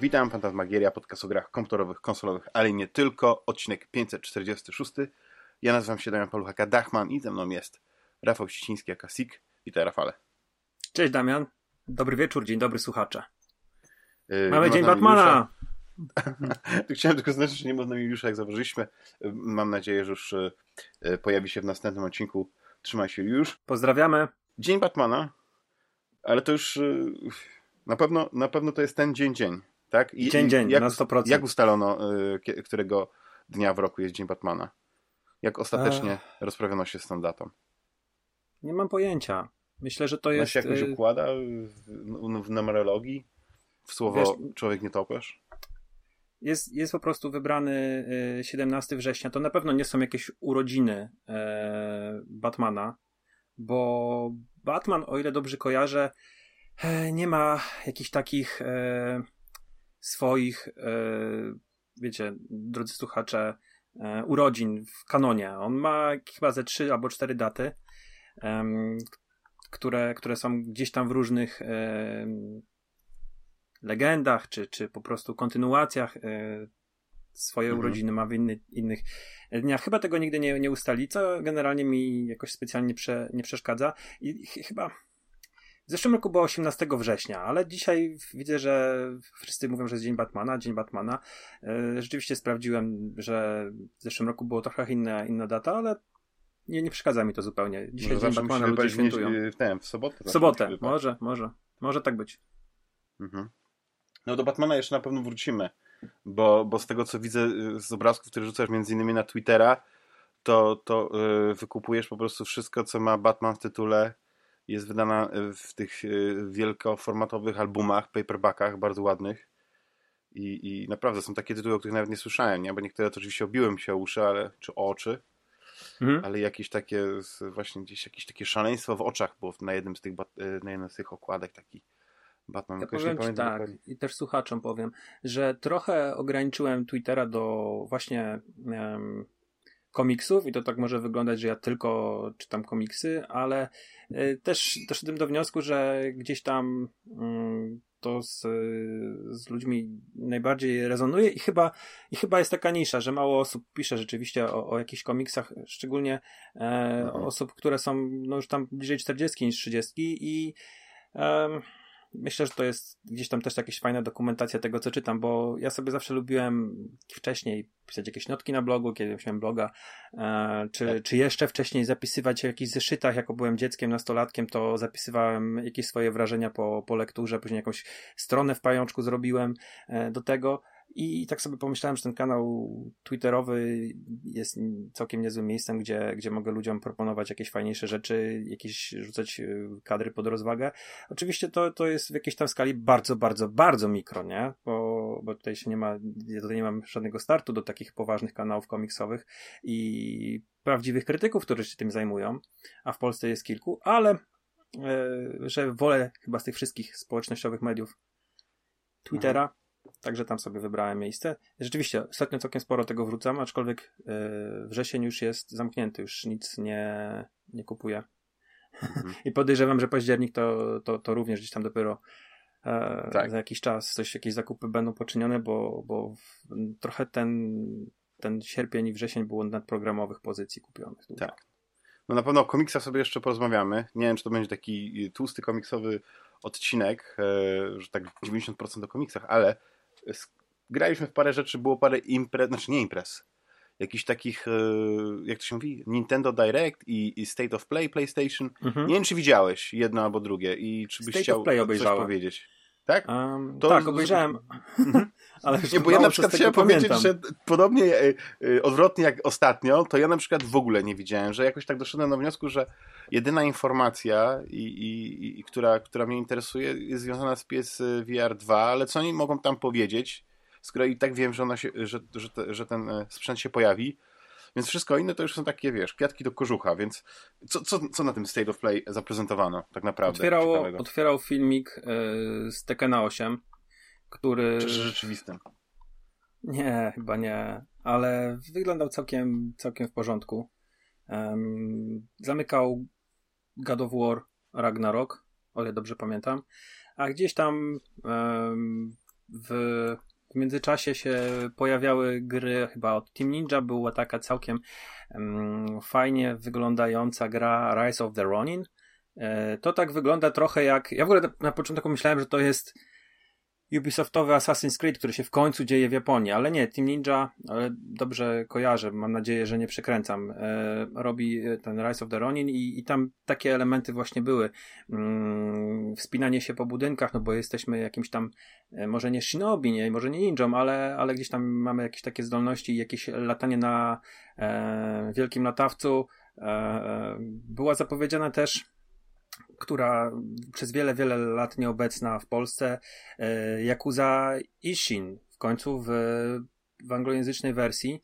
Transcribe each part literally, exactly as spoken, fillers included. Witam, Fantasmagieria, podcast o grach komputerowych, konsolowych, ale nie tylko. Odcinek pięćset czterdziesty szósty. Ja nazywam się Damian Poluchaka Dachman i ze mną jest Rafał Siciński, aka Sik. Witaj, Rafale. Cześć, Damian. Dobry wieczór, dzień dobry, słuchacze. Yy, Mamy dzień Batmana! Chciałem tylko znaczyć, że nie ma z nami Juliusza, jak zauważyliśmy. Mam nadzieję, że już pojawi się w następnym odcinku. Trzymaj się, Juliusz. Pozdrawiamy. Dzień Batmana, ale to już na pewno, na pewno to jest ten dzień, dzień. Tak? I, dzień, dzień, jak, na sto procent. Jak ustalono, y, którego dnia w roku jest Dzień Batmana? Jak ostatecznie Ech. rozprawiono się z tą datą? Nie mam pojęcia. Myślę, że to jest... No się jakoś układa w, w numerologii? W słowo wiesz, człowiek nietoperz? Jest, jest po prostu wybrany siedemnastego września. To na pewno nie są jakieś urodziny e, Batmana, bo Batman, o ile dobrze kojarzę, e, nie ma jakichś takich... E, swoich, yy, wiecie, drodzy słuchacze, yy, urodzin w kanonie. On ma chyba ze trzy albo cztery daty, yy, które, które są gdzieś tam w różnych yy, legendach, czy, czy po prostu kontynuacjach yy, swoje mhm. urodziny ma w inny, innych dniach. Chyba tego nigdy nie, nie ustali, co generalnie mi jakoś specjalnie prze, nie przeszkadza. I ch- chyba... W zeszłym roku było osiemnastego września, ale dzisiaj widzę, że wszyscy mówią, że jest Dzień Batmana, Dzień Batmana. Rzeczywiście sprawdziłem, że w zeszłym roku było trochę inna, inna data, ale nie, nie przeszkadza mi to zupełnie. Dzisiaj no Dzień Batmana ludzie świętują. W, ten, w sobotę. W sobotę, może, może. Może tak być. Mhm. No do Batmana jeszcze na pewno wrócimy, bo, bo z tego co widzę z obrazków, które rzucasz między innymi na Twittera, to, to yy, wykupujesz po prostu wszystko, co ma Batman w tytule. Jest wydana w tych wielkoformatowych albumach, paperbackach, bardzo ładnych. I, i naprawdę są takie tytuły, o których nawet nie słyszałem, nie? Bo niektóre to oczywiście obiłem się o uszy, ale, czy o oczy, mhm. ale jakieś takie właśnie gdzieś jakieś takie szaleństwo w oczach było na jednym z tych, na jednym z tych okładek taki Batman. Ja powiem nie pamiętam, tak, dokładnie. I też słuchaczom powiem, że trochę ograniczyłem Twittera do właśnie... Um, komiksów i to tak może wyglądać, że ja tylko czytam komiksy, ale y, też doszedłem do wniosku, że gdzieś tam y, to z, y, z ludźmi najbardziej rezonuje i chyba, i chyba jest taka nisza, że mało osób pisze rzeczywiście o, o jakichś komiksach, szczególnie y, mhm. osób, które są no, już tam bliżej czterdziestki niż trzydziestki i y, myślę, że to jest gdzieś tam też jakaś fajna dokumentacja tego, co czytam, bo ja sobie zawsze lubiłem wcześniej pisać jakieś notki na blogu, kiedy miałem bloga, czy, czy jeszcze wcześniej zapisywać w jakichś zeszytach, jako byłem dzieckiem, nastolatkiem, to zapisywałem jakieś swoje wrażenia po, po lekturze, później jakąś stronę w pajączku zrobiłem do tego i tak sobie pomyślałem, że ten kanał twitterowy jest całkiem niezłym miejscem, gdzie, gdzie mogę ludziom proponować jakieś fajniejsze rzeczy, jakieś rzucać kadry pod rozwagę. Oczywiście to, to jest w jakiejś tam skali bardzo, bardzo, bardzo mikro, nie? Bo, bo tutaj się nie ma, ja tutaj nie mam żadnego startu do takich poważnych kanałów komiksowych i prawdziwych krytyków, którzy się tym zajmują, a w Polsce jest kilku, ale yy, że wolę chyba z tych wszystkich społecznościowych mediów Twittera, mhm. Także tam sobie wybrałem miejsce. Rzeczywiście, ostatnio całkiem sporo tego wrzucam, aczkolwiek yy, wrzesień już jest zamknięty, już nic nie, nie kupuję. Mm-hmm. I podejrzewam, że październik to, to, to również gdzieś tam dopiero e, tak. za jakiś czas coś, jakieś zakupy będą poczynione, bo, bo w, trochę ten, ten sierpień i wrzesień było nadprogramowych pozycji kupionych. Tak. No na pewno o komiksach sobie jeszcze porozmawiamy. Nie wiem, czy to będzie taki tłusty komiksowy odcinek, e, że tak dziewięćdziesiąt procent o komiksach, ale graliśmy w parę rzeczy, było parę imprez, znaczy nie imprez, jakichś takich, jak to się mówi, Nintendo Direct i, i State of Play, PlayStation. Mhm. Nie wiem, czy widziałeś jedno albo drugie i czy byś State chciał coś obejrzałem. powiedzieć. Tak? Um, to... Tak, obejrzałem. Ale nie, bo ja na przykład chciałem powiedzieć, że podobnie e, e, odwrotnie jak ostatnio, to ja na przykład w ogóle nie widziałem, że jakoś tak doszedłem do wniosku, że jedyna informacja, i, i, i, która, która mnie interesuje, jest związana z P S V R dwa, ale co oni mogą tam powiedzieć, skoro i tak wiem, że, ona się, że, że, te, że ten sprzęt się pojawi, więc wszystko inne to już są takie, wiesz, kwiatki do kożucha, więc co, co, co na tym State of Play zaprezentowano tak naprawdę? Otwierało, otwierał filmik yy, z Tekkena osiem, który... Czy rzeczywistym? Nie, chyba nie, ale wyglądał całkiem, całkiem w porządku. Um, zamykał God of War Ragnarok, o ile dobrze pamiętam, a gdzieś tam um, w, w międzyczasie się pojawiały gry chyba od Team Ninja, była taka całkiem um, fajnie wyglądająca gra Rise of the Ronin. E, to tak wygląda trochę jak, ja w ogóle na, na początku myślałem, że to jest Ubisoftowy Assassin's Creed, który się w końcu dzieje w Japonii, ale nie, Team Ninja, ale dobrze kojarzę, mam nadzieję, że nie przekręcam, e, robi ten Rise of the Ronin i, i tam takie elementy właśnie były, mm, wspinanie się po budynkach, no bo jesteśmy jakimś tam, e, może nie shinobi, nie, może nie ninjom, ale, ale gdzieś tam mamy jakieś takie zdolności i jakieś latanie na e, wielkim latawcu. E, była zapowiedziana też, która przez wiele, wiele lat nieobecna w Polsce, e, Yakuza Ishin w końcu w, w anglojęzycznej wersji.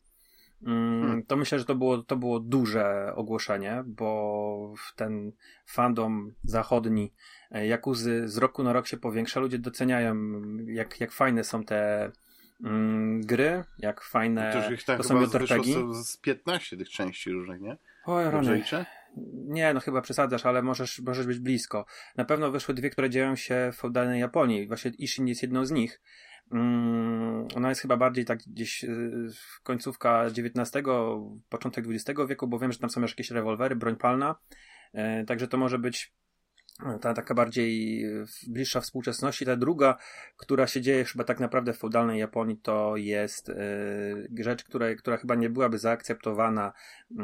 Mm, hmm. To myślę, że to było, to było duże ogłoszenie, bo ten fandom zachodni Yakuzy z roku na rok się powiększa. Ludzie doceniają, jak, jak fajne są te mm, gry, jak fajne to, ich tak to są jotartagi. Z piętnaście tych części różnych, nie? Oj, rany. Nie, no chyba przesadzasz, ale możesz, możesz być blisko. Na pewno wyszły dwie, które dzieją się w danej Japonii. Właśnie Ishin jest jedną z nich. Um, ona jest chyba bardziej tak gdzieś yy, końcówka dziewiętnastego, początek dwudziestego wieku, bo wiem, że tam są już jakieś rewolwery, broń palna. Yy, także to może być ta taka bardziej bliższa współczesności. Ta druga, która się dzieje chyba tak naprawdę w feudalnej Japonii, to jest yy, rzecz, która, która chyba nie byłaby zaakceptowana yy,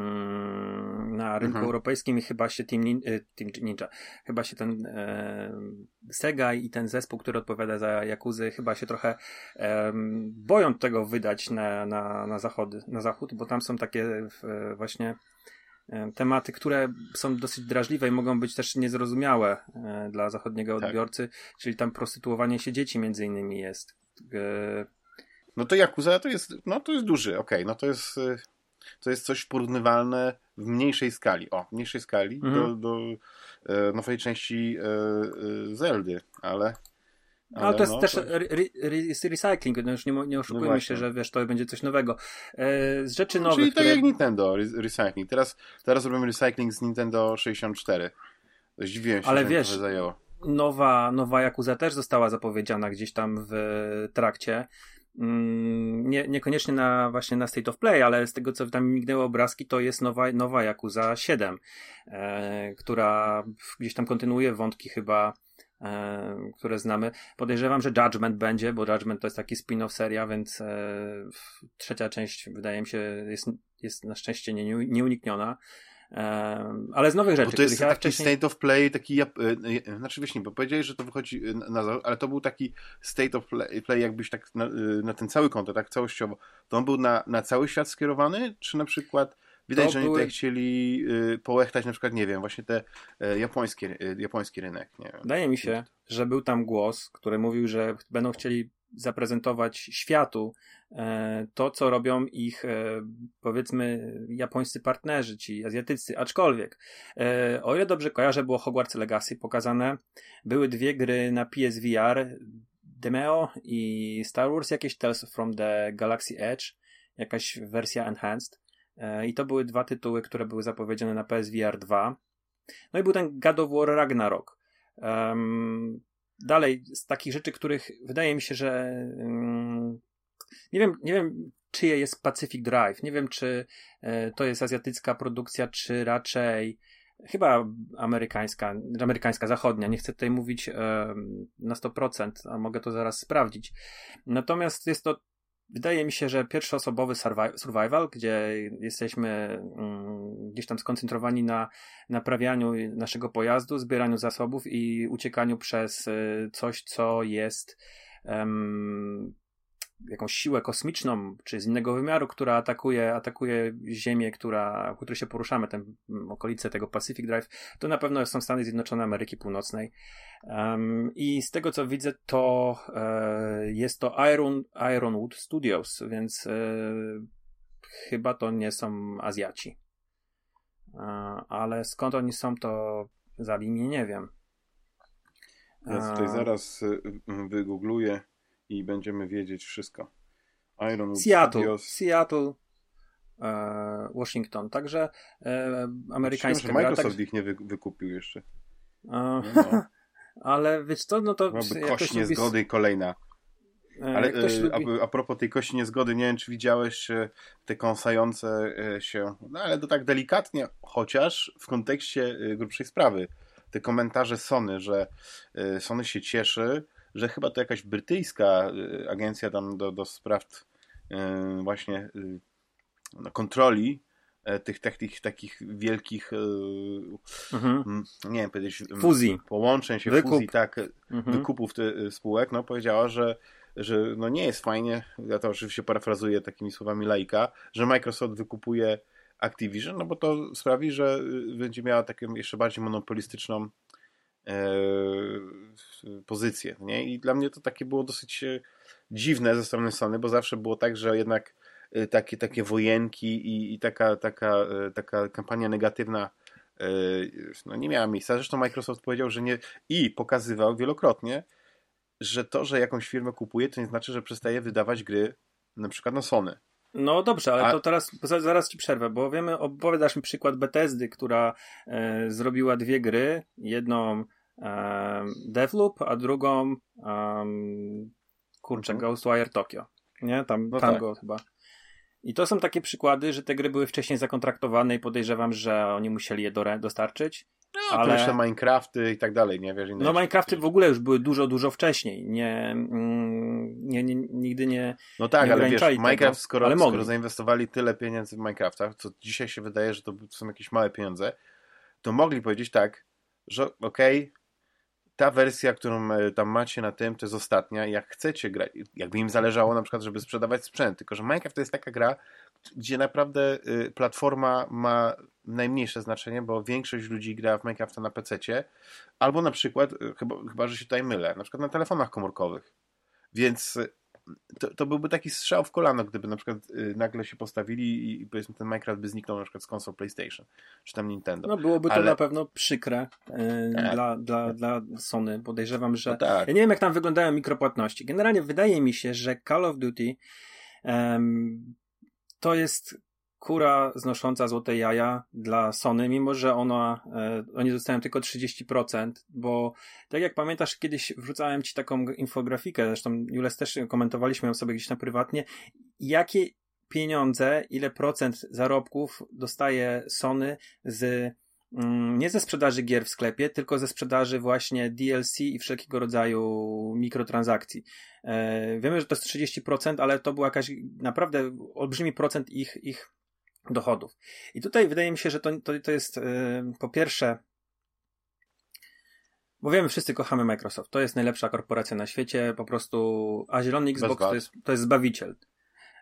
na rynku mhm. europejskim i chyba się Team, nin- y, Team Ninja, chyba się ten yy, Sega i ten zespół, który odpowiada za Yakuzy, chyba się trochę yy, boją tego wydać na, na, na, zachody, na zachód, bo tam są takie yy, właśnie tematy, które są dosyć drażliwe i mogą być też niezrozumiałe dla zachodniego odbiorcy, tak. Czyli tam prostytuowanie się dzieci między innymi jest. No to Yakuza to jest, no to jest duży, okej, okay. No to jest, to jest coś porównywalne w mniejszej skali, o, w mniejszej skali mhm. do, do nowej części Zeldy, ale... Ale, ale to jest no, też to... Re- re- recycling, no już nie, nie oszukujmy no się, że wiesz, to będzie coś nowego. E, z rzeczy nowych, czyli tak które... jak Nintendo, re- recycling. Teraz, teraz robimy recycling z Nintendo sześćdziesiąt cztery. Zdziwiłem się, ale że wiesz, to zajęło. Nowa, nowa Yakuza też została zapowiedziana gdzieś tam w trakcie. Nie, niekoniecznie na, właśnie na State of Play, ale z tego co tam mignęły obrazki, to jest nowa, nowa Yakuza siedem, e, która gdzieś tam kontynuuje wątki chyba E, które znamy. Podejrzewam, że Judgment będzie, bo Judgment to jest taki spin-off seria, więc e, trzecia część wydaje mi się jest, jest na szczęście nie, nieunikniona. E, ale z nowych rzeczy. Bo to jest taki wcześniej... State of Play, taki ja, e, e, znaczy wiesz, nie, bo powiedziałeś, że to wychodzi na, na, ale to był taki State of Play, play jakbyś tak na, na ten cały konto, tak całościowo. To on był na, na cały świat skierowany? Czy na przykład widać, to że oni były... tutaj chcieli y, połechtać na przykład, nie wiem, właśnie te y, japońskie, y, japoński rynek. Nie wiem. Wydaje mi się, że był tam głos, który mówił, że będą chcieli zaprezentować światu y, to, co robią ich y, powiedzmy japońscy partnerzy, ci azjatyccy, aczkolwiek y, o ile dobrze kojarzę, było Hogwarts Legacy pokazane, były dwie gry na P S V R, Demeo i Star Wars, jakieś Tales from the Galaxy Edge, jakaś wersja enhanced. I to były dwa tytuły, które były zapowiedziane na P S V R dwa. No i był ten God of War Ragnarok. Um, dalej, z takich rzeczy, których wydaje mi się, że um, nie wiem, nie wiem, czyje jest Pacific Drive. Nie wiem, czy e, to jest azjatycka produkcja, czy raczej chyba amerykańska, amerykańska, zachodnia. Nie chcę tutaj mówić e, na sto procent, a mogę to zaraz sprawdzić. Natomiast jest to wydaje mi się, że pierwszoosobowy survival, gdzie jesteśmy mm, gdzieś tam skoncentrowani na naprawianiu naszego pojazdu, zbieraniu zasobów i uciekaniu przez y, coś, co jest um, jakąś siłę kosmiczną, czy z innego wymiaru, która atakuje, atakuje Ziemię, która, w której się poruszamy, ten, okolice tego Pacific Drive, to na pewno są Stany Zjednoczone Ameryki Północnej. Um, I z tego co widzę, to e, jest to Iron, Ironwood Studios, więc e, chyba to nie są Azjaci. E, ale skąd oni są, to zabij mnie, nie wiem. E, ja tutaj zaraz wygoogluję i będziemy wiedzieć wszystko. Ironwood Seattle, Studios. Seattle, e, Washington. Także e, amerykańska gra. Microsoft tak... ich nie wy, wykupił jeszcze. E, no. Ale wiesz co, no to... Byłaby kość niezgody i kolejna. Ale e, lubi... a, a propos tej kości niezgody, nie wiem, czy widziałeś te kąsające się, no ale to tak delikatnie, chociaż w kontekście grubszej sprawy, te komentarze Sony, że Sony się cieszy, że chyba to jakaś brytyjska agencja tam do, do spraw właśnie kontroli tych takich, takich wielkich mhm. nie wiem powiedzieć fuzji, połączeń się Wykup. fuzji, tak, mhm. wykupów te, spółek, no powiedziała, że, że no nie jest fajnie, ja to oczywiście parafrazuję takimi słowami laika, że Microsoft wykupuje Activision, no bo to sprawi, że będzie miała taką jeszcze bardziej monopolistyczną pozycję, nie? I dla mnie to takie było dosyć dziwne ze strony Sony, bo zawsze było tak, że jednak takie, takie wojenki i, i taka, taka, taka kampania negatywna no nie miała miejsca. Zresztą Microsoft powiedział, że nie i pokazywał wielokrotnie, że to, że jakąś firmę kupuje, to nie znaczy, że przestaje wydawać gry na przykład na Sony. No dobrze, ale to teraz zaraz ci przerwę, bo wiemy, opowiadasz mi przykład Bethesdy, która e, zrobiła dwie gry, jedną e, Deathloop, a drugą e, kurczę, mhm. Ghostwire Tokyo, nie? Tam no Tango tak. chyba. I to są takie przykłady, że te gry były wcześniej zakontraktowane i podejrzewam, że oni musieli je do, dostarczyć. No, ale jeszcze Minecrafty i tak dalej, nie wiesz? No jeszcze... Minecrafty w ogóle już były dużo, dużo wcześniej. Nie, mm, nie, nie nigdy nie No tak, nie ale wiesz, tego, Minecraft, skoro, ale skoro zainwestowali tyle pieniędzy w Minecrafta, co dzisiaj się wydaje, że to są jakieś małe pieniądze, to mogli powiedzieć tak, że okej, okay, ta wersja, którą tam macie na tym, to jest ostatnia, jak chcecie grać, jakby im zależało na przykład, żeby sprzedawać sprzęt, tylko że Minecraft to jest taka gra, gdzie naprawdę platforma ma najmniejsze znaczenie, bo większość ludzi gra w Minecrafta na pececie, albo na przykład, chyba, chyba że się tutaj mylę, na przykład na telefonach komórkowych, więc to, to byłby taki strzał w kolano, gdyby na przykład nagle się postawili i powiedzmy ten Minecraft by zniknął na przykład z konsol PlayStation, czy tam Nintendo. No byłoby Ale... to na pewno przykre yy, dla, dla, dla Sony, podejrzewam, że... No tak. Ja nie wiem, jak tam wyglądają mikropłatności. Generalnie wydaje mi się, że Call of Duty um, to jest kura znosząca złote jaja dla Sony, mimo że ona, e, oni dostają tylko trzydzieści procent, bo tak jak pamiętasz, kiedyś wrzucałem ci taką infografikę, zresztą Jules też komentowaliśmy ją sobie gdzieś na prywatnie, jakie pieniądze, ile procent zarobków dostaje Sony z mm, nie ze sprzedaży gier w sklepie, tylko ze sprzedaży właśnie D L C i wszelkiego rodzaju mikrotransakcji. E, wiemy, że to jest trzydzieści procent, ale to był jakaś naprawdę olbrzymi procent ich ich dochodów. I tutaj wydaje mi się, że to, to, to jest yy, po pierwsze, bo wiemy, wszyscy kochamy Microsoft. To jest najlepsza korporacja na świecie, po prostu, a zielony Xbox to jest, to jest zbawiciel.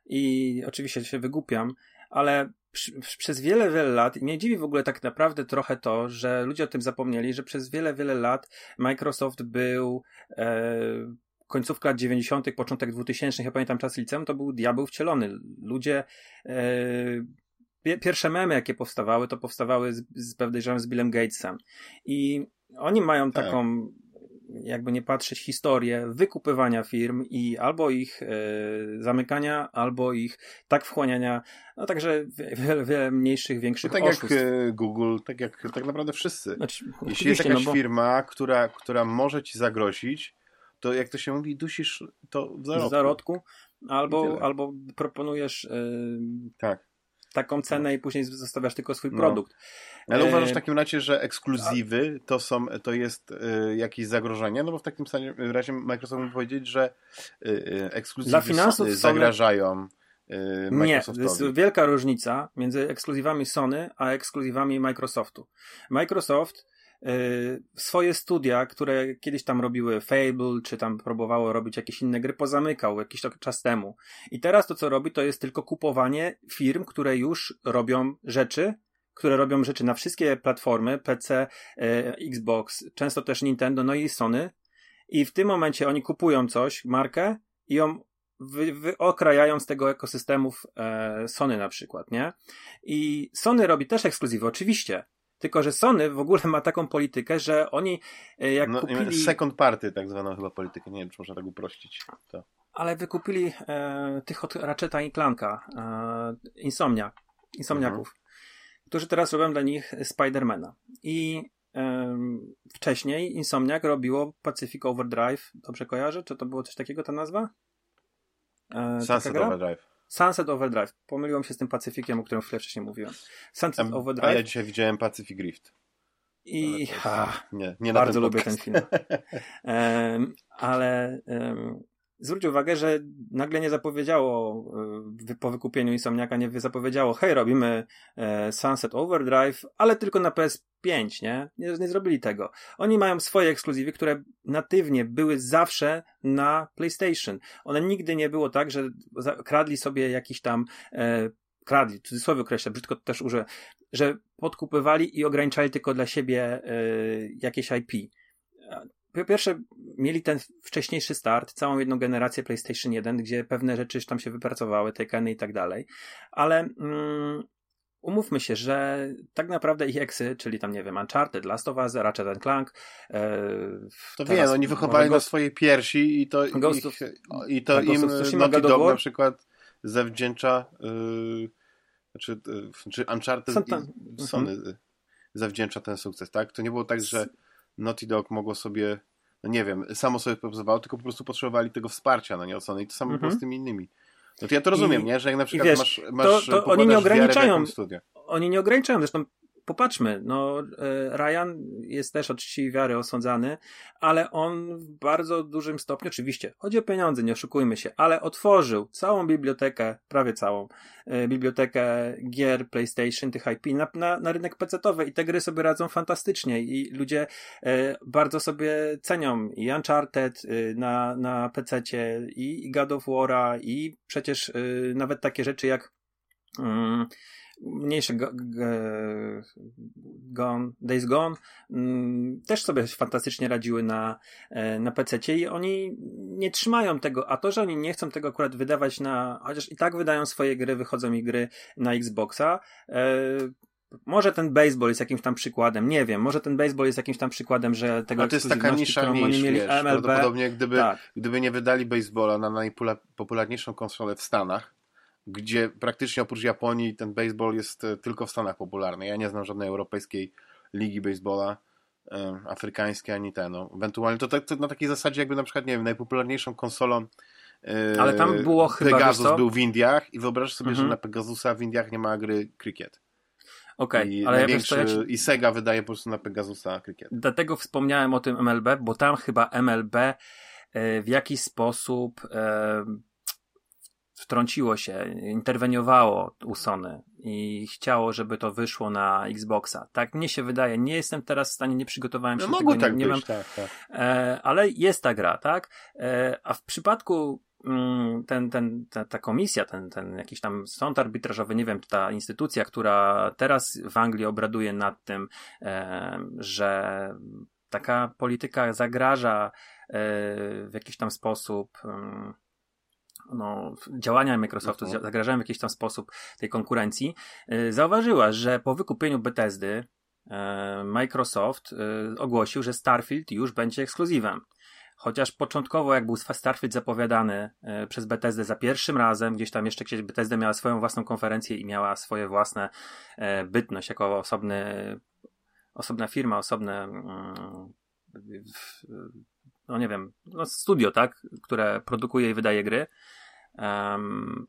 I oczywiście się wygłupiam, ale przy, przez wiele, wiele lat, i mnie dziwi w ogóle tak naprawdę trochę to, że ludzie o tym zapomnieli, że przez wiele, wiele lat Microsoft był... Yy, końcówka lat dziewięćdziesiątych, początek dwutysięcznych, ja pamiętam czas liceum, to był diabeł wcielony. Ludzie, yy, pierwsze memy, jakie powstawały, to powstawały z, z podejrzewam z Billem Gatesem. I oni mają taką, jakby nie patrzeć, historię wykupywania firm i albo ich yy, zamykania, albo ich tak wchłaniania, no także wiele, wiele mniejszych, większych no tak oszustw. Tak jak Google, tak jak tak naprawdę wszyscy. Znaczy, jeśli jest jakaś no bo... firma, która, która może ci zagrozić, to jak to się mówi, dusisz to w zarodku. W zarodku albo, albo proponujesz yy, tak. taką cenę no. i później zostawiasz tylko swój no. produkt. Ale e... uważasz w takim razie, że ekskluzywy to są, to jest yy, jakieś zagrożenie? No bo w takim razie Microsoft mógł powiedzieć, że yy, ekskluzywy dla finansów zagrażają Sony... Microsoftowi. Nie, to jest wielka różnica między ekskluzywami Sony, a ekskluzywami Microsoftu. Microsoft Yy, swoje studia, które kiedyś tam robiły Fable, czy tam próbowało robić jakieś inne gry, pozamykał jakiś czas temu. I teraz to, co robi, to jest tylko kupowanie firm, które już robią rzeczy, które robią rzeczy na wszystkie platformy, P C, yy, Xbox, często też Nintendo, no i Sony. I w tym momencie oni kupują coś, markę i ją Wy, wyokrajają z tego ekosystemów e, Sony na przykład, nie? I Sony robi też ekskluzywy, oczywiście. Tylko że Sony w ogóle ma taką politykę, że oni jak no, kupili... Second party tak zwaną chyba politykę, nie wiem, czy można tak uprościć. To. Ale wykupili e, tych od Ratcheta i Clanka, e, Insomnia, Insomniaków, mhm. którzy teraz robią dla nich Spidermana. I e, wcześniej Insomniak robiło Pacific Overdrive, dobrze kojarzę? Czy to było coś takiego ta nazwa? E, Sunset Overdrive. Sunset Overdrive. Pomyliłem się z tym Pacyfikiem, o którym chwilę wcześniej mówiłem. Sunset Am, Overdrive. A ja dzisiaj widziałem Pacific Drift. I jest... ha, nie, nie bardzo ten lubię ten film. um, ale um, zwróć uwagę, że nagle nie zapowiedziało po wykupieniu Insomniaka, nie zapowiedziało, hej, robimy e, Sunset Overdrive, ale tylko na P S pięć, nie? nie? Nie zrobili tego. Oni mają swoje ekskluzywy, które natywnie były zawsze na PlayStation. One nigdy nie było tak, że kradli sobie jakiś tam e, kradli, w cudzysłowie określę, brzydko to też użyję, że podkupywali i ograniczali tylko dla siebie y, jakieś I P. Po pierwsze, mieli ten wcześniejszy start, całą jedną generację PlayStation jeden, gdzie pewne rzeczy tam się wypracowały, Tekkeny i tak dalej, ale mm, umówmy się, że tak naprawdę ich eksy, czyli tam, nie wiem, Uncharted, Last of Us, Ratchet and Clank... Yy, to wiem, oni wychowali go... na swojej piersi i to, ich, of, i to im Naughty Dog na przykład zawdzięcza... Yy... Czy, czy Uncharted Santa... i Sony mhm. zawdzięcza ten sukces, tak? To nie było tak, że Naughty Dog mogło sobie, no nie wiem, samo sobie proponowało, tylko po prostu potrzebowali tego wsparcia, no nie, od Sony i to samo mhm. było z tymi innymi. No to ja to rozumiem, I, nie? Że jak na przykład wiesz, masz, masz to, to oni nie ograniczają. Oni nie ograniczają, zresztą popatrzmy, no Ryan jest też od czci wiary osądzany, ale on w bardzo dużym stopniu, oczywiście, chodzi o pieniądze, nie oszukujmy się, ale otworzył całą bibliotekę, prawie całą bibliotekę gier PlayStation, tych I P na, na, na rynek pecetowy i te gry sobie radzą fantastycznie i ludzie e, bardzo sobie cenią i Uncharted e, na, na pececie i, i God of War'a i przecież e, nawet takie rzeczy jak mm, mniejsze go, go, gone, Days Gone mm, też sobie fantastycznie radziły na, na pececie i oni nie trzymają tego, a to, że oni nie chcą tego akurat wydawać na, chociaż i tak wydają swoje gry, wychodzą i gry na Xboxa, e, może ten baseball jest jakimś tam przykładem, nie wiem, może ten baseball jest jakimś tam przykładem, że tego ekskluzywności, którą oni mieli, M L B. Prawdopodobnie gdyby, tak. gdyby nie wydali baseballa na najpopularniejszą konsolę w Stanach, gdzie praktycznie oprócz Japonii ten baseball jest tylko w Stanach popularny. Ja nie znam żadnej europejskiej ligi baseballa, e, afrykańskiej ani ten. No. Ewentualnie to, to, to na takiej zasadzie jakby na przykład, nie wiem, najpopularniejszą konsolą e, ale tam było chyba, Pegasus był w Indiach i wyobraź sobie, mhm. że na Pegasusa w Indiach nie ma gry krykiet. Okej, ale ja to ja ci... I Sega wydaje po prostu na Pegasusa krykiet. Dlatego wspomniałem o tym M L B, bo tam chyba M L B e, w jakiś sposób... E, wtrąciło się, interweniowało u Sony i chciało, żeby to wyszło na Xboxa. Tak mnie się wydaje, nie jestem teraz w stanie, nie przygotowałem się no do tego, tak nie, nie być, mam, tak, tak. E, ale jest ta gra, tak? E, a w przypadku mm, ten, ten, ta, ta komisja, ten, ten jakiś tam sąd arbitrażowy, nie wiem, ta instytucja, która teraz w Anglii obraduje nad tym, e, że taka polityka zagraża e, w jakiś tam sposób... E, No, działania Microsoftu uh-huh. zagrażają w jakiś tam sposób tej konkurencji, yy, zauważyła, że po wykupieniu Bethesdy yy, Microsoft yy, ogłosił, że Starfield już będzie ekskluzywem. Chociaż początkowo, jak był Starfield zapowiadany yy, przez Bethesdę za pierwszym razem, gdzieś tam jeszcze gdzieś Bethesda miała swoją własną konferencję i miała swoje własne yy, bytność jako osobny, osobna firma, osobne yy, yy, no nie wiem, no studio, tak, które produkuje i wydaje gry. Um,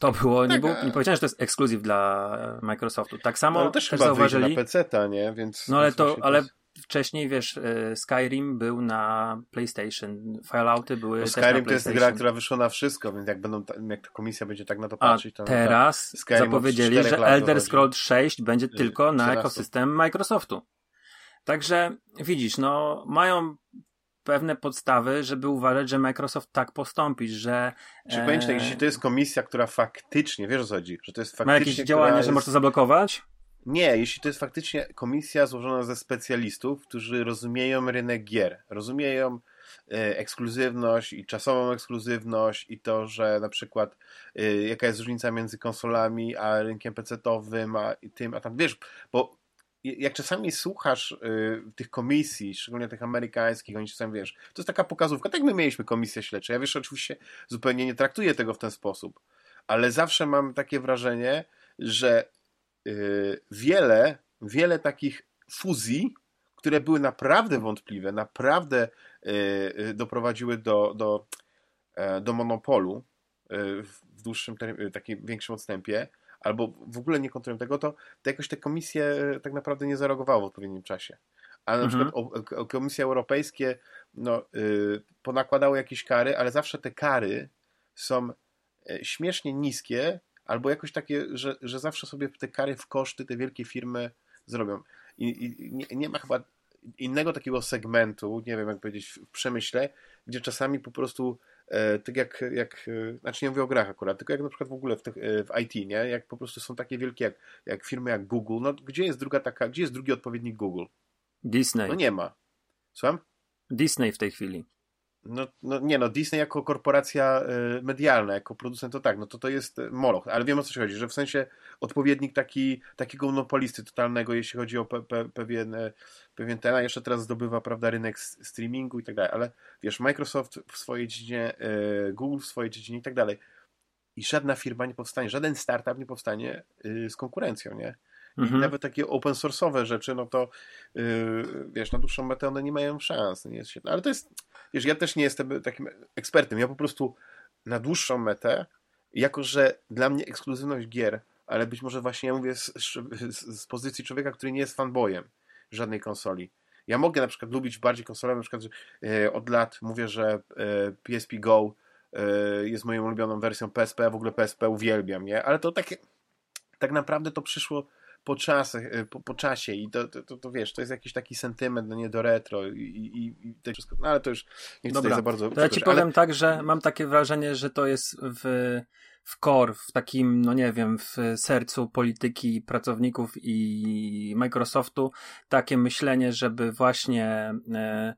to było, nie, było, nie powiedziałem, że to jest ekskluzyw dla Microsoftu. Tak samo no, ale też, też chyba zauważyli na peceta, nie? Więc, no ale to, ale też... wcześniej, wiesz, Skyrim był na PlayStation, Fallouty były no, też na PlayStation. Skyrim to jest gra, która wyszła na wszystko, więc jak będą, jak ta komisja będzie tak na to patrzeć, to... A teraz ta... zapowiedzieli, że Elder Scrolls sześć będzie tylko na ekosystem Microsoftu. Także widzisz, no mają... pewne podstawy, żeby uważać, że Microsoft tak postąpi, że... Czy e... pamiętaj, jeśli to jest komisja, która faktycznie, wiesz o co chodzi, że to jest faktycznie... Ma jakieś działania, jest... że można zablokować? Nie, jeśli to jest faktycznie komisja złożona ze specjalistów, którzy rozumieją rynek gier, rozumieją e, ekskluzywność i czasową ekskluzywność i to, że na przykład e, jaka jest różnica między konsolami, a rynkiem pecetowym, a tym, a tam, wiesz, bo jak czasami słuchasz y, tych komisji, szczególnie tych amerykańskich, oni czasami, wiesz, to jest taka pokazówka, tak my mieliśmy komisję śledczą, ja wiesz, oczywiście zupełnie nie traktuję tego w ten sposób, ale zawsze mam takie wrażenie, że y, wiele, wiele takich fuzji, które były naprawdę wątpliwe, naprawdę y, y, doprowadziły do, do, y, do monopolu, w dłuższym, takim większym odstępie, albo w ogóle nie kontrolują tego, to, to jakoś te komisje tak naprawdę nie zareagowały w odpowiednim czasie. Ale na mhm. przykład o, o komisje europejskie no, y, ponakładały jakieś kary, ale zawsze te kary są śmiesznie niskie, albo jakoś takie, że, że zawsze sobie te kary w koszty te wielkie firmy zrobią. I, i nie, nie ma chyba innego takiego segmentu, nie wiem jak powiedzieć, w przemyśle, gdzie czasami po prostu e, tak jak, jak e, znaczy nie mówię o grach akurat, tylko jak na przykład w ogóle w, tych, e, w I T, nie? Jak po prostu są takie wielkie jak, jak firmy jak Google, no gdzie jest druga taka, gdzie jest drugi odpowiednik Google? Disney. No nie ma. Słucham? Disney w tej chwili. No, no nie no, Disney jako korporacja y, medialna, jako producent to tak, no to to jest moloch, ale wiem o co się chodzi, że w sensie odpowiednik taki, takiego monopolisty totalnego, jeśli chodzi o pe, pe, pewien, pewien ten, a jeszcze teraz zdobywa, prawda, rynek streamingu i tak dalej, ale wiesz, Microsoft w swojej dziedzinie, y, Google w swojej dziedzinie i tak dalej i żadna firma nie powstanie, żaden startup nie powstanie y, z konkurencją, nie? I mhm. nawet takie open source'owe rzeczy, no to yy, wiesz, na dłuższą metę one nie mają szans. Nie jest świetne. Ale to jest, wiesz, ja też nie jestem takim ekspertem. Ja po prostu na dłuższą metę, jako że dla mnie ekskluzywność gier, ale być może właśnie ja mówię z, z, z pozycji człowieka, który nie jest fanboyem żadnej konsoli. Ja mogę na przykład lubić bardziej konsolę, na przykład yy, od lat mówię, że yy, P S P Go yy, jest moją ulubioną wersją P S P, w ogóle P S P uwielbiam, nie? Ale to takie, tak naprawdę to przyszło po czasie, po, po czasie i to, to, to, to wiesz, to jest jakiś taki sentyment, no nie do retro i, i, i to wszystko, no ale to już nie chcę za bardzo... To ja ci powiem ale... tak, że mam takie wrażenie, że to jest w, w core, w takim, no nie wiem, w sercu polityki pracowników i Microsoftu takie myślenie, żeby właśnie... E,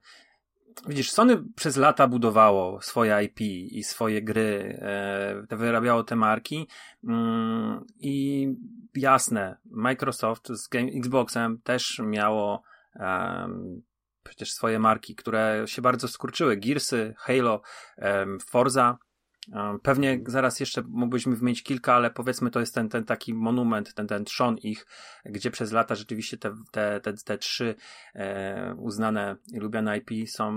widzisz, Sony przez lata budowało swoje I P i swoje gry, e, wyrabiało te marki mm, i jasne, Microsoft z game, Xboxem też miało um, przecież swoje marki, które się bardzo skurczyły. Gearsy, Halo, um, Forza. Um, pewnie zaraz jeszcze mógłbyśmy wymienić kilka, ale powiedzmy to jest ten, ten taki monument, ten, ten trzon ich, gdzie przez lata rzeczywiście te, te, te, te trzy e, uznane i lubiane I P są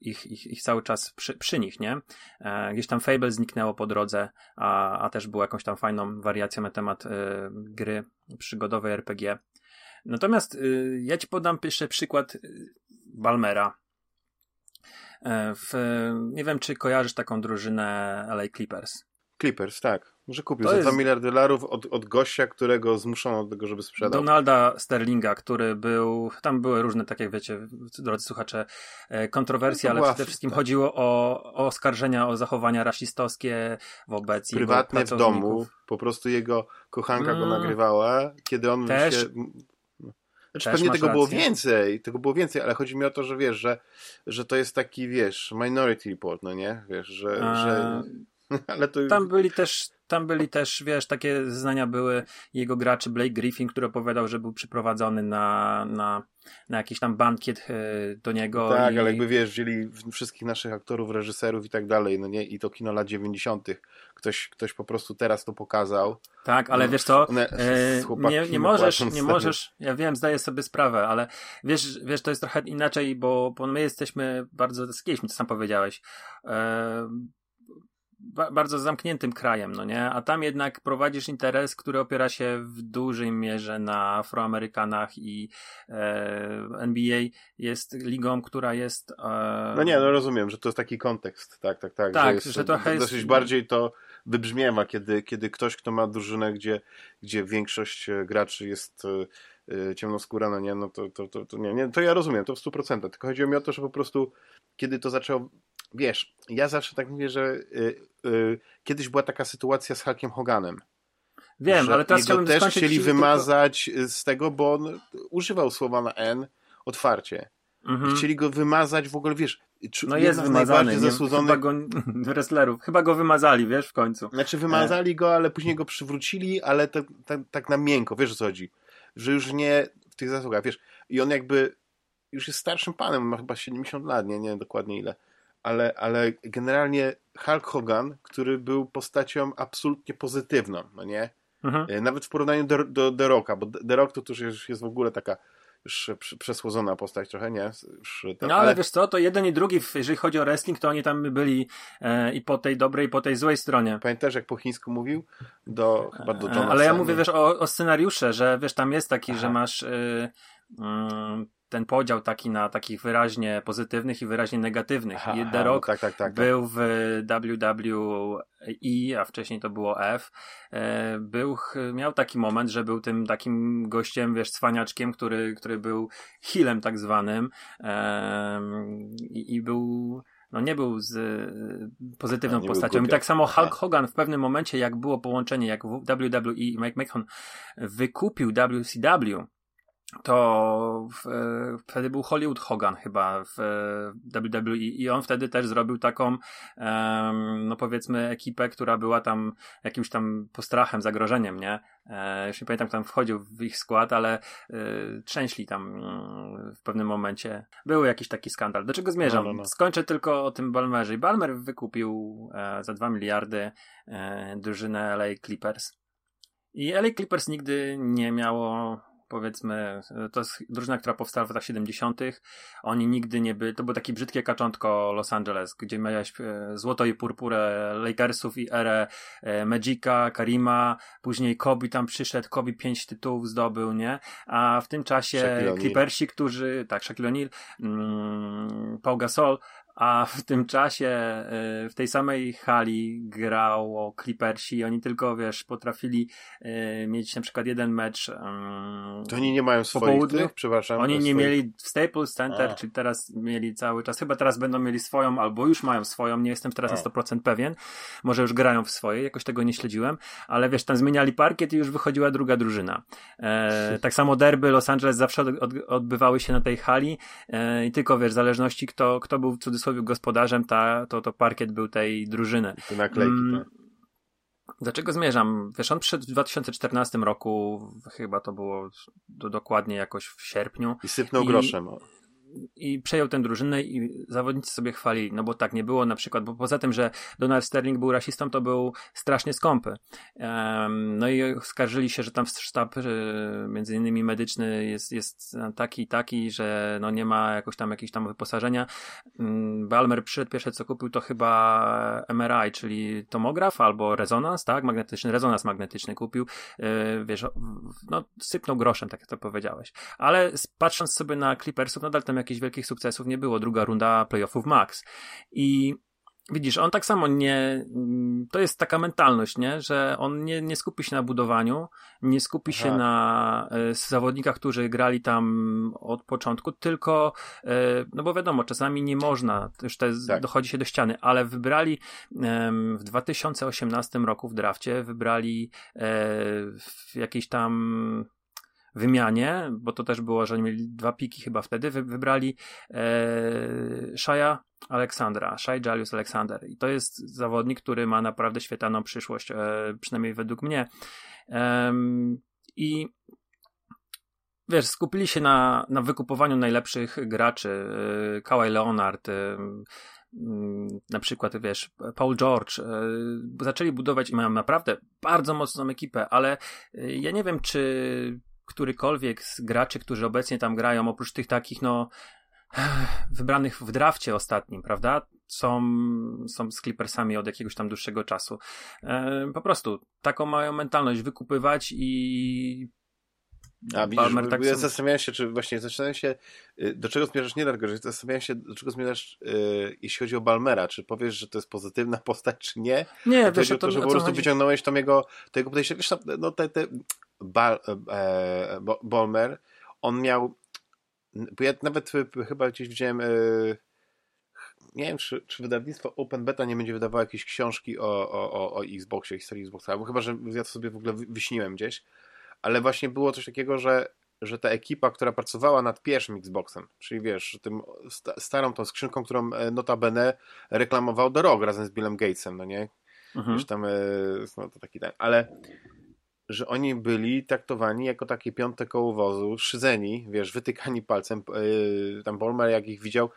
ich, ich, ich cały czas przy, przy nich, nie? E, gdzieś tam Fable zniknęło po drodze, a, a też było jakąś tam fajną wariacją na temat e, gry przygodowej R P G. Natomiast e, ja ci podam jeszcze przykład Balmera. E, w, nie wiem, czy kojarzysz taką drużynę L A Clippers. Clippers, tak. Może kupił to za jest... dwa miliardy dolarów od, od gościa, którego zmuszono do tego, żeby sprzedał. Donalda Sterlinga, który był... Tam były różne, tak jak wiecie, drodzy słuchacze, kontrowersje, no ale przede afryka. wszystkim chodziło o, o oskarżenia o zachowania rasistowskie wobec prywatnie jego pracowników. W domu. Po prostu jego kochanka mm. go nagrywała, kiedy on Też... się... Znaczy, pewnie tego rację. było więcej, tego było więcej, ale chodzi mi o to, że wiesz, że, że to jest taki, wiesz, minority report, no nie? Wiesz, że... A... że... ale to... Tam byli też, tam byli też, wiesz, takie zeznania były jego graczy Blake Griffin, który opowiadał, że był przyprowadzony na, na, na jakiś tam bankiet do niego. Tak, i... ale jakby wiesz, wzięli wszystkich naszych aktorów, reżyserów i tak dalej, no nie? I to kino lat dziewięćdziesiątych. Ktoś, ktoś po prostu teraz to pokazał. Tak, ale no, wiesz co, one, e, nie, nie możesz, nie możesz, ja wiem, zdaję sobie sprawę, ale wiesz, wiesz, to jest trochę inaczej, bo, bo my jesteśmy bardzo, z kiedyś mi to sam powiedziałeś, e, Ba- bardzo zamkniętym krajem, no nie? A tam jednak prowadzisz interes, który opiera się w dużej mierze na Afroamerykanach i e, N B A jest ligą, która jest... E... No nie, no rozumiem, że to jest taki kontekst, tak, tak, tak. Tak, że, jest, że trochę jest... Dosyć bardziej to wybrzmiewa, kiedy, kiedy ktoś, kto ma drużynę, gdzie, gdzie większość graczy jest... ciemnoskóra, no nie, no to, to, to, to nie, nie, to ja rozumiem, to w stu procentach, tylko chodziło mi o to, że po prostu, kiedy to zaczęło, wiesz, ja zawsze tak mówię, że y, y, kiedyś była taka sytuacja z Hulkiem Hoganem. Wiem, że ale teraz chciałbym też chcieli wymazać tylko... z tego, bo on używał słowa na N otwarcie. Mhm. Chcieli go wymazać w ogóle, wiesz, no jest wymazany, nie, zasłużony... chyba go, wrestlerów, chyba go wymazali, wiesz, w końcu. Znaczy wymazali go, ale później go przywrócili, ale tak, tak, tak na miękko, wiesz o co chodzi. Że już nie w tych zasługach, wiesz, i on jakby już jest starszym panem, ma chyba siedemdziesiąt lat, nie, nie wiem dokładnie ile, ale, ale generalnie Hulk Hogan, który był postacią absolutnie pozytywną, no nie? Mhm. Nawet w porównaniu do, do The Rocka, bo The Rock to już jest w ogóle taka już przesłodzona postać trochę, nie? Już ten, no ale, ale wiesz co, to jeden i drugi, jeżeli chodzi o wrestling, to oni tam byli e, i po tej dobrej, i po tej złej stronie. Pamiętasz, jak po chińsku mówił? Do, chyba do Johna. Ale ja mówię, wiesz, o, o scenariusze, że wiesz, tam jest taki, aha, że masz y, y, ten podział taki na takich wyraźnie pozytywnych i wyraźnie negatywnych. Aha, I The Rock no tak, tak, tak, był w W W E, a wcześniej to było F. Był, miał taki moment, że był tym takim gościem, wiesz, cwaniaczkiem, który, który był heelem tak zwanym i, i był... No nie był z y, pozytywną no, postacią. I tak samo Hulk Hogan w pewnym momencie, jak było połączenie, jak W W E i Mike McMahon wykupił W C W, to w, wtedy był Hollywood Hogan chyba w W W E i on wtedy też zrobił taką um, no powiedzmy ekipę, która była tam jakimś tam postrachem, zagrożeniem, nie? E, już nie pamiętam, kto tam wchodził w ich skład, ale e, trzęśli tam e, w pewnym momencie. Był jakiś taki skandal. Do czego zmierzam? No, no, no. Skończę tylko o tym Balmerze. I Balmer wykupił e, za dwa miliardy e, drużynę L A Clippers. I L A Clippers nigdy nie miało, powiedzmy, to jest drużyna, która powstała w latach siedemdziesiątych. Oni nigdy nie byli, to było takie brzydkie kaczątko Los Angeles, gdzie miałeś złoto i purpurę Lakersów i erę Magica, Karima, później Kobe tam przyszedł, Kobe pięć tytułów zdobył, nie? A w tym czasie Clippersi, którzy, tak, Shaquille O'Neal, mm, Paul Gasol, a w tym czasie w tej samej hali grało Clippersi i oni tylko, wiesz, potrafili mieć na przykład jeden mecz um, to oni nie mają swoich tych, przepraszam. Oni nie swoich... mieli w Staples Center, a. czyli teraz mieli cały czas, chyba teraz będą mieli swoją, albo już mają swoją, nie jestem teraz a. na sto procent pewien, może już grają w swojej, jakoś tego nie śledziłem, ale wiesz, tam zmieniali parkiet i już wychodziła druga drużyna. E, tak samo derby Los Angeles zawsze od, odbywały się na tej hali e, i tylko, wiesz, w zależności kto, kto był w cudzysłowie gospodarzem, ta, to, to parkiet był tej drużyny. Te naklejki, mm, tak. Dlaczego zmierzam? Wiesz, on przyszedł w dwa tysiące czternastym roku, chyba to było do, dokładnie jakoś w sierpniu. I sypnął i, groszem. I przejął tę drużynę i zawodnicy sobie chwalili, no bo tak nie było na przykład, bo poza tym, że Donald Sterling był rasistą, to był strasznie skąpy. Um, no i skarżyli się, że tam sztab yy, między innymi medyczny jest, jest taki i taki, że no nie ma jakoś tam jakiegoś tam wyposażenia. Um, Balmer przyszedł, pierwsze co kupił to chyba M R I, czyli tomograf albo rezonans, tak? Magnetyczny, rezonans magnetyczny kupił. Yy, wiesz, no sypnął groszem, tak jak to powiedziałeś. Ale patrząc sobie na Clippersów, nadal ten jakichś wielkich sukcesów nie było. Druga runda playoffów max. I widzisz, on tak samo nie... To jest taka mentalność, nie? Że on nie, nie skupi się na budowaniu, nie skupi Aha. się na y, zawodnikach, którzy grali tam od początku, tylko y, no bo wiadomo, czasami nie można, już te tak. dochodzi się do ściany, ale wybrali y, w dwa tysiące osiemnastym roku w drafcie, wybrali y, jakieś tam... wymianie, bo to też było, że oni mieli dwa piki chyba wtedy, wy, wybrali e, Shaya Alexandra, Shai Gilgeous Alexander i to jest zawodnik, który ma naprawdę świetlaną przyszłość, e, przynajmniej według mnie. E, I wiesz, skupili się na, na wykupowaniu najlepszych graczy, e, Kawhi Leonard, e, na przykład, wiesz, Paul George, e, zaczęli budować i mają naprawdę bardzo mocną ekipę, ale e, ja nie wiem, czy którykolwiek z graczy, którzy obecnie tam grają, oprócz tych takich, no, wybranych w drafcie ostatnim, prawda? Są, są z Clippersami od jakiegoś tam dłuższego czasu. E, po prostu taką mają mentalność wykupywać i... A widzisz, tak ja są... zastanawiałem się, czy właśnie zastanawiałem się, do czego zmierzasz, nie dlatego, że zastanawiałem się, do czego zmierzasz, e, jeśli chodzi o Balmera, czy powiesz, że to jest pozytywna postać, czy nie? Nie, to wiesz, to, to, że po prostu chodzi? Wyciągnąłeś tam jego, to jego podejście, wiesz, no te, te Bal, e, bo, Balmer, on miał, bo ja nawet chyba gdzieś widziałem, e, nie wiem, czy, czy wydawnictwo Open Beta nie będzie wydawało jakiejś książki o, o, o, o Xboxie, o historii Xboxa, bo chyba, że ja to sobie w ogóle wyśniłem gdzieś. Ale właśnie było coś takiego, że, że ta ekipa, która pracowała nad pierwszym Xboxem, czyli wiesz, tym sta, starą tą skrzynką, którą notabene reklamował The Rock razem z Billem Gatesem, no nie? Mhm. Wiesz, tam, no to taki ten, ale że oni byli traktowani jako takie piąte koło wozu, szydzeni, wiesz, wytykani palcem, yy, tam Balmer jak ich widział,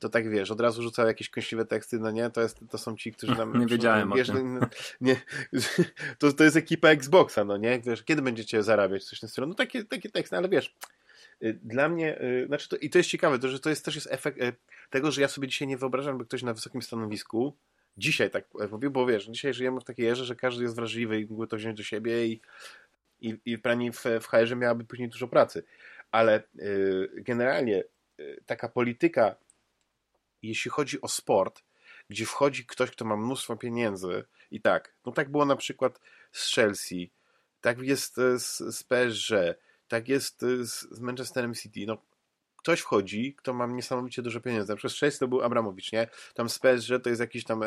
to tak wiesz, od razu rzucał jakieś kąśliwe teksty, no nie, to, jest, to są ci, którzy tam... Nie wiedziałem wiesz, o tym. Nie, to, to jest ekipa Xboxa, no nie, wiesz, kiedy będziecie zarabiać coś na stronę, no takie, takie teksty, ale wiesz, Dla mnie, znaczy to, i to jest ciekawe, to, że to jest też jest efekt tego, że ja sobie dzisiaj nie wyobrażam, by ktoś na wysokim stanowisku dzisiaj tak mówił, bo wiesz, dzisiaj żyjemy w takiej erze, że każdy jest wrażliwy i mógł to wziąć do siebie i, i, i pani w, w H R-ze miałaby później dużo pracy. Ale y, generalnie y, taka polityka, jeśli chodzi o sport, gdzie wchodzi ktoś, kto ma mnóstwo pieniędzy i tak, no tak było na przykład z Chelsea, tak jest z, z P S G, tak jest z, z Manchesterem City, no ktoś wchodzi, kto ma niesamowicie dużo pieniędzy. Na przykład z Chelsea to był Abramowicz, nie? Tam z P S G to jest jakiś tam e,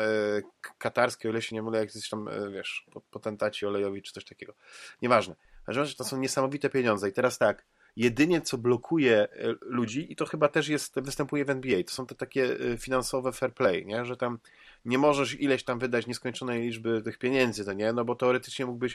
katarski, o ile się nie mylę, jakiś tam, e, wiesz, potentaci olejowi czy coś takiego. Nieważne. To są niesamowite pieniądze i teraz tak, jedynie co blokuje ludzi, i to chyba też jest, występuje w N B A, to są te takie finansowe fair play, nie? Że tam nie możesz ileś tam wydać nieskończonej liczby tych pieniędzy, to nie? No bo teoretycznie mógłbyś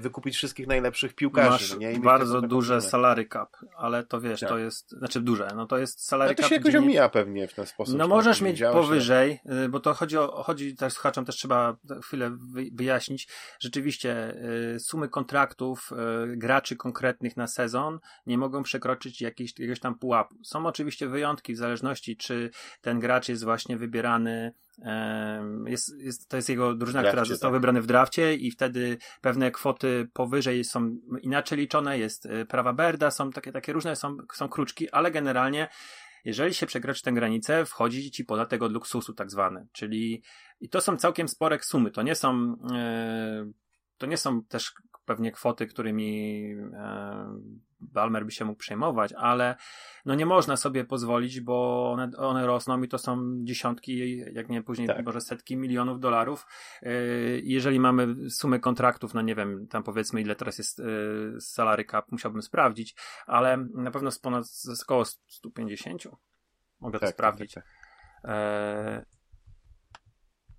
wykupić wszystkich najlepszych piłkarzy. Masz nie? I bardzo duże salary cap, ale to wiesz, tak. To jest, znaczy duże, no to jest salary cap. No to się cap, jakoś omija nie... pewnie w ten sposób. No możesz mieć powyżej, się... bo to chodzi o, chodzi też z haczem, też trzeba chwilę wyjaśnić. Rzeczywiście sumy kontraktów graczy konkretnych na sezon nie mogą przekroczyć jakiegoś tam pułapu. Są oczywiście wyjątki w zależności, czy ten gracz jest właśnie wybierany, jest, jest, to jest jego drużyna, która została tak. wybrana w drafcie i wtedy pewne kwoty powyżej są inaczej liczone, jest prawa Berda, są takie, takie różne, są, są kruczki, ale generalnie jeżeli się przekroczy tę granicę, wchodzi ci podatek od luksusu tak zwany, czyli i to są całkiem spore sumy, to nie są yy, to nie są też pewnie kwoty, którymi yy, Balmer by się mógł przejmować, ale no nie można sobie pozwolić, bo one, one rosną i to są dziesiątki, jak nie później, tak. może setki milionów dolarów. Yy, jeżeli mamy sumę kontraktów, no nie wiem, tam powiedzmy ile teraz jest yy, salary cap, musiałbym sprawdzić, ale na pewno z ponad z około sto pięćdziesiąt. Mogę tak, to sprawdzić. Tak, tak. Yy,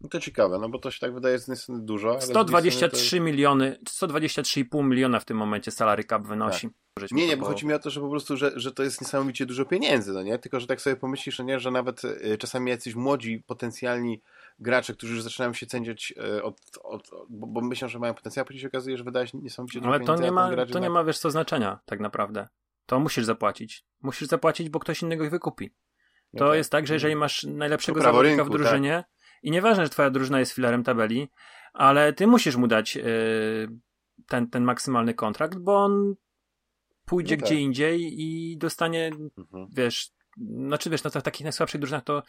No to ciekawe, no bo to się tak wydaje z niestety dużo. Ale sto dwadzieścia trzy jest... miliony, sto dwadzieścia trzy i pół miliona w tym momencie salary cap wynosi. Tak. Nie, nie, bo chodzi mi o to, że po prostu, że, że to jest niesamowicie dużo pieniędzy, no nie? Tylko, że tak sobie pomyślisz, no nie, że nawet y, czasami jacyś młodzi, potencjalni gracze, którzy już zaczynają się cenić y, od, od, od, bo, bo myślą, że mają potencjał, a później się okazuje, że wydaje się niesamowicie dużo ale pieniędzy. Ale to nie ma, graczy, to nie ma, wiesz co, znaczenia tak naprawdę. To musisz zapłacić. Musisz zapłacić, bo ktoś innego ich wykupi. To okay. jest tak, że jeżeli masz najlepszego zawodnika w drużynie, tak. I nieważne, że twoja drużyna jest filarem tabeli, ale ty musisz mu dać yy, ten, ten maksymalny kontrakt, bo on pójdzie no tak. gdzie indziej i dostanie, mhm. wiesz, znaczy wiesz, na no, takich najsłabszych drużynach to,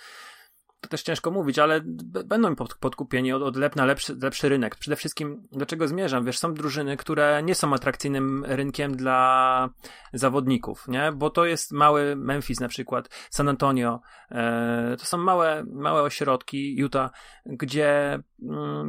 to też ciężko mówić, ale b- będą pod, podkupieni od, od lep na lepszy, lepszy rynek. Przede wszystkim, do czego zmierzam, wiesz, są drużyny, które nie są atrakcyjnym rynkiem dla zawodników, nie? Bo to jest mały Memphis na przykład, San Antonio, e, to są małe, małe ośrodki, Utah, gdzie mm,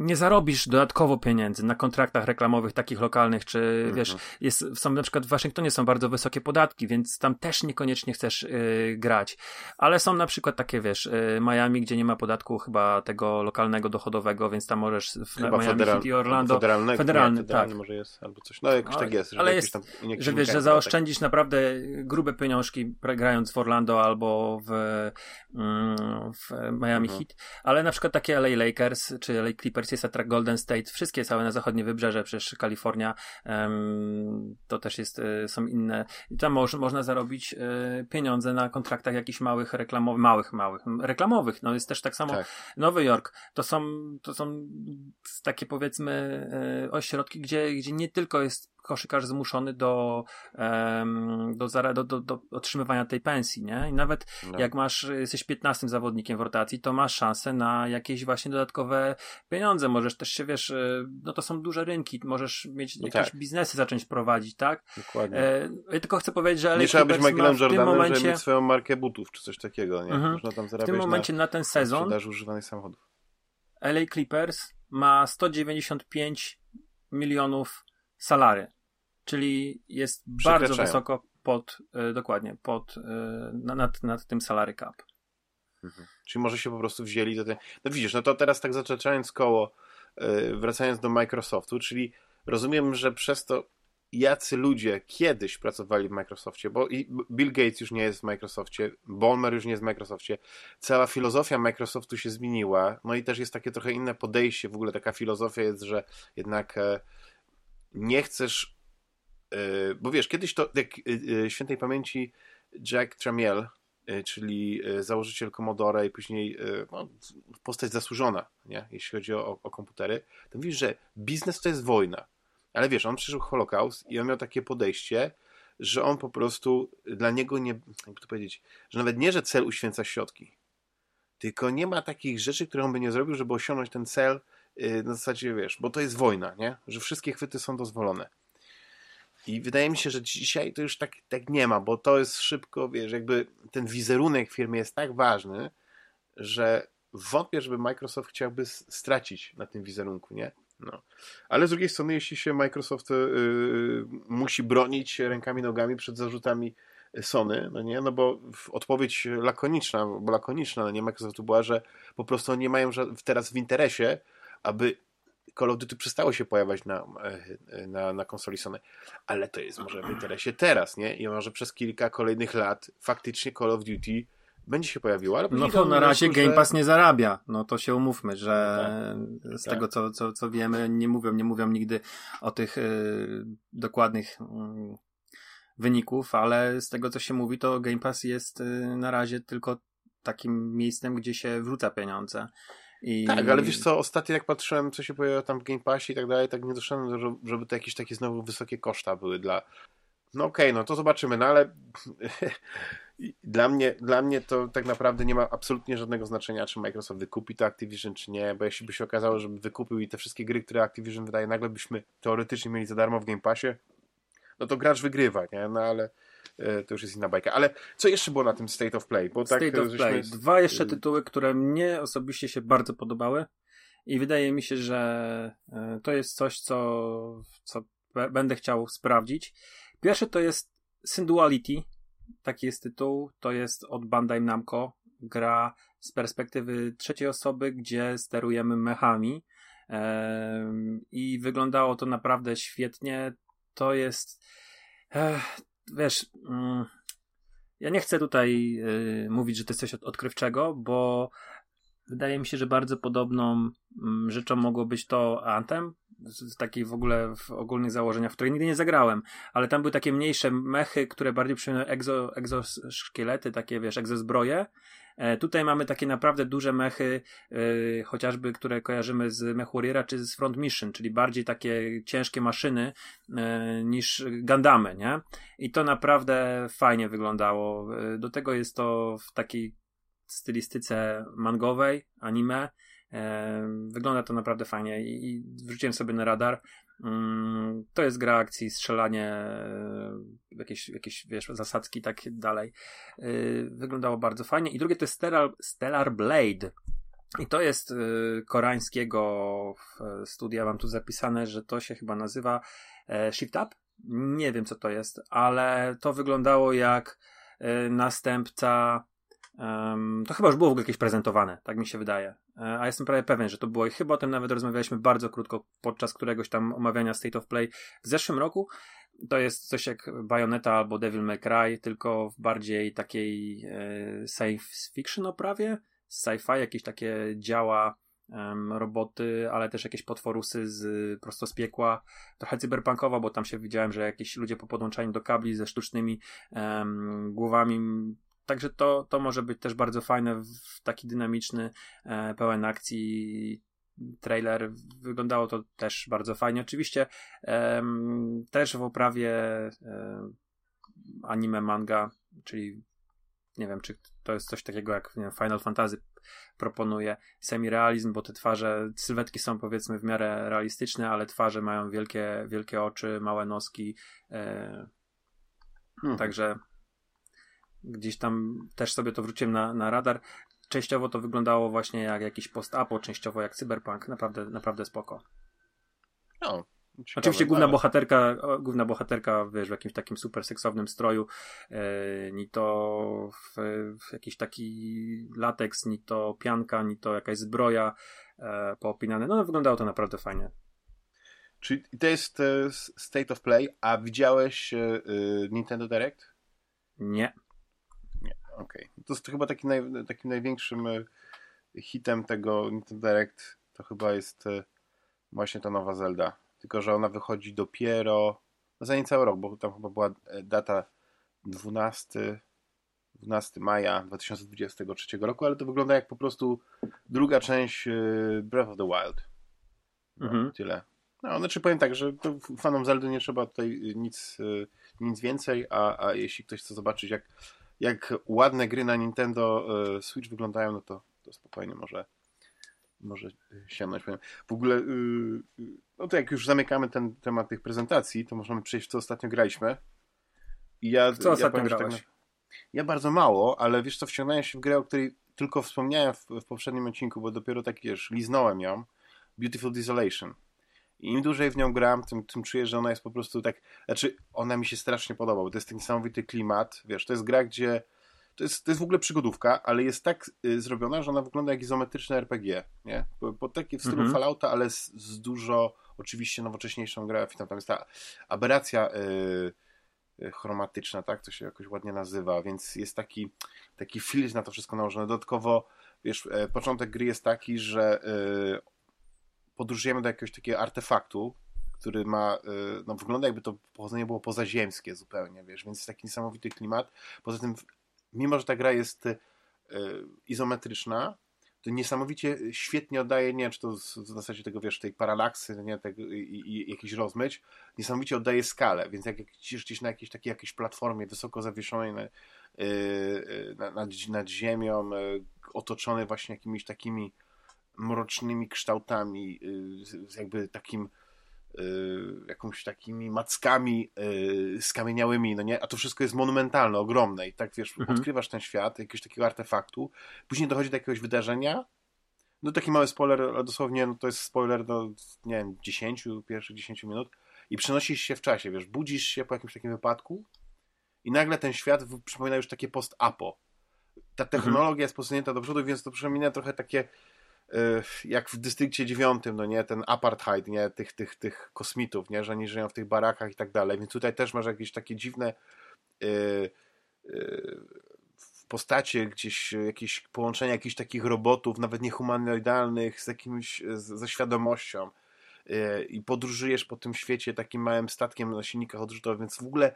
nie zarobisz dodatkowo pieniędzy na kontraktach reklamowych takich lokalnych, czy mhm. wiesz, jest, są na przykład w Waszyngtonie są bardzo wysokie podatki, więc tam też niekoniecznie chcesz y, grać, ale są na przykład takie, wiesz, y, Miami, gdzie nie ma podatku chyba tego lokalnego dochodowego, więc tam możesz w chyba Miami federal, City, Orlando... Federalny, federalny, tak. może jest, albo coś. No jakoś ale, tak jest. Że ale jest, tam, że wiesz, że zaoszczędzisz tak. naprawdę grube pieniążki grając w Orlando albo w, w Miami mhm. Heat, ale na przykład takie L A Lakers, czy L A Clippers jest atrak Golden State, wszystkie całe na zachodnie wybrzeże, przecież Kalifornia, um, to też jest, są inne. I tam moż, można zarobić pieniądze na kontraktach jakichś małych reklamowych, małych, małych, reklamowych, no jest też tak samo tak. Nowy Jork. To są, to są takie powiedzmy e, ośrodki, gdzie, gdzie nie tylko jest koszykarz zmuszony do, e, do, zara, do, do, do otrzymywania tej pensji, nie? I nawet no. jak masz, jesteś piętnastym zawodnikiem w rotacji, to masz szansę na jakieś właśnie dodatkowe pieniądze. Możesz też się, wiesz, e, no to są duże rynki, możesz mieć no jakieś tak. biznesy zacząć prowadzić, tak? Dokładnie. E, ja tylko chcę powiedzieć, że... Nie trzeba być Michaelem Jordanem, momencie... żeby mieć swoją markę butów, czy coś takiego, nie? Mhm. Można tam zarabiać w tym momencie na, na ten sezon sprzedaży używanych samochodów. L A Clippers ma sto dziewięćdziesiąt pięć milionów salary, czyli jest bardzo wysoko pod, y, dokładnie, pod, y, nad, nad tym salary cap. Mhm. Czyli może się po prostu wzięli do tej... No widzisz, no to teraz tak zaczynając koło, y, wracając do Microsoftu, czyli rozumiem, że przez to jacy ludzie kiedyś pracowali w Microsoftie, bo i Bill Gates już nie jest w Microsoftie, Ballmer już nie jest w Microsoftie, cała filozofia Microsoftu się zmieniła, no i też jest takie trochę inne podejście, w ogóle taka filozofia jest, że jednak nie chcesz Bo wiesz, kiedyś to, jak świętej pamięci Jack Tramiel, czyli założyciel Commodore i później no, postać zasłużona, nie? Jeśli chodzi o, o komputery, to mówisz, że biznes to jest wojna. Ale wiesz, on przeżył Holokaust i on miał takie podejście, że on po prostu, dla niego nie, jakby to powiedzieć, że nawet nie, że cel uświęca środki, tylko nie ma takich rzeczy, które on by nie zrobił, żeby osiągnąć ten cel na zasadzie, wiesz, bo to jest wojna, nie? Że wszystkie chwyty są dozwolone. I wydaje mi się, że dzisiaj to już tak, tak nie ma, bo to jest szybko, wiesz, jakby ten wizerunek w firmie jest tak ważny, że wątpię, żeby Microsoft chciałby stracić na tym wizerunku, nie? No. Ale z drugiej strony, jeśli się Microsoft yy, musi bronić rękami, nogami przed zarzutami Sony, no nie, no bo odpowiedź lakoniczna, bo lakoniczna, no nie, Microsoftu była, że po prostu nie mają teraz w interesie, aby Call of Duty przestało się pojawiać na, na, na konsoli Sony, ale to jest może w interesie teraz, nie? I może przez kilka kolejnych lat faktycznie Call of Duty będzie się pojawiło, ale... No to na razie Game Pass że... nie zarabia, no to się umówmy, że tak, z tak. tego co, co, co wiemy, nie mówią, nie mówią nigdy o tych yy, dokładnych yy, wyników, ale z tego co się mówi, to Game Pass jest yy, na razie tylko takim miejscem, gdzie się wrzuca pieniądze. I... Tak, ale wiesz co, ostatnio jak patrzyłem, co się pojawiło tam w Game Passie i tak dalej, tak nie doszedłem, żeby to jakieś takie znowu wysokie koszta były dla... No okej, okay, no to zobaczymy, no ale dla mnie, dla mnie to tak naprawdę nie ma absolutnie żadnego znaczenia, czy Microsoft wykupi to Activision, czy nie, bo jeśli by się okazało, żeby wykupił i te wszystkie gry, które Activision wydaje, nagle byśmy teoretycznie mieli za darmo w Game Passie, no to gracz wygrywa, nie? No ale to już jest inna bajka. Ale co jeszcze było na tym State of Play? Bo State tak, of żeśmy... Play. Dwa jeszcze tytuły, które mnie osobiście się bardzo podobały i wydaje mi się, że to jest coś, co, co będę chciał sprawdzić. Pierwszy to jest Synduality, taki jest tytuł, to jest od Bandai Namco, gra z perspektywy trzeciej osoby, gdzie sterujemy mechami ehm, i wyglądało to naprawdę świetnie, to jest, ech, wiesz, mm, ja nie chcę tutaj y, mówić, że to jest coś od, odkrywczego, bo wydaje mi się, że bardzo podobną mm, rzeczą mogło być to Anthem, w takiej w ogóle w ogólnych założeniach, w której nigdy nie zagrałem, ale tam były takie mniejsze mechy, które bardziej przypominały egzo, egzoszkielety, takie wiesz, egzozbroje. E, tutaj mamy takie naprawdę duże mechy, e, chociażby, które kojarzymy z Mech Warriora czy z Front Mission, czyli bardziej takie ciężkie maszyny e, niż Gundamy, nie? I to naprawdę fajnie wyglądało. E, do tego jest to w takiej stylistyce mangowej, anime. Wygląda to naprawdę fajnie i wrzuciłem sobie na radar. To jest gra akcji, strzelanie, jakieś, jakieś wiesz, zasadzki i tak dalej. Wyglądało bardzo fajnie. I drugie to jest Stellar, Stellar Blade. I to jest koreańskiego studia, mam tu zapisane, że to się chyba nazywa Shift Up. Nie wiem co to jest, ale to wyglądało jak następca. Um, to chyba już było w ogóle jakieś prezentowane, tak mi się wydaje, e, a jestem prawie pewien, że to było i chyba o tym nawet rozmawialiśmy bardzo krótko podczas któregoś tam omawiania State of Play w zeszłym roku. To jest coś jak Bayonetta albo Devil May Cry, tylko w bardziej takiej e, science fiction oprawie, sci-fi, jakieś takie działa um, roboty, ale też jakieś potworusy z, prosto z piekła, trochę cyberpunkowa, bo tam się widziałem, że jakieś ludzie popodłączani do kabli ze sztucznymi um, głowami. Także to, to może być też bardzo fajne, w taki dynamiczny, e, pełen akcji trailer. Wyglądało to też bardzo fajnie. Oczywiście e, też w oprawie e, anime manga, czyli nie wiem, czy to jest coś takiego jak nie wiem, Final Fantasy proponuje semirealizm, bo te twarze, sylwetki są powiedzmy w miarę realistyczne, ale twarze mają wielkie, wielkie oczy, małe noski. E, hmm. Także... Gdzieś tam też sobie to wróciłem na, na radar. Częściowo to wyglądało właśnie jak jakiś post-apo, częściowo jak cyberpunk. Naprawdę, naprawdę spoko. No, oczywiście główna ale... bohaterka, główna bohaterka, wiesz, w jakimś takim super seksownym stroju. Yy, ni to w, w jakiś taki lateks, ni to pianka, ni to jakaś zbroja yy, poopinane. No, wyglądało to naprawdę fajnie. Czyli to jest yy, State of Play, a widziałeś yy, Nintendo Direct? Nie. Okej. Okay. To jest to chyba taki naj, takim największym hitem tego Nintendo Direct, to chyba jest właśnie ta nowa Zelda. Tylko że ona wychodzi dopiero za niecały rok, bo tam chyba była data dwunastego maja dwa tysiące dwudziestego trzeciego roku, ale to wygląda jak po prostu druga część Breath of the Wild. No, mhm. Tyle. No, znaczy powiem tak, że fanom Zeldy nie trzeba tutaj nic, nic więcej, a, a jeśli ktoś chce zobaczyć, jak, jak ładne gry na Nintendo Switch wyglądają, no to, to spokojnie może, może sięgnąć. W ogóle, no to jak już zamykamy ten temat tych prezentacji, to możemy przejść w co ostatnio graliśmy. I ja, co ja ostatnio powiem, grałeś? Tak na... Ja bardzo mało, ale wiesz co, wciągnąłem się w grę, o której tylko wspomniałem w, w poprzednim odcinku, bo dopiero tak, wiesz, liznąłem ją. Beautiful Desolation. I im dłużej w nią gram, tym, tym czuję, że ona jest po prostu tak... Znaczy, ona mi się strasznie podoba, bo to jest ten niesamowity klimat, wiesz, to jest gra, gdzie... To jest, to jest w ogóle przygodówka, ale jest tak y, zrobiona, że ona wygląda jak izometryczne R P G, nie? Bo, bo takie w stylu mm-hmm. Fallouta, ale z, z dużo oczywiście nowocześniejszą grafiką. Tam jest ta aberracja y, y, chromatyczna, tak? To się jakoś ładnie nazywa, więc jest taki, taki filtr na to wszystko nałożony. Dodatkowo, wiesz, y, początek gry jest taki, że... Y, podróżujemy do jakiegoś takiego artefaktu, który ma, no wygląda jakby to pochodzenie było pozaziemskie zupełnie, wiesz, więc jest taki niesamowity klimat. Poza tym, mimo że ta gra jest izometryczna, to niesamowicie świetnie oddaje, nie wiem, czy to w zasadzie tego, wiesz, tej paralaksy, nie, tego, i, i jakiś rozmyć, niesamowicie oddaje skalę, więc jak cisz gdzieś na jakiejś takiej jakiejś platformie wysoko zawieszonej na, na, nad, nad ziemią, otoczony właśnie jakimiś takimi mrocznymi kształtami, z jakby takim jakąś takimi mackami skamieniałymi, no nie? A to wszystko jest monumentalne, ogromne i tak, wiesz, mhm. odkrywasz ten świat, jakiegoś takiego artefaktu, później dochodzi do jakiegoś wydarzenia, no taki mały spoiler, ale dosłownie, no to jest spoiler do, nie wiem, dziesięciu, pierwszych dziesięciu minut i przenosisz się w czasie, wiesz, budzisz się po jakimś takim wypadku i nagle ten świat przypomina już takie post-apo. Ta technologia mhm. jest posunięta do przodu, więc to przypomina trochę takie jak w dystrykcie dziewiątym, no nie, ten apartheid, nie, tych, tych, tych kosmitów, nie, że oni żyją w tych barakach i tak dalej, więc tutaj też masz jakieś takie dziwne yy, yy, postacie, gdzieś jakieś połączenia jakichś takich robotów, nawet niehumanoidalnych, z jakimś, z, ze świadomością yy, i podróżujesz po tym świecie takim małym statkiem na silnikach odrzutowych, więc w ogóle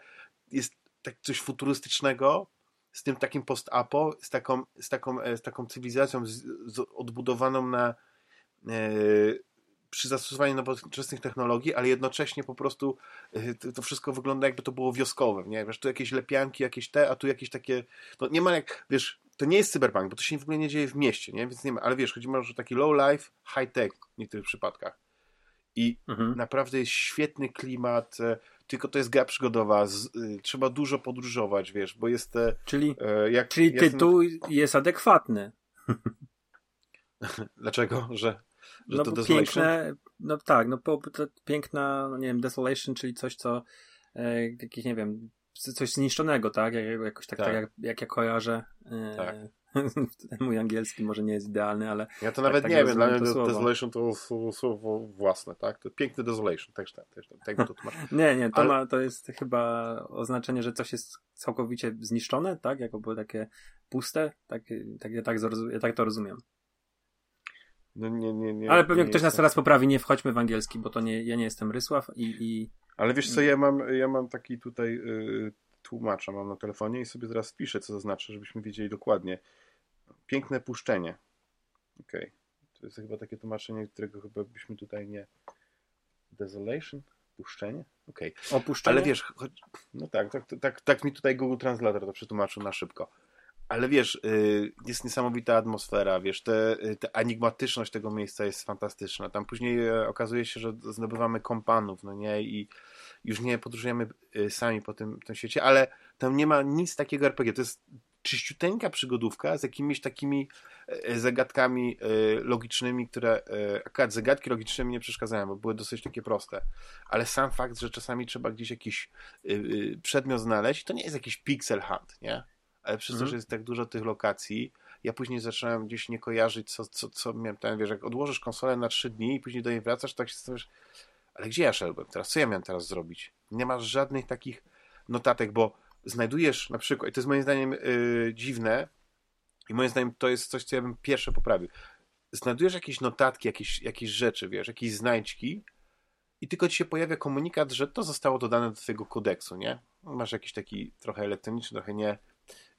jest tak coś futurystycznego, z tym takim post-apo, z taką, z taką, z taką cywilizacją z, z odbudowaną na yy, przy zastosowaniu nowoczesnych technologii, ale jednocześnie po prostu yy, to wszystko wygląda jakby to było wioskowe, nie? Wiesz, tu jakieś lepianki, jakieś te, a tu jakieś takie, no nie ma jak, wiesz, to nie jest cyberpunk, bo to się w ogóle nie dzieje w mieście, nie? Więc nie ma, ale wiesz, chodzi może o taki low life, high tech w niektórych przypadkach. I mhm. naprawdę jest świetny klimat, tylko to jest gra przygodowa, z, y, trzeba dużo podróżować, wiesz, bo jest... Czyli, y, jak, czyli jak tytuł ten... jest adekwatny. Dlaczego? Że, że no to Desolation? Piękne, no tak, no po, to piękna, no nie wiem, Desolation, czyli coś, co y, jakieś, nie wiem, coś zniszczonego, tak? Jak, jakoś tak, tak. tak jak, jak ja kojarzę. Y, tak. Mój angielski może nie jest idealny, ale... Ja to nawet tak, nie tak wiem, dla mnie to Desolation to słowo własne, tak? To piękny Desolation, też tak. Też, tak to nie, nie, to, ale... ma, to jest chyba oznaczenie, że coś jest całkowicie zniszczone, tak? Jakoby takie puste, tak, tak, ja, tak zrozum- ja tak to rozumiem. No nie, nie, nie. Ale pewnie nie ktoś nas teraz poprawi, nie wchodźmy w angielski, bo to nie, ja nie jestem Rysław i... i... Ale wiesz co, ja mam, ja mam taki tutaj yy, tłumacza, mam na telefonie i sobie zaraz piszę, co to znaczy, żebyśmy wiedzieli dokładnie. Piękne puszczenie. Okej. Okay. To jest chyba takie tłumaczenie, którego chyba byśmy tutaj nie... Desolation? Puszczenie? Okej. Okay. Opuszczenie? Ale wiesz, choć... no tak tak, tak, tak mi tutaj Google Translator to przetłumaczył na szybko. Ale wiesz, yy, jest niesamowita atmosfera, wiesz, te, yy, ta enigmatyczność tego miejsca jest fantastyczna. Tam później yy, okazuje się, że zdobywamy kompanów, no nie, i już nie podróżujemy yy, sami po tym, tym świecie, ale tam nie ma nic takiego R P G. To jest czyściuteńka przygodówka z jakimiś takimi zagadkami logicznymi, które akurat zagadki logiczne mi nie przeszkadzają, bo były dosyć takie proste, ale sam fakt, że czasami trzeba gdzieś jakiś przedmiot znaleźć, to nie jest jakiś pixel hunt, nie? Ale przez to, że jest tak dużo tych lokacji, ja później zacząłem gdzieś nie kojarzyć, co, co, co miałem tam, wiesz, jak odłożysz konsolę na trzy dni i później do niej wracasz, tak się zastanawiasz, ale gdzie ja szedłem teraz, co ja miałem teraz zrobić? Nie masz żadnych takich notatek, bo znajdujesz na przykład, i to jest moim zdaniem yy, dziwne, i moim zdaniem to jest coś, co ja bym pierwsze poprawił. Znajdujesz jakieś notatki, jakieś, jakieś rzeczy, wiesz, jakieś znajdźki, i tylko ci się pojawia komunikat, że to zostało dodane do tego kodeksu, nie? Masz jakiś taki trochę elektroniczny, trochę nie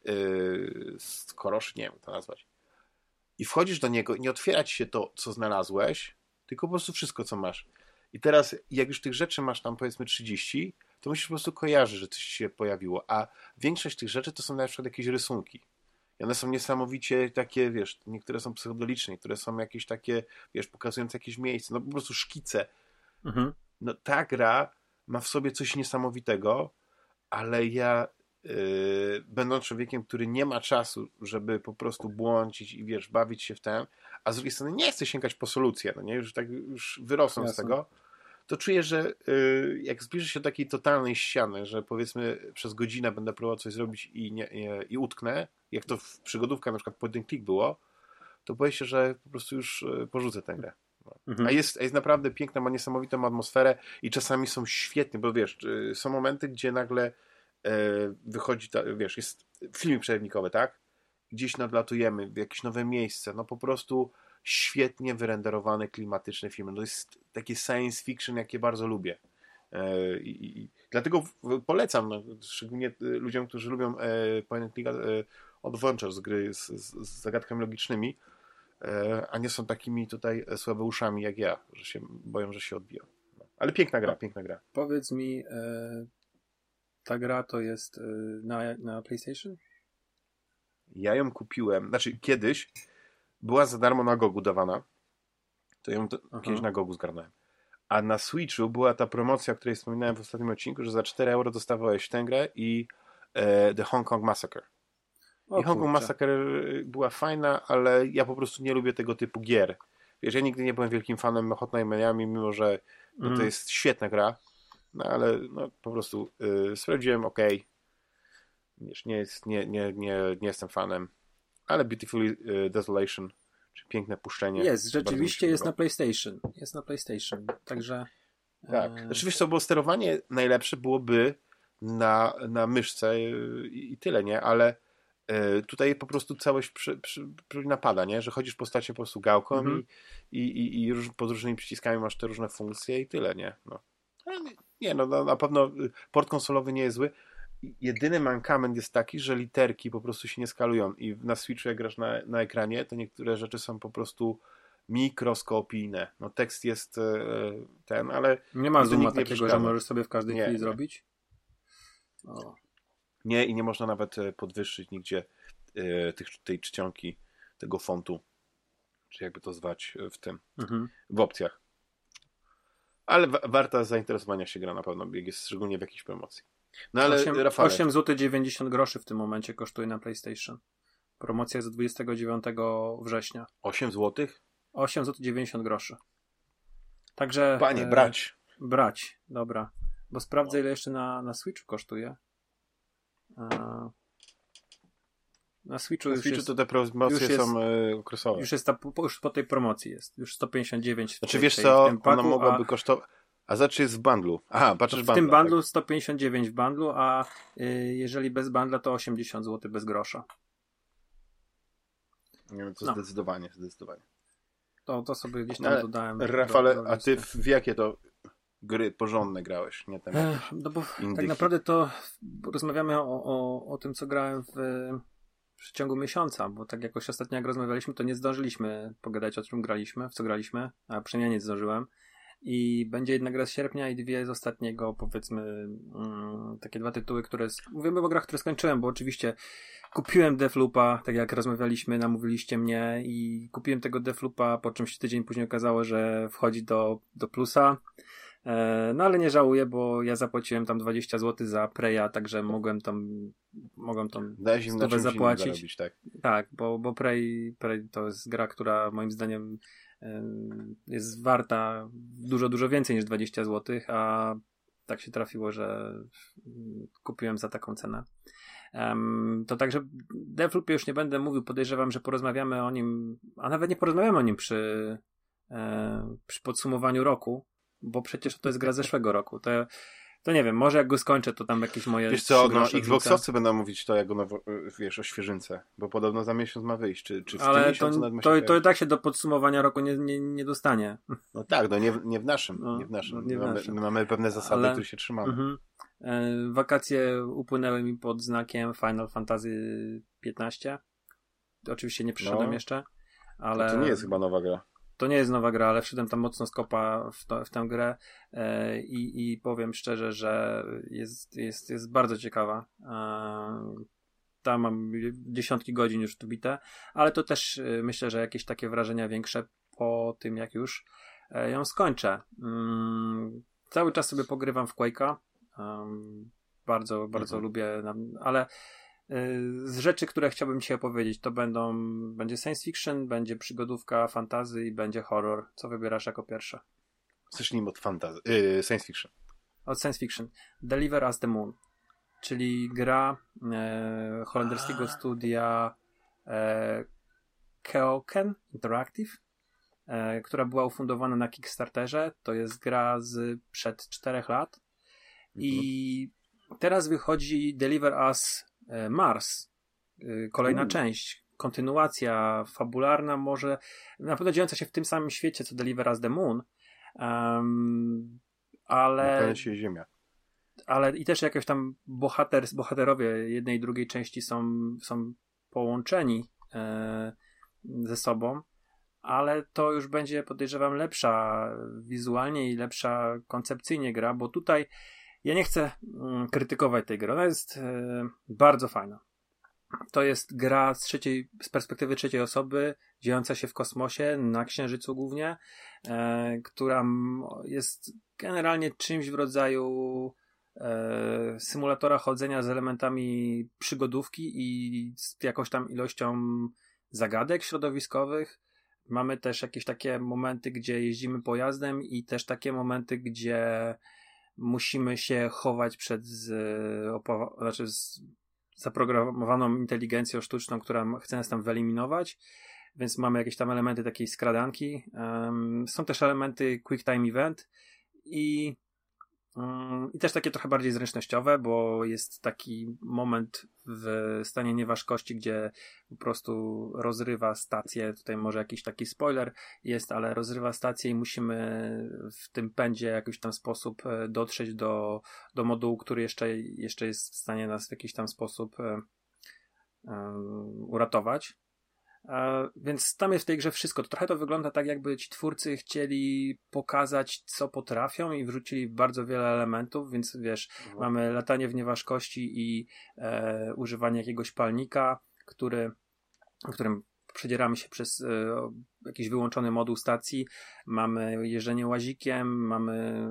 yy, skorosz, nie wiem jak to nazwać. I wchodzisz do niego i nie otwiera ci się to, co znalazłeś, tylko po prostu wszystko, co masz. I teraz, jak już tych rzeczy masz tam powiedzmy trzydzieści, to musisz po prostu kojarzyć, że coś się pojawiło. A większość tych rzeczy to są na przykład jakieś rysunki. I one są niesamowicie takie, wiesz, niektóre są psychodeliczne, niektóre są jakieś takie, wiesz, pokazujące jakieś miejsce, no po prostu szkice. Mhm. No ta gra ma w sobie coś niesamowitego, ale ja yy, będąc człowiekiem, który nie ma czasu, żeby po prostu błądzić i wiesz, bawić się w ten, a z drugiej strony nie chcę sięgać po solucję, no nie, już tak już wyrosłem Jasne. z tego, to czuję, że yy, jak zbliżę się do takiej totalnej ściany, że powiedzmy przez godzinę będę próbował coś zrobić i, nie, nie, i utknę, jak to w przygodówkach na przykład point and click było, to boję się, że po prostu już porzucę tę grę. Mhm. A, jest, a jest naprawdę piękna, ma niesamowitą atmosferę i czasami są świetne, bo wiesz, są momenty, gdzie nagle e, wychodzi, ta, wiesz, jest filmik przerywnikowy, tak? Gdzieś nadlatujemy w jakieś nowe miejsce, no po prostu świetnie wyrenderowany, klimatyczny film. To jest takie science fiction, jakie bardzo lubię. E, i, i, dlatego w, polecam, no, szczególnie ludziom, którzy lubią e, point and click, e, Adventure z gry z, z, z zagadkami logicznymi, e, a nie są takimi tutaj słabeuszami jak ja, że się boją, że się odbiją. No. Ale piękna gra, piękna gra. Powiedz mi, e, ta gra to jest e, na, na PlayStation? Ja ją kupiłem, znaczy kiedyś była za darmo na Gogu dawana, to ją to, kiedyś na Gogu zgarnąłem. A na Switchu była ta promocja, o której wspominałem w ostatnim odcinku, że za cztery euro dostawałeś tę grę i e, The Hong Kong Massacre. O, I Hong Kong Massacre była fajna, ale ja po prostu nie lubię tego typu gier. Wiesz, ja nigdy nie byłem wielkim fanem Hotline Miami, mimo że no, mm. to jest świetna gra, no ale no, po prostu yy, sprawdziłem, okej. Okay. Nie, jest, nie, nie, nie, nie jestem fanem, ale Beautiful Desolation, czy piękne puszczenie. Jest, rzeczywiście jest na PlayStation. Jest na PlayStation, także... Tak, oczywiście to było sterowanie najlepsze byłoby na, na myszce i, i tyle, nie? Ale tutaj po prostu całość przy, przy, przy napada, nie? Że chodzisz postacią po prostu gałką mm-hmm. i, i, i już pod różnymi przyciskami masz te różne funkcje i tyle, nie? No. Nie, no na pewno port konsolowy nie jest zły. Jedyny mankament jest taki, że literki po prostu się nie skalują i na Switchu jak grasz na, na ekranie, to niektóre rzeczy są po prostu mikroskopijne. No tekst jest ten, ale... Nie ma zooma takiego, że możesz sobie w każdej nie, chwili nie. zrobić? O... Nie, i nie można nawet podwyższyć nigdzie y, tych, tej czcionki, tego fontu, czy jakby to zwać w tym, mhm. w opcjach. Ale wa- warta zainteresowania się gra na pewno, jest szczególnie w jakiejś promocji. No ale osiem złotych dziewięćdziesiąt groszy w tym momencie kosztuje na PlayStation. Promocja jest z dwudziestego dziewiątego września. osiem złotych? osiem złotych dziewięćdziesiąt groszy. Także... Panie, brać. E, brać, dobra. Bo sprawdzę, ile jeszcze na, na Switchu kosztuje. Na Switchu, na już Switchu jest, to te promocje już jest, są e, okresowe. Już jest ta, już po tej promocji jest. Już sto pięćdziesiąt dziewięć. Znaczy tej, wiesz co, tej, paku, ona mogłaby a... kosztować... A znaczy jest w bundlu. Aha, patrzysz w bundlu. W tym bundlu tak. sto pięćdziesiąt dziewięć w bundlu, a y, jeżeli bez bundla to osiemdziesiąt złotych bez grosza. Nie wiem, to no. zdecydowanie, zdecydowanie. To, to sobie gdzieś tam ale, dodałem. Rafale, do, do a ty w jakie to... gry porządne grałeś, nie tam Ech, no bo tak naprawdę to rozmawiamy o, o, o tym, co grałem w, w przeciągu miesiąca, bo tak jakoś ostatnio jak rozmawialiśmy, to nie zdążyliśmy pogadać o czym graliśmy, w co graliśmy, a przynajmniej ja nie zdążyłem i będzie jedna gra z sierpnia i dwie z ostatniego, powiedzmy mm, takie dwa tytuły, które, mówimy o grach, które skończyłem, bo oczywiście kupiłem Deathloopa, tak jak rozmawialiśmy, namówiliście mnie i kupiłem tego Deathloopa, po czymś tydzień później okazało, że wchodzi do, do plusa. No ale nie żałuję, bo ja zapłaciłem tam dwadzieścia złotych za Preya, także mogłem tam mogłem tam stówę zapłacić. Zarobić, tak, tak bo, bo Prey, Prey to jest gra, która moim zdaniem jest warta dużo, dużo więcej niż dwadzieścia złotych, a tak się trafiło, że kupiłem za taką cenę. Um, to także Deathloop już nie będę mówił, podejrzewam, że porozmawiamy o nim, a nawet nie porozmawiamy o nim przy, e, przy podsumowaniu roku, bo przecież to jest gra zeszłego roku. To, To nie wiem, może jak go skończę, to tam jakieś moje... Wiesz co, no, Xboxowcy będą mówić to jako, nowo, wiesz, o świeżynce, bo podobno za miesiąc ma wyjść, czy, czy w ale tym miesiącu nawet ma się... Ale to, to i tak się do podsumowania roku nie, nie, nie dostanie. No tak, no nie, nie w naszym, no, nie w naszym. Nie w naszym. Mamy, mamy pewne zasady, ale... których się trzymamy. Mhm. E, wakacje upłynęły mi pod znakiem Final Fantasy piętnaście. Oczywiście nie przyszedłem no, jeszcze, ale... To nie jest chyba nowa gra. To nie jest nowa gra, ale wszedłem tam mocno z kopa w, to, w tę grę e, i, i powiem szczerze, że jest, jest, jest bardzo ciekawa. E, tam mam dziesiątki godzin już tu bite, ale to też e, myślę, że jakieś takie wrażenia większe po tym, jak już e, ją skończę. E, cały czas sobie pogrywam w Quake'a. E, bardzo, bardzo mhm. lubię, ale z rzeczy, które chciałbym dzisiaj opowiedzieć, to będą, będzie science fiction, będzie przygodówka, fantasy i będzie horror. Co wybierasz jako pierwsze? Zacznijmy od fantasy, yy, science fiction. Od science fiction. Deliver Us the Moon, czyli gra yy, holenderskiego A. studia yy, Keoken Interactive, yy, która była ufundowana na Kickstarterze. To jest gra z przed czterech lat i teraz wychodzi Deliver Us Mars, kolejna mm. część, kontynuacja fabularna, może na pewno dziejąca się w tym samym świecie co Deliver Us the Moon, um, ale na planecie Ziemia, ale i też jakieś tam bohater, bohaterowie jednej i drugiej części są, są połączeni e, ze sobą, ale to już będzie, podejrzewam, lepsza wizualnie i lepsza koncepcyjnie gra, bo tutaj ja nie chcę krytykować tej gry. Ona jest e, bardzo fajna. To jest gra z, trzeciej, z perspektywy trzeciej osoby, dziejąca się w kosmosie, na Księżycu głównie, e, która jest generalnie czymś w rodzaju e, symulatora chodzenia z elementami przygodówki i z jakąś tam ilością zagadek środowiskowych. Mamy też jakieś takie momenty, gdzie jeździmy pojazdem i też takie momenty, gdzie musimy się chować przed z, opo- znaczy z zaprogramowaną inteligencją sztuczną, która chce nas tam wyeliminować, więc mamy jakieś tam elementy takiej skradanki. Um, są też elementy quick time event i, um, i też takie trochę bardziej zręcznościowe, bo jest taki moment w stanie nieważkości, gdzie po prostu rozrywa stację, tutaj może jakiś taki spoiler jest, ale rozrywa stację i musimy w tym pędzie w jakiś tam sposób dotrzeć do, do modułu, który jeszcze, jeszcze jest w stanie nas w jakiś tam sposób um, uratować. A więc tam jest w tej grze wszystko. To trochę to wygląda tak, jakby ci twórcy chcieli pokazać, co potrafią i wrzucili bardzo wiele elementów, więc wiesz, mhm. mamy latanie w nieważkości i e, używanie jakiegoś palnika, który, którym przedzieramy się przez e, jakiś wyłączony moduł stacji, mamy jeżdżenie łazikiem, mamy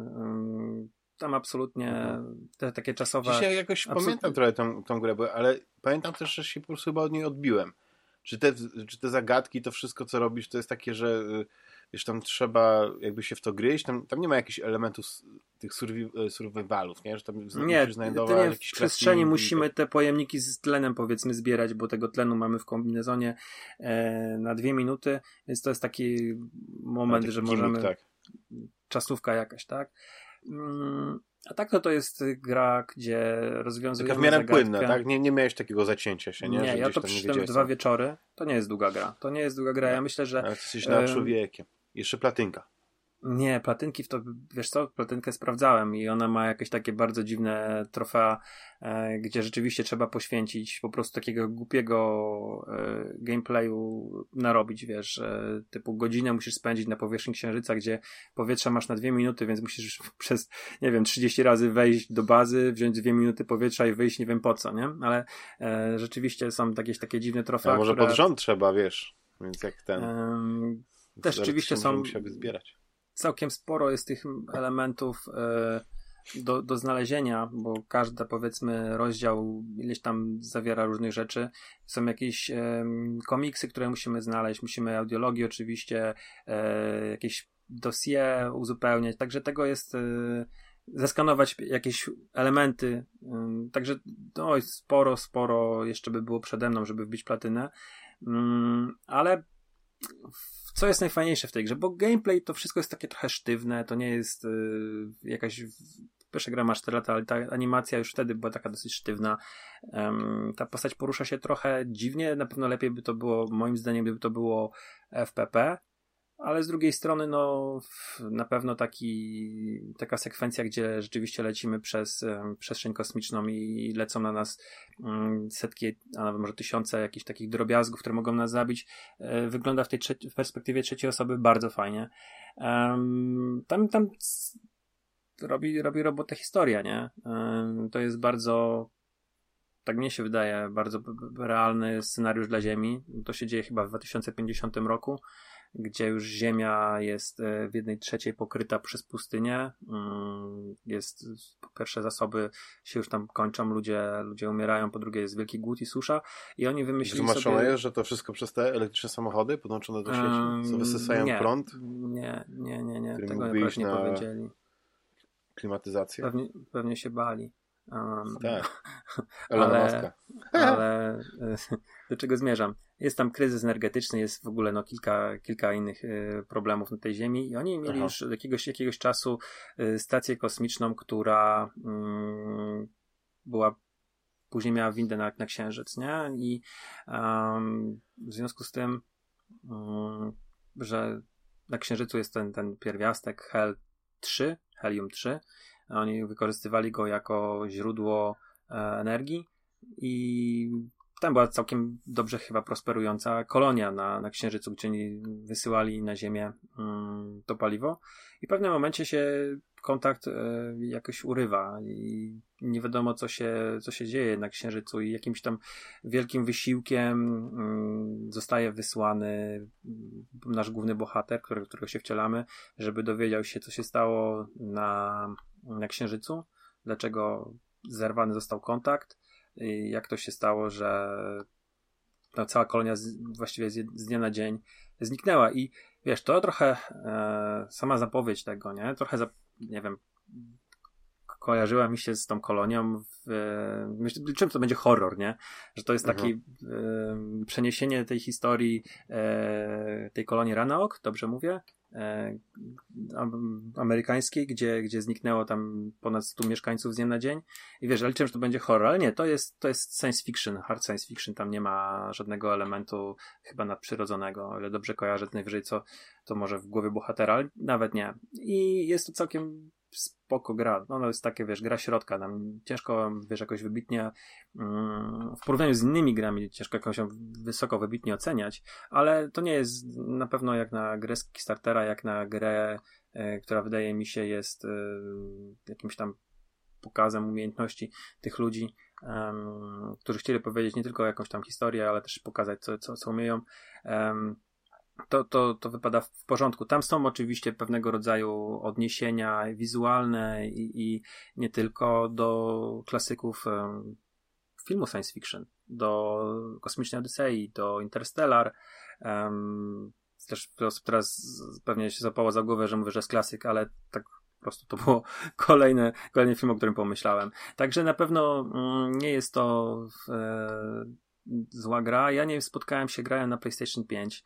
y, tam absolutnie mhm. te takie czasowe... Dzisiaj jakoś absolut... pamiętam trochę tą, tą grę, ale pamiętam też, że się po prostu chyba od niej odbiłem. Czy te, czy te zagadki, to wszystko, co robisz, to jest takie, że wiesz, tam trzeba jakby się w to gryźć, tam, tam nie ma jakichś elementów tych survi- survivalów, nie? Że tam nie, znajdować jakieś w przestrzeni klasy... musimy te pojemniki z tlenem, powiedzmy, zbierać, bo tego tlenu mamy w kombinezonie e, na dwie minuty, więc to jest taki moment, taki że gimmick, możemy... Tak. Czasówka jakaś, tak? Mm. A tak to to jest gra, gdzie rozwiązujemy zagadkę. Taka w miarę płynna, tak? Nie, nie miałeś takiego zacięcia się, nie? Nie, że ja to przeczytałem dwa wieczory. To nie jest długa gra. To nie jest długa gra. Ja myślę, że... Ale jesteś na człowiekiem. Jeszcze platynka. Nie, platynki w to... Wiesz co? Platynkę sprawdzałem i ona ma jakieś takie bardzo dziwne trofea, e, gdzie rzeczywiście trzeba poświęcić po prostu takiego głupiego e, gameplayu narobić, wiesz? E, typu godzinę musisz spędzić na powierzchni Księżyca, gdzie powietrza masz na dwie minuty, więc musisz przez, nie wiem, trzydzieści razy wejść do bazy, wziąć dwie minuty powietrza i wyjść nie wiem po co, nie? Ale e, rzeczywiście są jakieś takie dziwne trofea, a może które... pod rząd trzeba, wiesz? Więc jak ten... E, też rzeczywiście są... Musiałby zbierać. Całkiem sporo jest tych elementów y, do, do znalezienia, bo każdy, powiedzmy, rozdział ileś tam zawiera różnych rzeczy. Są jakieś y, komiksy, które musimy znaleźć, musimy audiologii oczywiście, y, jakieś dossier uzupełniać, także tego jest... Y, zeskanować jakieś elementy, y, także no, sporo, sporo jeszcze by było przede mną, żeby wbić platynę, y, ale... Co jest najfajniejsze w tej grze, bo gameplay to wszystko jest takie trochę sztywne, to nie jest y, jakaś Pierwsza gra ma cztery lata, ale ta animacja już wtedy była taka dosyć sztywna. Um, ta postać porusza się trochę dziwnie, na pewno lepiej by to było, moim zdaniem, gdyby to było F P P, ale z drugiej strony no na pewno taki, taka sekwencja, gdzie rzeczywiście lecimy przez um, przestrzeń kosmiczną i lecą na nas um, setki, a nawet może tysiące jakichś takich drobiazgów, które mogą nas zabić, e, wygląda w tej trze- w perspektywie trzeciej osoby bardzo fajnie. Um, tam tam robi, robi robotę historia, nie? Um, to jest bardzo, tak mnie się wydaje, bardzo realny scenariusz dla Ziemi. To się dzieje chyba w dwa tysiące pięćdziesiątym roku, gdzie już Ziemia jest w jednej trzeciej pokryta przez pustynię. Jest, po pierwsze, zasoby się już tam kończą, ludzie, ludzie umierają, po drugie jest wielki głód i susza i oni wymyślili sobie... Wytłumaczone jest, że to wszystko przez te elektryczne samochody podłączone do sieci, co wysysają nie, prąd? Nie, nie, nie, nie. Tego akurat nie powiedzieli. Klimatyzację? Pewnie, pewnie się bali. Um, tak. ale, ale do czego zmierzam? Jest tam kryzys energetyczny, jest w ogóle no, kilka, kilka innych y, problemów na tej ziemi i oni mieli Aha. już od jakiegoś, jakiegoś czasu y, stację kosmiczną, która y, była później miała windę na, na Księżyc, nie? I y, y, w związku z tym y, że na Księżycu jest ten, ten pierwiastek Hel trzy, Helium trzy. Oni wykorzystywali go jako źródło e, energii i tam była całkiem dobrze chyba prosperująca kolonia na, na Księżycu, gdzie oni wysyłali na Ziemię mm, to paliwo i w pewnym momencie się kontakt e, jakoś urywa i nie wiadomo co się, co się dzieje na Księżycu i jakimś tam wielkim wysiłkiem mm, zostaje wysłany nasz główny bohater, który, którego się wcielamy, żeby dowiedział się co się stało na na Księżycu, dlaczego zerwany został kontakt i jak to się stało, że no, cała kolonia z, właściwie z, z dnia na dzień zniknęła i wiesz, to trochę e, sama zapowiedź tego, nie? Trochę za, nie wiem, kojarzyła mi się z tą kolonią w, e, czym to będzie horror, nie? Że to jest takie mhm. e, przeniesienie tej historii e, tej kolonii Ragnarok, dobrze mówię? Amerykańskiej, gdzie, gdzie zniknęło tam ponad stu mieszkańców z dnia na dzień i wiesz, ja liczyłem, że to będzie horror, ale nie, to jest, to jest science fiction, hard science fiction, tam nie ma żadnego elementu chyba nadprzyrodzonego, ale dobrze kojarzę, najwyżej co to może w głowie bohatera, ale nawet nie. I jest to całkiem spoko gra, no to jest takie, wiesz, gra środka, nam ciężko, wiesz, jakoś wybitnie mm, w porównaniu z innymi grami ciężko jakoś wysoko wybitnie oceniać, ale to nie jest na pewno jak na grę z Kickstartera, jak na grę, y, która wydaje mi się jest y, jakimś tam pokazem umiejętności tych ludzi, y, którzy chcieli powiedzieć nie tylko jakąś tam historię, ale też pokazać co, co, co umieją. Y, To, to, to wypada w porządku. Tam są oczywiście pewnego rodzaju odniesienia wizualne i, i nie tylko do klasyków um, filmu science fiction, do Kosmicznej Odysei, do Interstellar. Um, też po prostu teraz pewnie się zapało za głowę, że mówię, że jest klasyk, ale tak po prostu to było kolejne, kolejny film, o którym pomyślałem. Także na pewno mm, nie jest to... W, e, zła gra. Ja nie spotkałem się, grałem na PlayStation pięć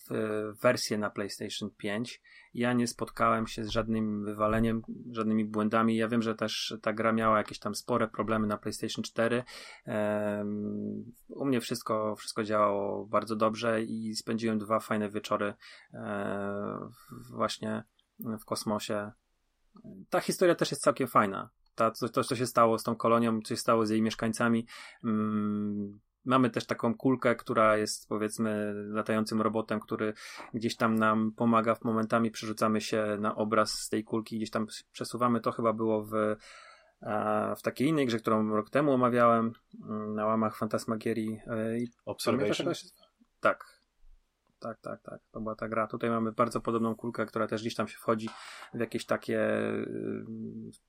w wersję na PlayStation pięć. Ja nie spotkałem się z żadnym wywaleniem, żadnymi błędami. Ja wiem, że też ta gra miała jakieś tam spore problemy na PlayStation cztery. Um, u mnie wszystko, wszystko działało bardzo dobrze i spędziłem dwa fajne wieczory um, właśnie w kosmosie. Ta historia też jest całkiem fajna. Ta, to, to, co się stało z tą kolonią, co się stało z jej mieszkańcami. Um, mamy też taką kulkę, która jest powiedzmy latającym robotem, który gdzieś tam nam pomaga. W momentami przerzucamy się na obraz z tej kulki, gdzieś tam przesuwamy. To chyba było w, w takiej innej grze, którą rok temu omawiałem na łamach Fantasmagierii. Observation? Tak. Tak, tak, tak. To była ta gra. Tutaj mamy bardzo podobną kulkę, która też gdzieś tam się wchodzi w jakieś takie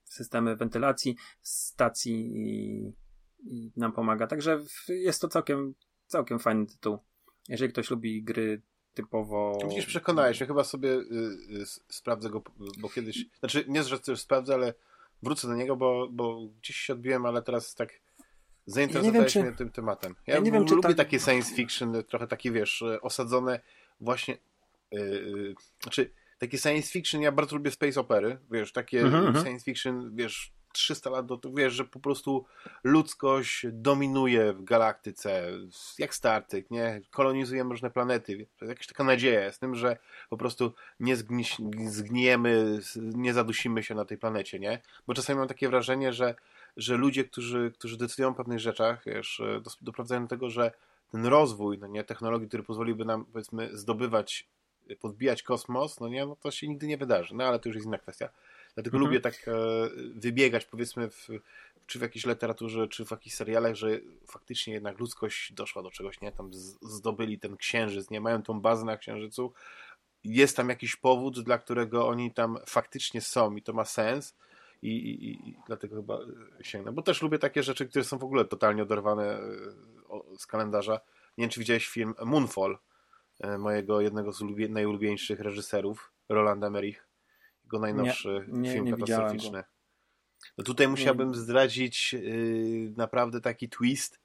systemy wentylacji, stacji i, i nam pomaga. Także jest to całkiem, całkiem fajny tytuł. Jeżeli ktoś lubi gry typowo... Widzisz, przekonałeś się. Chyba sobie y, y, sprawdzę go, bo kiedyś... Znaczy, nie, że coś sprawdzę, ale wrócę do niego, bo, bo gdzieś się odbiłem, ale teraz tak... Zainteresowałeś ja mnie czy... tym tematem. Ja, ja nie wiem, czy lubię ta... takie science fiction, trochę takie, wiesz, osadzone właśnie... Yy, znaczy, takie science fiction, ja bardzo lubię space opery, wiesz, takie mhm, science fiction, wiesz, trzysta lat do tego, wiesz, że po prostu ludzkość dominuje w galaktyce, jak Star Trek, nie? Kolonizujemy różne planety. To jakaś taka nadzieja z tym, że po prostu nie zgni- zgniemy, nie zadusimy się na tej planecie, nie? Bo czasami mam takie wrażenie, że, że ludzie, którzy, którzy decydują o pewnych rzeczach, wiesz, doprowadzają do tego, że ten rozwój, no nie, technologii, który pozwoliłby nam, powiedzmy, zdobywać, podbijać kosmos, no nie, no to się nigdy nie wydarzy, no ale to już jest inna kwestia. Dlatego mhm. lubię tak e, wybiegać, powiedzmy, w, czy w jakiejś literaturze, czy w jakichś serialach, że faktycznie jednak ludzkość doszła do czegoś, nie? Tam z, zdobyli ten księżyc, nie? Mają tą bazę na księżycu. Jest tam jakiś powód, dla którego oni tam faktycznie są i to ma sens. I, i, i dlatego chyba sięgnę. Bo też lubię takie rzeczy, które są w ogóle totalnie oderwane z kalendarza. Nie wiem, czy widziałeś film Moonfall, mojego jednego z ulubie- najulubieńszych reżyserów, Rolanda Emmerich. Jego najnowszy nie, nie, film nie katastroficzny. No tutaj musiałbym nie. zdradzić yy, naprawdę taki twist,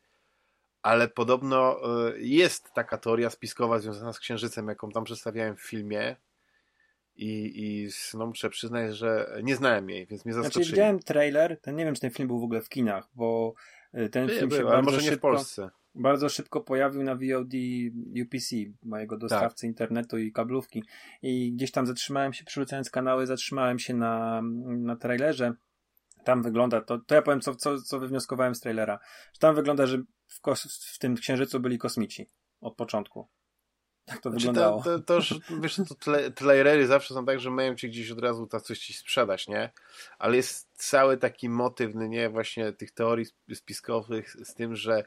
ale podobno yy, jest taka teoria spiskowa związana z Księżycem, jaką tam przedstawiałem w filmie i, i no, muszę przyznać, że nie znałem jej, więc mnie zaskoczyli. Znaczy widziałem trailer, ten, nie wiem, czy ten film był w ogóle w kinach, bo ten nie, film był, się ale bardzo może szybko, nie w Polsce. Bardzo szybko pojawił na V O D U P C, mojego dostawcy tak. internetu i kablówki. I gdzieś tam zatrzymałem się, przerzucając kanały, zatrzymałem się na, na trailerze. Tam wygląda, to, to ja powiem, co, co, co wywnioskowałem z trailera. Tam wygląda, że w, kos- w tym księżycu byli kosmici od początku. Tak to znaczy, wyglądało. To, to, to już, wiesz, to tle, trailery zawsze są tak, że mają ci gdzieś od razu ta coś ci sprzedać, nie? Ale jest cały taki motyw, nie? Właśnie tych teorii spiskowych z tym, że,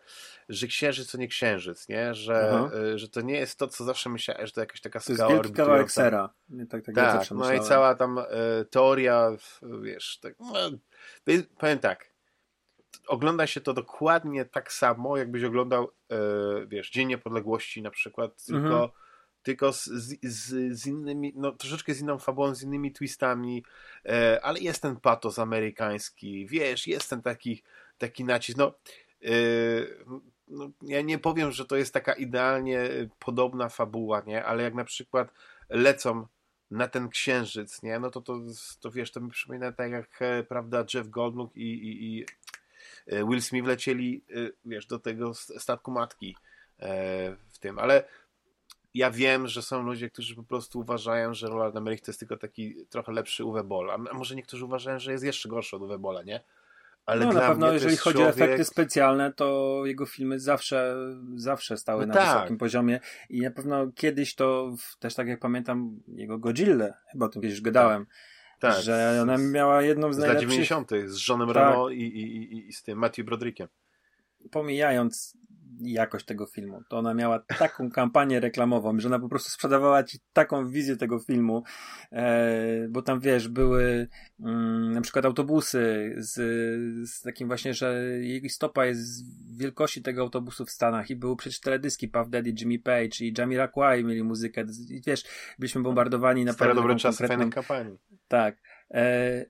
że księżyc to nie księżyc, nie? Że, y, że to nie jest to, co zawsze myślałem, że to jakaś taka skała. To jest wielki kawałek sera. Nie, tak, tak, tak no myślałem. I cała tam y, teoria, wiesz, tak, no, powiem tak, ogląda się to dokładnie tak samo, jakbyś oglądał, e, wiesz, Dzień Niepodległości na przykład, tylko, mhm. tylko z, z, z innymi, no troszeczkę z inną fabułą, z innymi twistami, e, ale jest ten patos amerykański, wiesz, jest ten taki, taki nacisk, no, e, no ja nie powiem, że to jest taka idealnie podobna fabuła, nie, ale jak na przykład lecą na ten księżyc, nie, no to, to, to wiesz, to mi przypomina tak jak, prawda, Jeff Goldblum i, i, i Will Smith lecieli, wiesz, do tego statku matki w tym, ale ja wiem, że są ludzie, którzy po prostu uważają, że Roland Emmerich to jest tylko taki trochę lepszy Uwe Boll, a może niektórzy uważają, że jest jeszcze gorszy od Uwe Bolla, nie? Ale no na pewno, jeżeli chodzi człowiek... o efekty specjalne, to jego filmy zawsze, zawsze stały no na tak. wysokim poziomie i na pewno kiedyś to, też tak jak pamiętam, jego Godzilla, chyba o tym kiedyś gadałem, tak, że ona miała jedną z, z najlepszych... Z lat dziewięćdziesiątych z Johnem tak. Reno i, i, i z tym Matthew Broderikiem. Pomijając jakość tego filmu, to ona miała taką kampanię reklamową, że ona po prostu sprzedawała ci taką wizję tego filmu, e, bo tam, wiesz, były mm, na przykład autobusy z, z takim właśnie, że jej stopa jest z wielkości tego autobusu w Stanach i były przecież teledyski Puff Daddy, Jimmy Page i Jamiroquai mieli muzykę i wiesz, byliśmy bombardowani na pewno dobre czasy fajnej kampanii. Tak.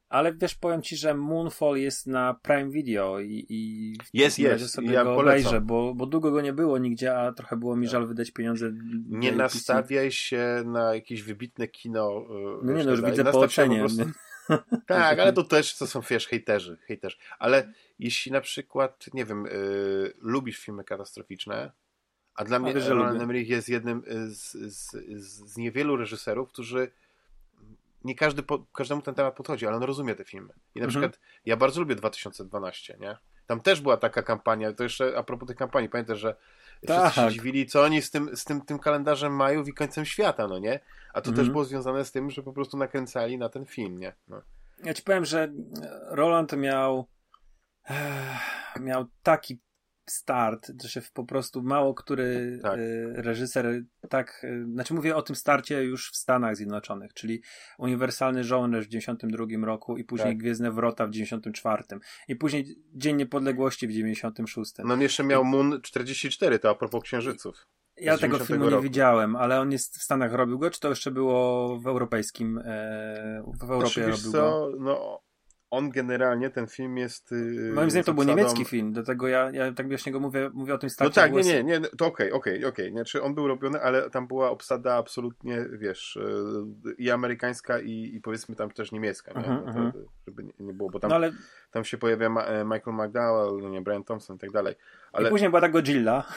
Ale wiesz, powiem ci, że Moonfall jest na Prime Video i, i jest, jest. Sobie ja go obejrzę, bo, bo długo go nie było nigdzie, a trochę było mi żal wydać pieniądze. Nie na nastawiaj się na jakieś wybitne kino. No nie, no już dalej. Widzę połączenie. Po prostu... Tak, ale to też to są, wiesz, hejterzy, hejterzy. Ale jeśli na przykład, nie wiem, yy, lubisz filmy katastroficzne, a dla mnie Roland Emmerich jest jednym z, z, z, z niewielu reżyserów, którzy nie każdy po, każdemu ten temat podchodzi, ale on rozumie te filmy. I na mhm. przykład ja bardzo lubię dwa tysiące dwanaście, nie? Tam też była taka kampania, to jeszcze a propos tej kampanii, pamiętasz, że tak. wszyscy się dziwili, co oni z tym, z tym, tym kalendarzem majów i końcem świata, no nie? A to mhm. też było związane z tym, że po prostu nakręcali na ten film, nie? No. Ja ci powiem, że Roland miał miał taki start, że się po prostu mało który tak. y, reżyser tak, y, znaczy mówię o tym starcie już w Stanach Zjednoczonych, czyli Uniwersalny Żołnierz w dziewięćdziesiątym drugim roku i później tak. Gwiezdne Wrota w dziewięćdziesiątym czwartym i później Dzień Niepodległości w dziewięćdziesiątym szóstym. No on jeszcze miał Moon czterdzieści cztery, to a propos księżyców. Ja tego filmu roku. Nie widziałem, ale on jest w Stanach robił go, czy to jeszcze było w europejskim e, w Europie znaczy, robił co? Go? No on generalnie, ten film jest... Yy, Moim zdaniem to był niemiecki film, dlatego ja, ja tak właśnie go mówię, mówię o tym starcie. No tak, nie, nie, nie, to okej, okej, okej. Znaczy on był robiony, ale tam była obsada absolutnie, wiesz, yy, i amerykańska i, i powiedzmy tam też niemiecka, nie? No to, żeby nie, nie było, bo tam, no ale... tam się pojawia Ma- Michael McDowell, no nie, Brian Thompson i tak dalej. Ale... I później była ta Godzilla,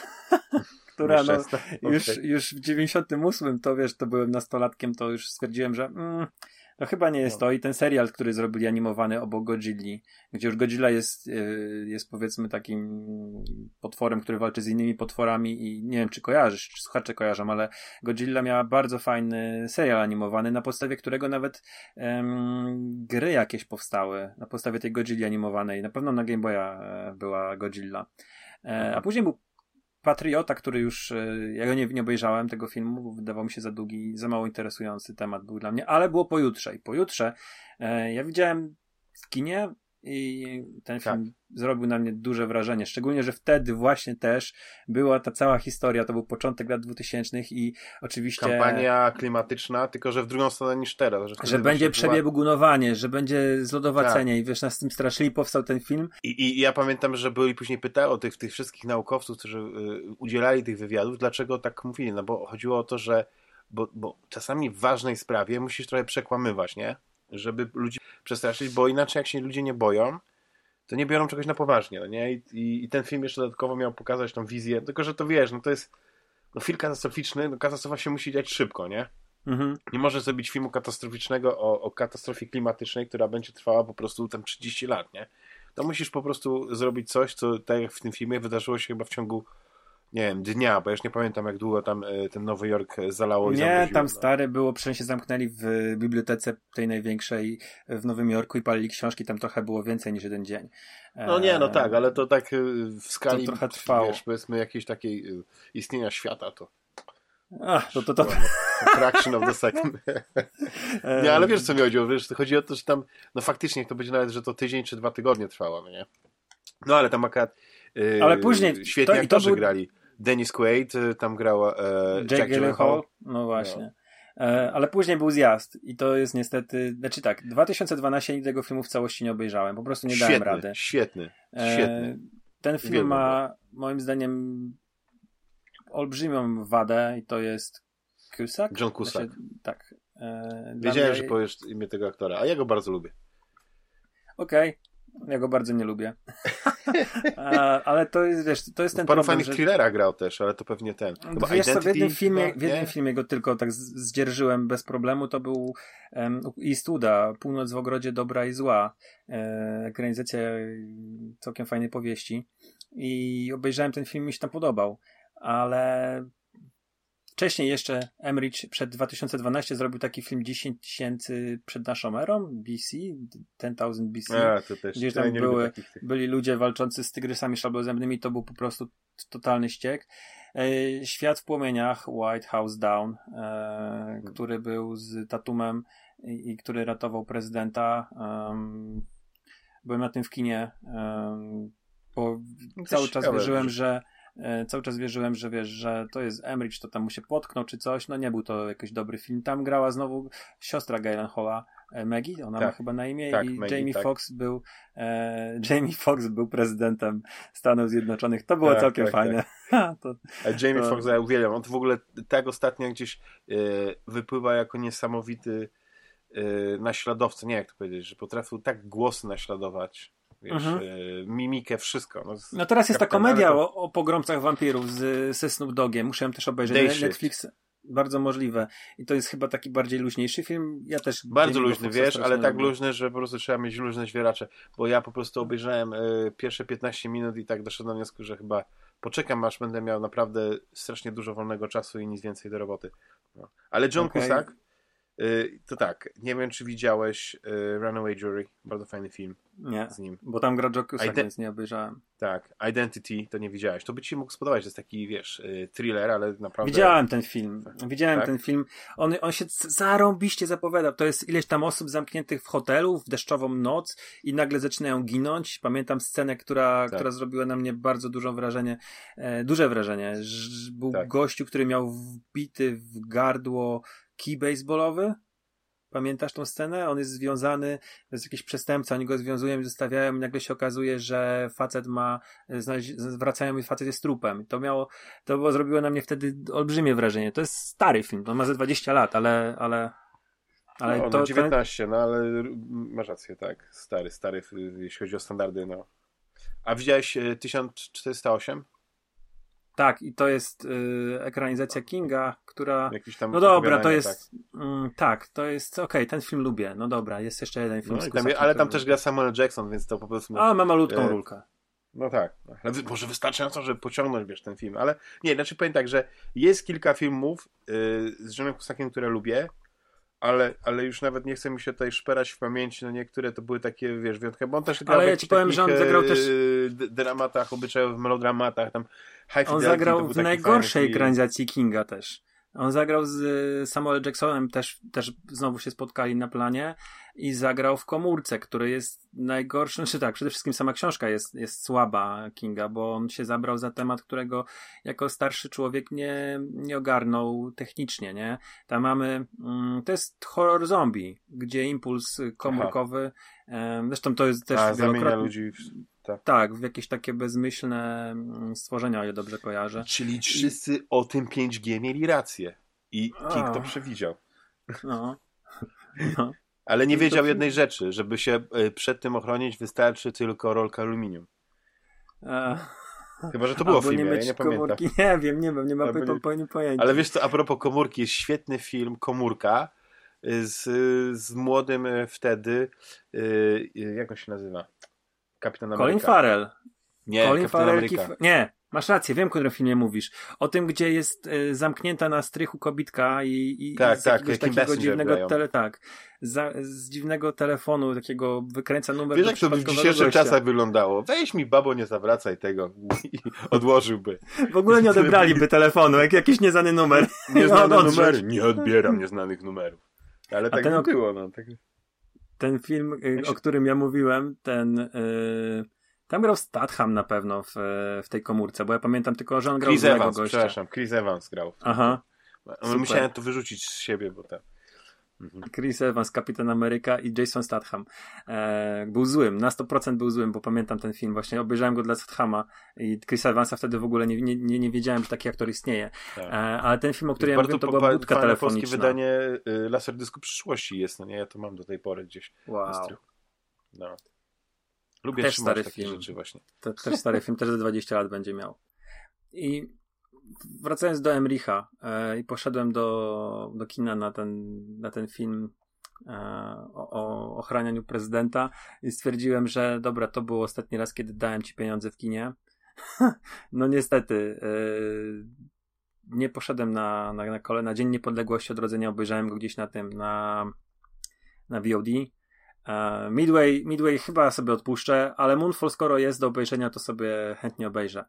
która no, już, okay. już w dziewięćdziesiątym ósmym, to wiesz, to byłem nastolatkiem, to już stwierdziłem, że... Mm, no chyba nie jest to. I ten serial, który zrobili animowany obok Godzilli, gdzie już Godzilla jest, jest powiedzmy takim potworem, który walczy z innymi potworami i nie wiem, czy kojarzysz, czy słuchacze kojarzą, ale Godzilla miała bardzo fajny serial animowany, na podstawie którego nawet em, gry jakieś powstały, na podstawie tej Godzilli animowanej. Na pewno na Game Boya była Godzilla. E, a później był Patriota, który już, ja go nie, nie obejrzałem tego filmu, bo wydawał mi się za długi, za mało interesujący temat był dla mnie, ale było pojutrze i pojutrze e, ja widziałem w kinie i ten film tak. zrobił na mnie duże wrażenie, szczególnie, że wtedy właśnie też była ta cała historia, to był początek lat dwutysięcznych i oczywiście... Kampania klimatyczna, tylko że w drugą stronę niż teraz. Że, że będzie przebiegunowanie, była... że będzie zlodowacenie tak. i wiesz, nas tym straszli, powstał ten film. I, i ja pamiętam, że byli później pytali o tych, tych wszystkich naukowców, którzy y, udzielali tych wywiadów, dlaczego tak mówili, no bo chodziło o to, że bo, bo czasami w ważnej sprawie musisz trochę przekłamywać, nie? Żeby ludzi przestraszyć, bo inaczej jak się ludzie nie boją, to nie biorą czegoś na poważnie, no nie? I, i, i ten film jeszcze dodatkowo miał pokazać tą wizję, tylko że to wiesz, no to jest no film katastroficzny, no katastrofa się musi dziać szybko, nie? Mhm. Nie możesz zrobić filmu katastroficznego o, o katastrofie klimatycznej, która będzie trwała po prostu tam trzydzieści lat, nie? To musisz po prostu zrobić coś, co tak jak w tym filmie wydarzyło się chyba w ciągu nie wiem, dnia, bo ja już nie pamiętam, jak długo tam y, ten Nowy Jork zalało i nie, zamroziło. Nie, tam no. stare było, przynajmniej się zamknęli w bibliotece tej największej w Nowym Jorku i palili książki, tam trochę było więcej niż jeden dzień. No nie, no tak, ale to tak w skali, to trochę trwało. Wiesz, powiedzmy, jakiejś takiej istnienia świata, to... Ach, to to to... Fraction of the second. Nie, ale wiesz, co mi chodziło, wiesz, chodzi o to, że tam, no faktycznie, to będzie nawet, że to tydzień czy dwa tygodnie trwało, no nie? No ale tam akurat Yy, ale później świetnie to, aktorzy to był... grali. Dennis Quaid, tam grał e, Jack Gyllenhaal. No właśnie. No. E, ale później był zjazd i to jest niestety, znaczy tak, dwa tysiące dwanaście nigdy tego filmu w całości nie obejrzałem, po prostu nie świetny, dałem rady. Świetny, świetny. E, ten film Wielu ma moim zdaniem olbrzymią wadę i to jest Cusack? John Cusack. Znaczy, tak. E, Wiedziałem, mnie... że powiesz imię tego aktora, a ja go bardzo lubię. Okej. Okay. Ja go bardzo nie lubię. A, ale to jest, wiesz, to jest ten paru problem, fajnych że... thrillera grał też, ale to pewnie ten. Chyba wiesz co, w jednym filmie, w jednym filmie go tylko tak zdzierżyłem bez problemu, to był um, Eastwooda, Północ w ogrodzie dobra i zła. E, ekranizacja całkiem fajnej powieści. I obejrzałem ten film, mi się tam podobał. Ale... Wcześniej jeszcze Emmerich przed dwa tysiące dwanaście zrobił taki film dziesięć tysięcy przed naszą erą, B C, ten tysięcy B C, A, to też, gdzieś tam ja były, byli ludzie walczący z tygrysami szablozębnymi, to był po prostu totalny ściek. E, Świat w płomieniach, White House Down, e, hmm. który był z Tatumem i, i który ratował prezydenta. Um, byłem na tym w kinie, um, bo Coś cały czas wierzyłem, że Cały czas wierzyłem, że wiesz, że to jest Emmerich, to tam mu się potknął czy coś. No nie był to jakiś dobry film. Tam grała znowu siostra Gyllenhaala, Maggie, ona tak, ma chyba na imię, tak, i Maggie, Jamie tak. Foxx był e, Jamie Foxx był prezydentem Stanów Zjednoczonych. To było tak, całkiem tak, fajne. Tak. to, A Jamie to... Foxx, ja uwielbiam. On w ogóle tak ostatnio gdzieś e, wypływa jako niesamowity e, naśladowca. Nie wiem, jak to powiedzieć, że potrafił tak głosy naśladować. Wiesz, mhm. y, mimikę, wszystko. No, z, no teraz jest ta komedia to... o, o pogromcach wampirów z, ze Snoop Doggiem. Muszę ją też obejrzeć. Netflix, bardzo możliwe. I to jest chyba taki bardziej luźniejszy film. Ja też bardzo luźny, wiesz, ale tak lubię. Luźny, że po prostu trzeba mieć luźne źwieracze. Bo ja po prostu obejrzałem y, pierwsze piętnaście minut i tak doszedłem do wniosku, że chyba poczekam, aż będę miał naprawdę strasznie dużo wolnego czasu i nic więcej do roboty. No. Ale John okay. Cusack, y, to tak, nie wiem, czy widziałeś y, Runaway Jury. Bardzo fajny film. Nie, z nim. Bo tam gra Joe Cusack, Iden- więc nie obejrzałem. Tak, Identity to nie widziałeś. To by ci mógł spodobać, to jest taki, wiesz, thriller, ale naprawdę... Widziałem ten film, widziałem tak? ten film. On, on się zarąbiście zapowiadał. To jest ileś tam osób zamkniętych w hotelu w deszczową noc i nagle zaczynają ginąć. Pamiętam scenę, która, tak. która zrobiła na mnie bardzo duże wrażenie. E, duże wrażenie. Był tak. gościu, który miał wbity w gardło kij baseballowy. Pamiętasz tą scenę? On jest związany, to jest jakiś przestępca, oni go związują i zostawiają i nagle się okazuje, że facet ma, zwracają i facet jest trupem. To miało, to było, zrobiło na mnie wtedy olbrzymie wrażenie. To jest stary film, on ma ze dwadzieścia lat, ale, ale, ale no, to... dziewiętnaście, ten... no ale masz rację, tak, stary, stary, jeśli chodzi o standardy, no. A widziałeś tysiąc czterysta osiem? Tak, i to jest y, ekranizacja Kinga, która... Jakiś tam no dobra, to jest... Tak, mm, tak to jest... Okej, okay, ten film lubię. No dobra, jest jeszcze jeden film. No, z tam, ale którym... tam też gra Samuel Jackson, więc to po prostu... A, ma malutką e, rulkę. No tak. Ale może wystarczająco, żeby pociągnąć, wiesz, ten film. Ale nie, znaczy powiem tak, że jest kilka filmów y, z Rzemem Kusakiem, które lubię, ale, ale już nawet nie chcę mi się tutaj szperać w pamięci, no niektóre to były takie, wiesz, wyjątkowe, bo on też grał ale w ja ci powiem, że on zagrał też... D- dramatach, obyczajowych melodramatach, tam High on zagrał w najgorszej ekranizacji Kinga też. On zagrał z Samuel Jacksonem, też, też znowu się spotkali na planie i zagrał w Komórce, który jest najgorszym, czy tak, przede wszystkim sama książka jest, jest słaba Kinga, bo on się zabrał za temat, którego jako starszy człowiek nie, nie ogarnął technicznie, nie? Tam mamy, mm, to jest horror zombie, gdzie impuls komórkowy, e, zresztą to jest też... A, zamienia ludzi... W... Tak. tak, w jakieś takie bezmyślne stworzenia, je dobrze kojarzę. Czyli wszyscy o tym pięć G mieli rację. I King to przewidział. No. No. Ale nie wiedział jednej rzeczy. Żeby się przed tym ochronić, wystarczy tylko rolka aluminium. A... Chyba, że to było w filmie, nie ja nie pamiętam. Nie wiem, nie wiem, nie mam nie... pojęcia. Ale wiesz co, a propos komórki, jest świetny film Komórka z, z młodym wtedy, jak on się nazywa? Kapitan Ameryka. Colin Farrell. Nie, Colin Farrell Ameryka. Nie, masz rację, wiem, o którym filmie mówisz. O tym, gdzie jest y, zamknięta na strychu kobitka i, i tak, z tak, takiego dziwnego tele, tak, za, z dziwnego telefonu takiego wykręca numer. Wiesz, jak to by w dzisiejszych czasach wyglądało? Weź mi, babo, nie zawracaj tego. I odłożyłby. W ogóle nie odebraliby telefonu, jak jakiś nieznany numer. Nieznany no, numer? Nie odbieram nieznanych numerów. Ale tak nie było. No, tak... Ten film, o którym ja mówiłem, ten yy, tam grał Statham na pewno w, w tej komórce, bo ja pamiętam tylko, że on grał Chris złego Evans, gościa. Przepraszam, Chris Evans grał. Aha. Super. Musiałem to wyrzucić z siebie, bo tak. Mhm. Chris Evans, Kapitan Ameryka i Jason Statham. E, był złym, na sto procent był złym, bo pamiętam ten film właśnie, obejrzałem go dla Stathama i Chris Evansa wtedy w ogóle nie, nie, nie wiedziałem, że taki aktor istnieje. Tak. E, ale ten film, o którym ja mówiłem, to była pa, budka telefoniczna. Polskie wydanie y, Laser Dysku przyszłości jest, no nie? Ja to mam do tej pory gdzieś. Wow. No. Lubię też stary takie film. Rzeczy właśnie. To, też stary film, też za dwadzieścia lat będzie miał. I wracając do Emricha e, i poszedłem do, do kina na ten, na ten film e, o, o ochranianiu prezydenta i stwierdziłem, że dobra, to był ostatni raz, kiedy dałem ci pieniądze w kinie. No niestety e, nie poszedłem na, na, na, kole, na Dzień Niepodległości Odrodzenia, obejrzałem go gdzieś na tym na, na V O D. e, Midway, Midway chyba sobie odpuszczę, ale Moonfall skoro jest do obejrzenia, to sobie chętnie obejrzę.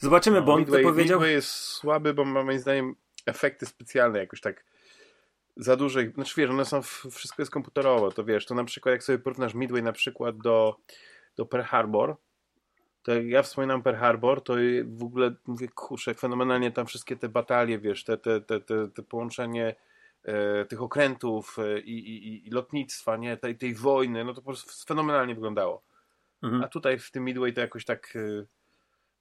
Zobaczymy, no, bo on Midway, to powiedział... Midway jest słaby, bo moim zdaniem efekty specjalne jakoś tak za duże. Znaczy wiesz, one są, wszystko jest komputerowo, to wiesz, to na przykład jak sobie porównasz Midway na przykład do, do Pearl Harbor, to jak ja wspominam Pearl Harbor, to w ogóle mówię, kurczę, jak fenomenalnie tam wszystkie te batalie, wiesz, te, te, te, te, te połączenie e, tych okrętów e, i, i, i lotnictwa, nie, tej, tej wojny, no to po prostu fenomenalnie wyglądało. Mhm. A tutaj w tym Midway to jakoś tak... E,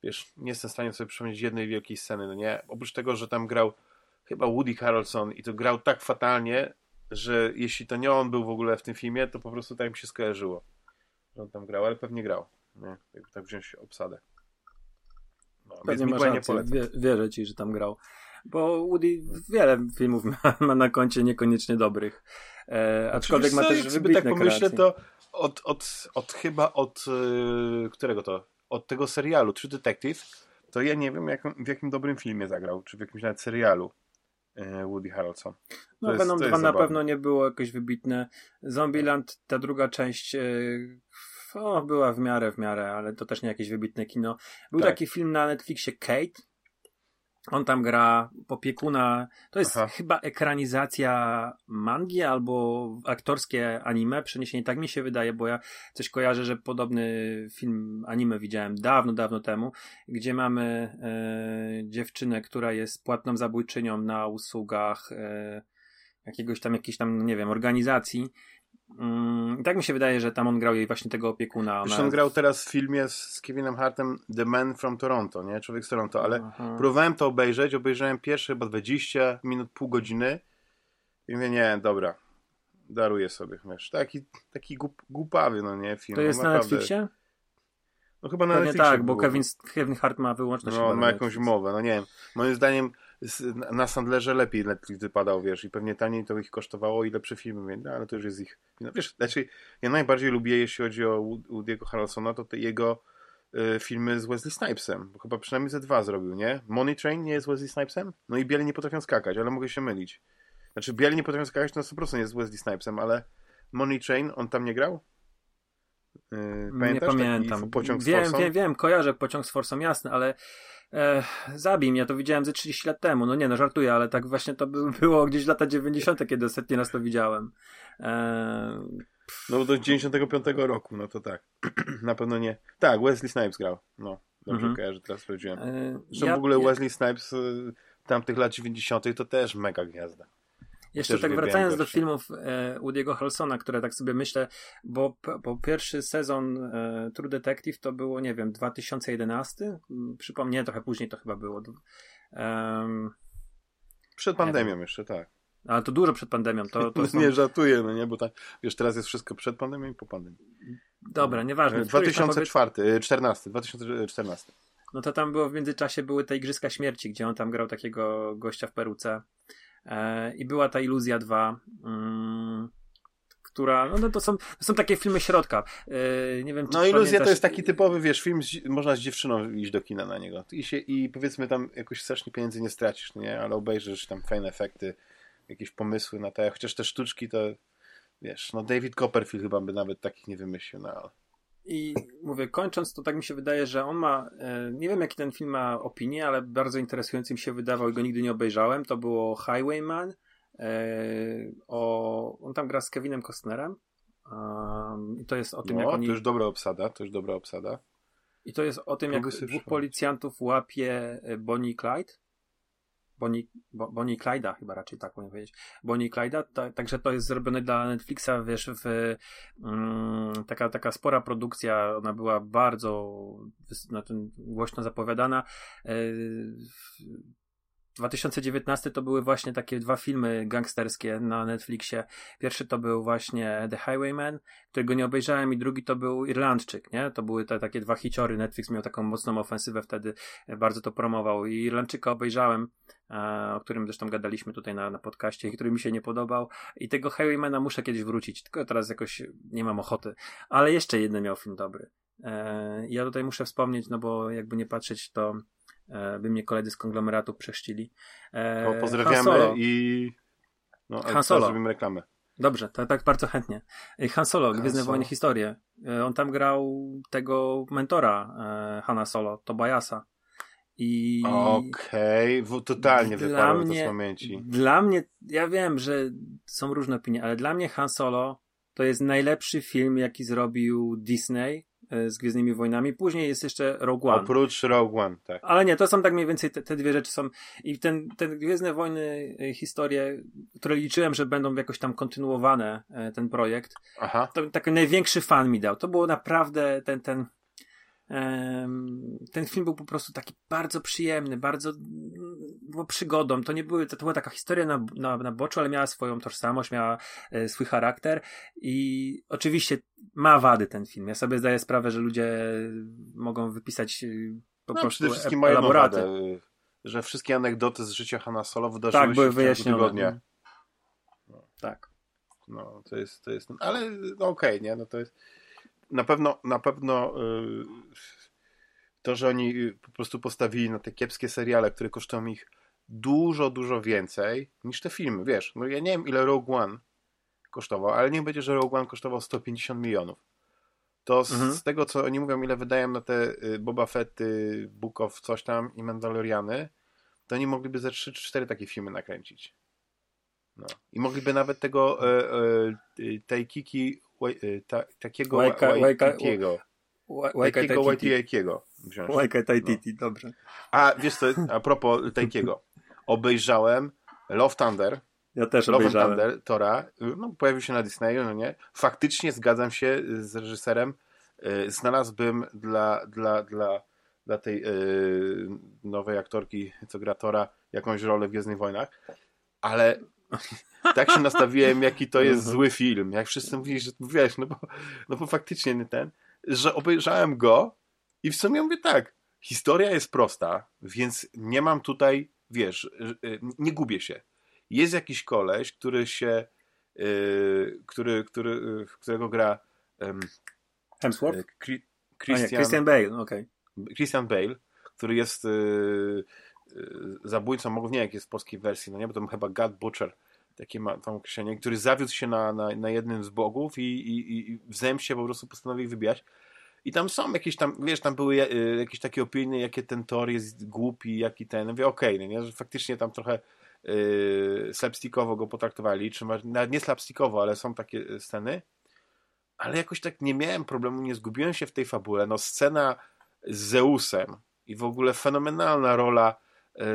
wiesz, nie jestem w stanie sobie przypomnieć jednej wielkiej sceny, no nie? Oprócz tego, że tam grał chyba Woody Harrelson i to grał tak fatalnie, że jeśli to nie on był w ogóle w tym filmie, to po prostu tak mi się skojarzyło, że on tam grał, ale pewnie grał, nie? Jakby tak wziąć obsadę. No, pewnie masz rację, Wie, wierzę ci, że tam grał. Bo Woody wiele filmów ma, ma na koncie niekoniecznie dobrych. E, aczkolwiek ma też wybitne tak pomyślę, kreacje. To od, od, od chyba od yy, którego to? Od tego serialu True Detective, to ja nie wiem, jak, w jakim dobrym filmie zagrał, czy w jakimś nawet serialu Woody Harrelson. No Venom dwa na pewno nie było jakoś wybitne. Zombieland, ta druga część o, była w miarę, w miarę, ale to też nie jakieś wybitne kino. Był tak. taki film na Netflixie Kate. On tam gra opiekuna. To jest Aha. chyba ekranizacja mangi albo aktorskie anime. Przeniesienie, tak mi się wydaje, bo ja coś kojarzę, że podobny film anime widziałem dawno, dawno temu, gdzie mamy e, dziewczynę, która jest płatną zabójczynią na usługach e, jakiegoś tam, jakiejś tam, nie wiem, organizacji. I tak mi się wydaje, że tam on grał jej właśnie tego opiekuna. Zresztą ona... grał teraz w filmie z Kevinem Hartem The Man from Toronto, nie? Człowiek z Toronto, ale Aha. próbowałem to obejrzeć, obejrzałem pierwsze chyba dwadzieścia minut, pół godziny i mówię, nie, dobra, daruję sobie, wiesz, taki, taki głup, głupawy, no nie, film. To jest no, na naprawdę... Netflixie? No chyba na Pewnie Netflixie. Tak, bo Kevin, Kevin Hart ma wyłączność. No, on ma jakąś umowę, no nie wiem, moim zdaniem na Sandlerze lepiej Netflix wypadał, wiesz, i pewnie taniej to ich kosztowało i lepsze filmy, więc, no, ale to już jest ich, no, wiesz, znaczy ja najbardziej lubię, jeśli chodzi o Woody'ego Harrelsona, to te jego y, filmy z Wesley Snipesem, bo chyba przynajmniej ze dwa zrobił, nie? Money Train nie jest Wesley Snipesem? No i Biali nie potrafią skakać, ale mogę się mylić, znaczy Biali nie potrafią skakać to na sto procent nie jest Wesley Snipesem, ale Money Train, on tam nie grał? Yy, pamiętasz? Nie pamiętam, pociąg z wiem, wiem, wiem, kojarzę Pociąg z forsą, jasne, ale Ech, zabij mnie, ja to widziałem ze trzydzieści lat temu. No nie, no żartuję, ale tak właśnie to było gdzieś lata dziewięćdziesiąte, kiedy ostatni raz to widziałem. Eee... No do dziewięćdziesiątego piątego roku, no to tak. Na pewno nie. Tak, Wesley Snipes grał. No, dobrze mm-hmm. kojarzę, teraz sprawdziłem. Eee, Zresztą ja, w ogóle Wesley Snipes tamtych lat dziewięćdziesiątych to też mega gwiazda. Jeszcze też tak wracając do filmów e, Woody'ego Harrelsona, które tak sobie myślę, bo, bo pierwszy sezon e, True Detective to było, nie wiem, dwa tysiące jedenasty? Przypomnę, trochę później to chyba było. Um, przed pandemią jeszcze, tak. Ale to dużo przed pandemią. To, to są... Nie żartuję, no nie, bo tak, wiesz, teraz jest wszystko przed pandemią i po pandemii. Dobra, nieważne. dwa tysiące czwarty, czternasty, dwa tysiące czternasty. No to tam było w międzyczasie, były te Igrzyska Śmierci, gdzie on tam grał takiego gościa w peruce. I była ta Iluzja dwa, um, która, no, no to są, są takie filmy środka. Yy, nie wiem, czy no Iluzja pamiętasz... to jest taki typowy, wiesz, film, z, można z dziewczyną iść do kina na niego i, się, i powiedzmy tam jakoś strasznie pieniędzy nie stracisz, nie? Ale obejrzysz tam fajne efekty, jakieś pomysły na te, chociaż te sztuczki to, wiesz, no David Copperfield chyba by nawet takich nie wymyślił, no ale... I mówię, kończąc, to tak mi się wydaje, że on ma, nie wiem jaki ten film ma opinię, ale bardzo interesującym się wydawał i go nigdy nie obejrzałem, to było Highwayman, o, on tam gra z Kevinem Costnerem i to jest o tym, no, jak oni... to już dobra obsada, to już dobra obsada. I to jest o tym, jak dwóch policjantów łapie Bonnie i Clyde. Bonnie, Bo, Bonnie i Clyde'a chyba raczej tak powinien powiedzieć. Bonnie i Clyde'a, ta, także to jest zrobione dla Netflixa, wiesz, w, mm, taka, taka spora produkcja, ona była bardzo na tym głośno zapowiadana. dwa tysiące dziewiętnasty to były właśnie takie dwa filmy gangsterskie na Netflixie. Pierwszy to był właśnie The Highwayman, którego nie obejrzałem, i drugi to był Irlandczyk, nie? To były te takie dwa hiciory. Netflix miał taką mocną ofensywę wtedy, bardzo to promował. I Irlandczyka obejrzałem, o którym zresztą gadaliśmy tutaj na, na podcaście, który mi się nie podobał. I tego Highwaymana muszę kiedyś wrócić, tylko teraz jakoś nie mam ochoty. Ale jeszcze jeden miał film dobry. Ja tutaj muszę wspomnieć, no bo jakby nie patrzeć, to by mnie koledzy z konglomeratu przechrzcili. To pozdrawiamy i no, Han Solo. Zrobimy reklamę. Dobrze, to tak bardzo chętnie. Han Solo, Gwiezdne Wojny Historie. On tam grał tego mentora Hana Solo, Tobiasa. I Okej, okay. totalnie wyparły to z pamięci. Dla mnie, ja wiem, że są różne opinie, ale dla mnie Han Solo to jest najlepszy film, jaki zrobił Disney z Gwiezdnymi Wojnami. Później jest jeszcze Rogue One. Oprócz Rogue One, tak. Ale nie, to są tak mniej więcej te, te dwie rzeczy są. I ten, te Gwiezdne Wojny, historie, które liczyłem, że będą jakoś tam kontynuowane, ten projekt. Aha. To taki największy fan mi dał. To było naprawdę ten, ten ten film był po prostu taki bardzo przyjemny, bardzo było przygodą, to nie były, to była taka historia na, na, na boczu, ale miała swoją tożsamość, miała e, swój charakter i oczywiście ma wady ten film, ja sobie zdaję sprawę, że ludzie mogą wypisać po no, prostu przede wszystkim elaboraty, mają wadę, że wszystkie anegdoty z życia Hana Solo wydarzyły tak, się były w wyjaśnione. Tygodnia no. tak no to jest, to jest, ale no, okej, okay, nie, no to jest Na pewno, na pewno yy, to, że oni po prostu postawili na te kiepskie seriale, które kosztują ich dużo, dużo więcej niż te filmy, wiesz, no ja nie wiem ile Rogue One kosztował, ale niech będzie, że Rogue One kosztował sto pięćdziesiąt milionów. To z, mhm. z tego, co oni mówią, ile wydają na te Boba Fetty, Book of coś tam i Mandaloriany, to oni mogliby ze trzy cztery takie filmy nakręcić. No. I mogliby nawet tego e, e, Taikiki ta, takiego Waikiego takiego Waikiego Waika Taititi, dobrze. A wiesz co, a propos Taikiego, obejrzałem Love Thunder Ja też Love obejrzałem. And Thunder, Tora, no, pojawił się na Disneyu, no nie? Faktycznie zgadzam się z reżyserem. Yy, znalazłbym dla, dla, dla, dla tej yy, nowej aktorki, co gra Tora, jakąś rolę w Gwiezdnych Wojnach, ale tak się nastawiłem, jaki to jest zły film. Jak wszyscy mówili, że wiesz, no bo, no bo faktycznie nie ten, że obejrzałem go i w sumie mówię tak, historia jest prosta, więc nie mam tutaj, wiesz, nie gubię się. Jest jakiś koleś, który się, yy, który, który, którego gra um, Hemsworth? Kri- Christian, nie, Christian Bale, okej. Okay. Christian Bale, który jest yy, yy, zabójcą, mogę nie jak jest w polskiej wersji, no nie, bo to chyba God Butcher, takie ma tam określenie, który zawiódł się na, na, na jednym z bogów i, i, i w zemście po prostu postanowił wybijać. I tam są jakieś tam, wiesz, tam były jakieś takie opinie, jakie ten Thor jest głupi, jaki ten, no mówię, okej, okay, no nie, że faktycznie tam trochę Yy, slapstickowo go potraktowali, czy nawet nie slapstickowo, ale są takie sceny, ale jakoś tak nie miałem problemu, nie zgubiłem się w tej fabule. No scena z Zeusem i w ogóle fenomenalna rola yy,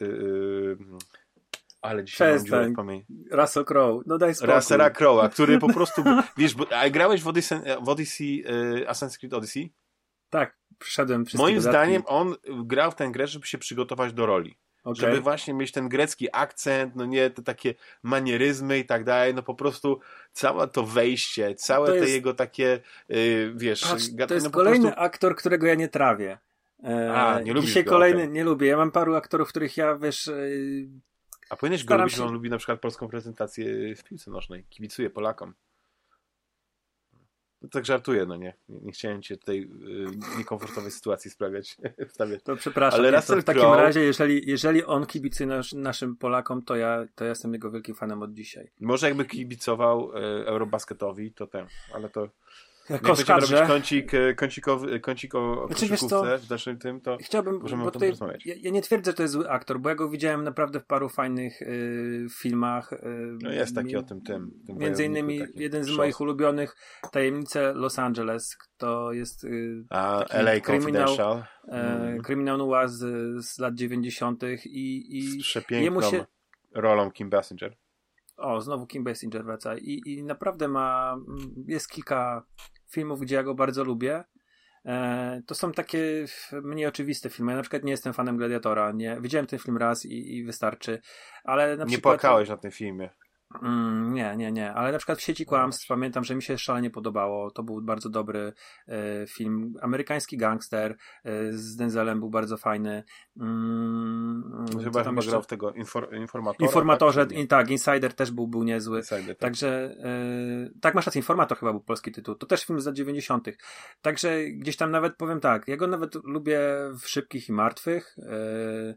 yy, ale dzisiaj mam dziurę w pamięci. Russell Crowe, no daj spokój. Russell Crowe'a, który po prostu wiesz, bo, a grałeś w Odyssey, w Odyssey yy, Assassin's Creed Odyssey? Tak, przyszedłem wszystkie moim dodatki. Zdaniem on grał w tę grę, żeby się przygotować do roli. Okay. Żeby właśnie mieć ten grecki akcent, no nie, te takie manieryzmy i tak dalej, no po prostu całe to wejście, całe to jest, te jego takie, yy, wiesz... Patrz, to no jest kolejny prostu... aktor, którego ja nie trawię. E, A, nie lubisz Dzisiaj go, kolejny, okay. Nie lubię. Ja mam paru aktorów, których ja, wiesz... Yy, A powinieneś go lubić, się... on lubi na przykład polską prezentację w piłce nożnej. Kibicuje Polakom. No tak żartuję, no nie. Nie, nie chciałem cię tutaj y, niekomfortowej sytuacji sprawiać. To przepraszam, ale Russell w takim Crow... razie, jeżeli, jeżeli on kibicuje nas, naszym Polakom, to ja, to ja jestem jego wielkim fanem od dzisiaj. Może jakby kibicował y, Eurobasketowi, to ten, ale to... Jak będziemy robić kącik, kącik o, kącik o znaczy, koszykówce w dalszym tym, to chciałbym, możemy bo tutaj, ja, ja nie twierdzę, że to jest zły aktor, bo ja go widziałem naprawdę w paru fajnych y, filmach. Y, no jest taki o tym tym. tym między innymi jeden z show. moich ulubionych, Tajemnice Los Angeles, to jest y, A, L A Confidential. Y, kryminał noir z, z lat dziewięćdziesiątych i, i z przepiękną się... rolą Kim Basinger. O, znowu Kim Basinger wraca. I, i naprawdę ma, jest kilka filmów, gdzie ja go bardzo lubię. E, to są takie mniej oczywiste filmy. Ja na przykład nie jestem fanem Gladiatora. Nie, widziałem ten film raz i, i wystarczy. Ale na nie przykład, płakałeś na tym filmie. Mm, nie, nie, nie. Ale na przykład w Sieci Kłamstw pamiętam, że mi się szalenie podobało. To był bardzo dobry e, film. Amerykański Gangster e, z Denzelem był bardzo fajny. Mm, Chyba tam grał w tego infor, Informatora. Informatorze, tak? In, tak, Insider też był, był niezły. Insider, tak. Także, e, tak masz rację, Informator chyba był polski tytuł. To też film z lat dziewięćdziesiątych. Także gdzieś tam nawet powiem tak, ja go nawet lubię w Szybkich i Martwych. E,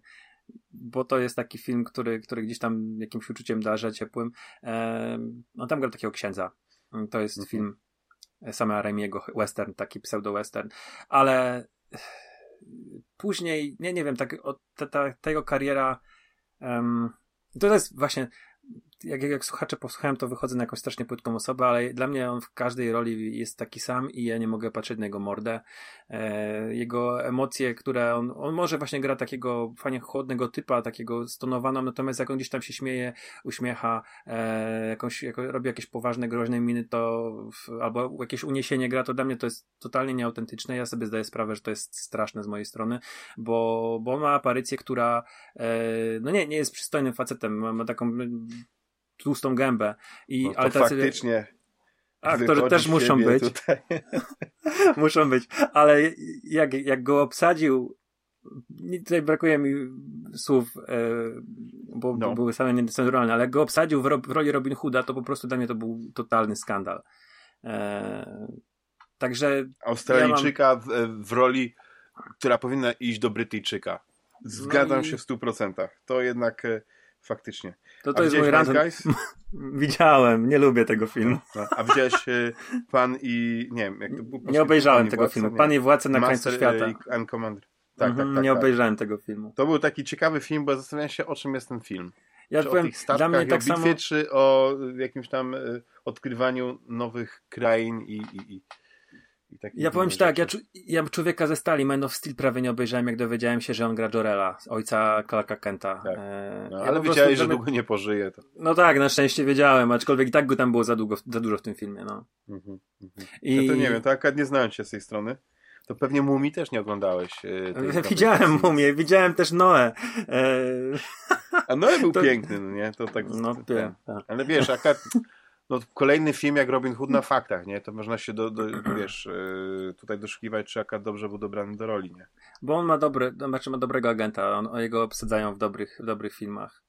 bo to jest taki film, który, który gdzieś tam jakimś uczuciem darze ciepłym. Eee, on tam grał takiego księdza. To jest mm-hmm. film Sama Raimiego, western, taki pseudo-western. Ale później, nie, nie wiem, tak, od, ta, ta, ta jego kariera um, to jest właśnie jak, jak słuchacze posłuchałem, to wychodzę na jakąś strasznie płytką osobę, ale dla mnie on w każdej roli jest taki sam i ja nie mogę patrzeć na jego mordę. E, jego emocje, które on, on może właśnie gra takiego fajnie chłodnego typa, takiego stonowaną, natomiast jak on gdzieś tam się śmieje, uśmiecha, e, jakąś, jako, robi jakieś poważne, groźne miny, to w, albo jakieś uniesienie gra, to dla mnie to jest totalnie nieautentyczne. Ja sobie zdaję sprawę, że to jest straszne z mojej strony, bo, bo ma aparycję, która e, no nie, nie jest przystojnym facetem, ma, ma taką tłustą gębę. I, no ale tacy, faktycznie. Aktorzy też muszą być. muszą być. Ale jak, jak go obsadził, tutaj brakuje mi słów, bo no. były same niecenzuralne, ale jak go obsadził w, w roli Robin Hooda, to po prostu dla mnie to był totalny skandal. E, także Australijczyka ja mam... w, w roli, która powinna iść do Brytyjczyka. Zgadzam no i... się w stu procentach. To jednak... Faktycznie. To, to jest mój rant. Widziałem, nie lubię tego filmu. No, a widziałeś y, Pan i... Nie wiem, jak to był... Nie obejrzałem tego władcy, filmu. Nie. Pan i Władca na końcu świata. I, and Commander. Tak, mm-hmm, tak, tak. Nie tak, obejrzałem tak. tego filmu. To był taki ciekawy film, bo zastanawiałem się, o czym jest ten film. Ja czy powiem, o tych statkach, dla mnie tak o bitwie, samo... czy o jakimś tam y, odkrywaniu nowych krain i... i, i... I tak ja powiem ci tak, ja, ja Człowieka ze Stali, Man of Steel prawie nie obejrzałem, jak dowiedziałem się, że on gra Jor-Ela, ojca Clarka Kenta. Tak. No, ja ale wiedziałeś, że długo nie pożyje. To. No tak, na szczęście wiedziałem, aczkolwiek i tak go tam było za, długo, za dużo w tym filmie. No. Mhm, mhm. I... Ja to nie wiem, tak nie znałem się z tej strony. To pewnie Mumii też nie oglądałeś. Widziałem Mumię, widziałem też Noe. A Noe był to... piękny, no nie? To tak, no, to, tak. Ale wiesz, akurat... No, kolejny film jak Robin Hood na faktach, nie? To można się, do, do, wiesz, yy, tutaj doszukiwać, czy Akad dobrze był dobrany do roli, nie? Bo on ma dobry, znaczy ma dobrego agenta, on, o jego obsadzają w dobrych, w dobrych filmach.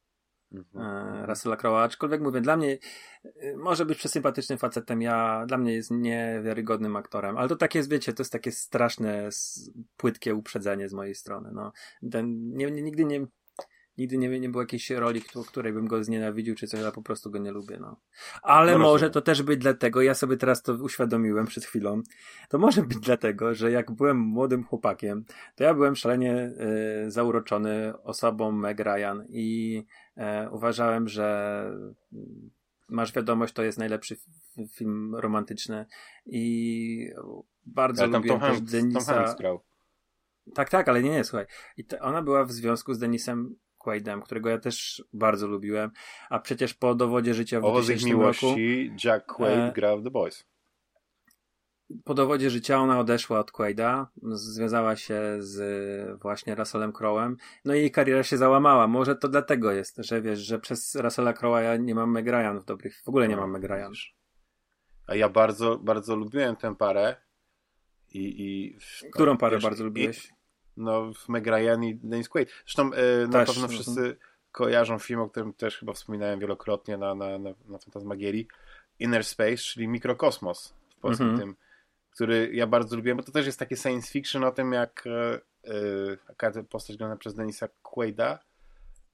Mm-hmm. Yy, Russella Crowe'a, aczkolwiek mówię, dla mnie yy, może być przesympatycznym facetem, ja, dla mnie jest niewiarygodnym aktorem, ale to takie jest, wiecie, to jest takie straszne, płytkie uprzedzenie z mojej strony, no. Ten, nie, nie, nigdy nie... Nigdy nie, nie było jakiejś roli, której bym go znienawidził, czy coś, ale po prostu go nie lubię. No. Ale no może to też być dlatego, ja sobie teraz to uświadomiłem przed chwilą, to może być dlatego, że jak byłem młodym chłopakiem, to ja byłem szalenie y, zauroczony osobą Meg Ryan i y, uważałem, że Masz wiadomość, to jest najlepszy f- film romantyczny i bardzo ale lubiłem też Denisa. Tak, tak, ale nie, nie, słuchaj. I ta, ona była w związku z Denisem Quaidem, którego ja też bardzo lubiłem, a przecież po Dowodzie życia w dwutysięcznym miłości, roku... miłości Jack Quaid e, grał w The Boys. Po Dowodzie życia ona odeszła od Quaida, związała się z właśnie Russellem Crowe'em, no i jej kariera się załamała. Może to dlatego jest, że wiesz, że przez Russella Crowe'a ja nie mam Meg Ryan w dobrych... W ogóle nie mam Meg Ryan. A ja bardzo, bardzo lubiłem tę parę. I, i, Którą no, parę wiesz, bardzo lubiłeś? I, no, Meg Ryan i Dennis Quaid. Zresztą y, na pewno wszyscy m. kojarzą film, o którym też chyba wspominałem wielokrotnie na, na, na, na Fantasmagierii, Inner Space, czyli mikrokosmos w polskim mm-hmm. tym, który ja bardzo lubiłem, bo to też jest takie science fiction o tym, jak y, jaka postać grana przez Denisa Quaida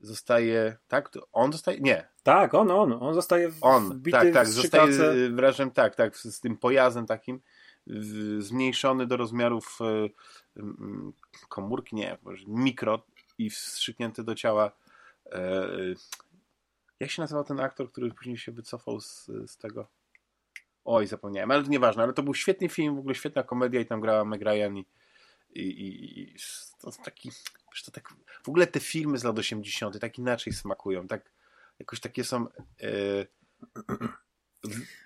zostaje, tak? On zostaje? Nie. Tak, on, on. On zostaje w, on, wbity tak, tak, w zostaje wrażem, tak, tak, z tym pojazdem takim zmniejszony do rozmiarów komórki, nie, mikro i wstrzyknięty do ciała. Jak się nazywał ten aktor, który później się wycofał z, z tego? Oj, zapomniałem, ale to nieważne, ale to był świetny film, w ogóle świetna komedia i tam grała Meg Ryan i, i, i, i to taki, to tak, w ogóle te filmy z lat osiemdziesiątych tak inaczej smakują, tak jakoś takie są... Yy,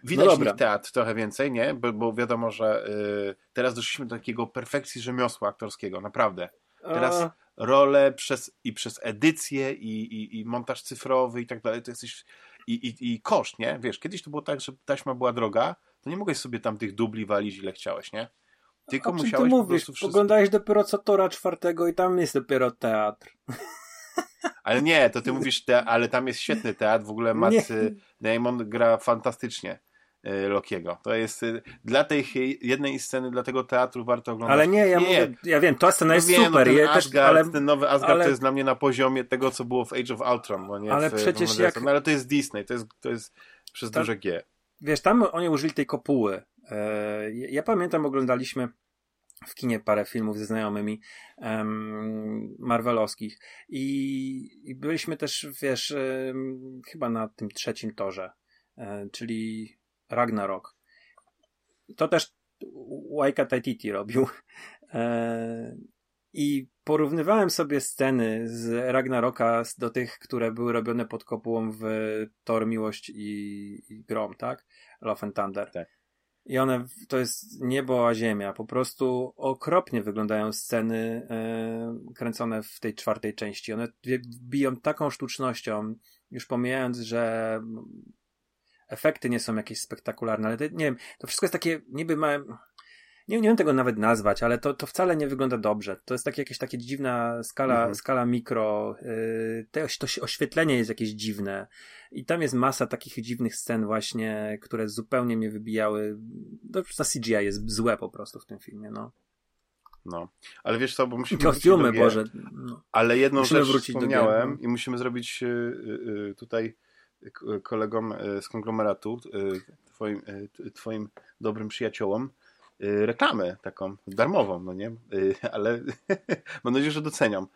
Widać no teatr trochę więcej, nie? Bo, bo wiadomo, że y, teraz doszliśmy do takiego perfekcji rzemiosła aktorskiego, naprawdę. Teraz A... role przez, i przez edycję i, i, i montaż cyfrowy i tak dalej, to jesteś i, i, i koszt, nie? Wiesz, kiedyś to było tak, że taśma była droga, to nie mogłeś sobie tam tych dubli walić ile chciałeś, nie? Tylko musiałeś po prostu wszystko... Oglądałeś dopiero co Tora czwartego i tam jest dopiero teatr. Ale nie, to ty mówisz, te, ale tam jest świetny teatr, w ogóle Matt nie. Damon gra fantastycznie y, Lokiego. To jest y, dla tej jednej sceny, dla tego teatru warto oglądać. Ale nie, ja, nie. Mówię, ja wiem, ta scena no jest wiem, super. No ten, Asgard, ale, ten nowy Asgard ale, to jest dla mnie na poziomie tego, co było w Age of Ultron. Bo nie ale w, przecież w jak... No, ale to jest Disney, to jest, to jest przez tam, duże G. Wiesz, tam oni użyli tej kopuły. E, ja pamiętam, oglądaliśmy w kinie parę filmów ze znajomymi um, marvelowskich I, i byliśmy też wiesz, um, chyba na tym trzecim torze, um, czyli Ragnarok. To też Waika Taititi robił um, i porównywałem sobie sceny z Ragnaroka do tych, które były robione pod kopułą w Thor Miłość i, i Grom, tak? Love and Thunder. Tak. I one, to jest niebo a ziemia. Po prostu okropnie wyglądają sceny yy, kręcone w tej czwartej części. One biją taką sztucznością, już pomijając, że efekty nie są jakieś spektakularne, ale to, nie wiem, to wszystko jest takie niby małe... Nie, nie wiem tego nawet nazwać, ale to, to wcale nie wygląda dobrze. To jest takie, jakaś taka dziwna skala, mhm. skala mikro. Yy, te, to oświetlenie jest jakieś dziwne. I tam jest masa takich dziwnych scen właśnie, które zupełnie mnie wybijały. To C G I jest złe po prostu w tym filmie. No, no. Ale wiesz co, bo musimy wrócić filmy, do gier. Boże. No. Ale jedną musimy rzecz wspomniałem i musimy zrobić y, y, tutaj kolegom y, z konglomeratu, y, twoim, y, twoim dobrym przyjaciołom, reklamę taką darmową, no nie? Ale mam nadzieję, że doceniam.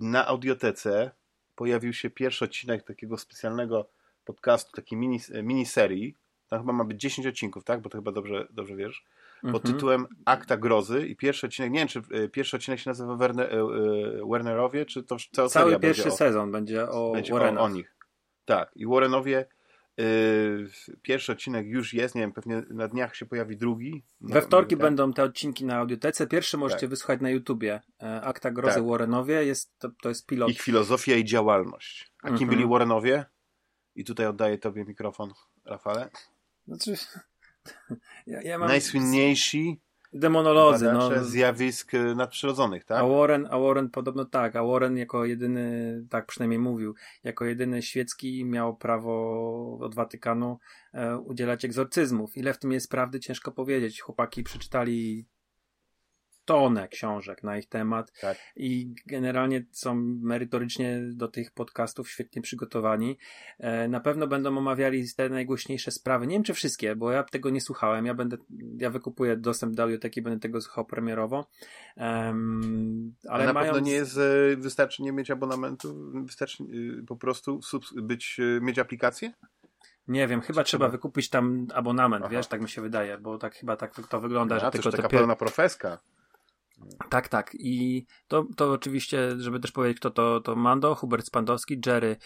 Na Audiotece pojawił się pierwszy odcinek takiego specjalnego podcastu, takiej mini, miniserii. Tam chyba ma być dziesięć odcinków, tak? Bo to chyba dobrze, dobrze wiesz. mm-hmm. pod tytułem Akta Grozy i pierwszy odcinek, nie wiem, czy y, pierwszy odcinek się nazywa Werne, y, y, Warrenowie, czy to cała Cały seria pierwszy będzie o, sezon będzie o będzie o, o nich. Tak, i Warrenowie y, pierwszy odcinek już jest, nie wiem, pewnie na dniach się pojawi drugi. No, we wtorki tak. będą te odcinki na Audiotece, pierwszy możecie tak. wysłuchać na YouTubie. Akta Grozy tak. Warrenowie, jest, to, to jest pilot. Ich filozofia i działalność. A kim mm-hmm. byli Warrenowie? I tutaj oddaję tobie mikrofon, Rafale. Znaczy, ja, ja mam najsłynniejsi demonolodzy, no. zjawisk nadprzyrodzonych, tak? A Warren, a Warren podobno tak, a Warren jako jedyny, tak przynajmniej mówił, jako jedyny świecki miał prawo od Watykanu e, udzielać egzorcyzmów. Ile w tym jest prawdy, ciężko powiedzieć. Chłopaki przeczytali tonę książek na ich temat tak. i generalnie są merytorycznie do tych podcastów świetnie przygotowani. E, na pewno będą omawiali te najgłośniejsze sprawy. Nie wiem, czy wszystkie, bo ja tego nie słuchałem. Ja będę, ja wykupuję dostęp do audioteki, będę tego słuchał premierowo. Um, ale na mając... pewno nie jest, wystarczy nie mieć abonamentu, wystarczy po prostu być, mieć aplikację? Nie wiem, chyba trzeba wykupić tam abonament, Aha. wiesz, tak mi się wydaje, bo tak chyba tak to wygląda, no, że tylko to taka pier... pełna profeska. Tak, tak. I to, to oczywiście, żeby też powiedzieć, kto to, to Mando, Hubert Spandowski, Jerry,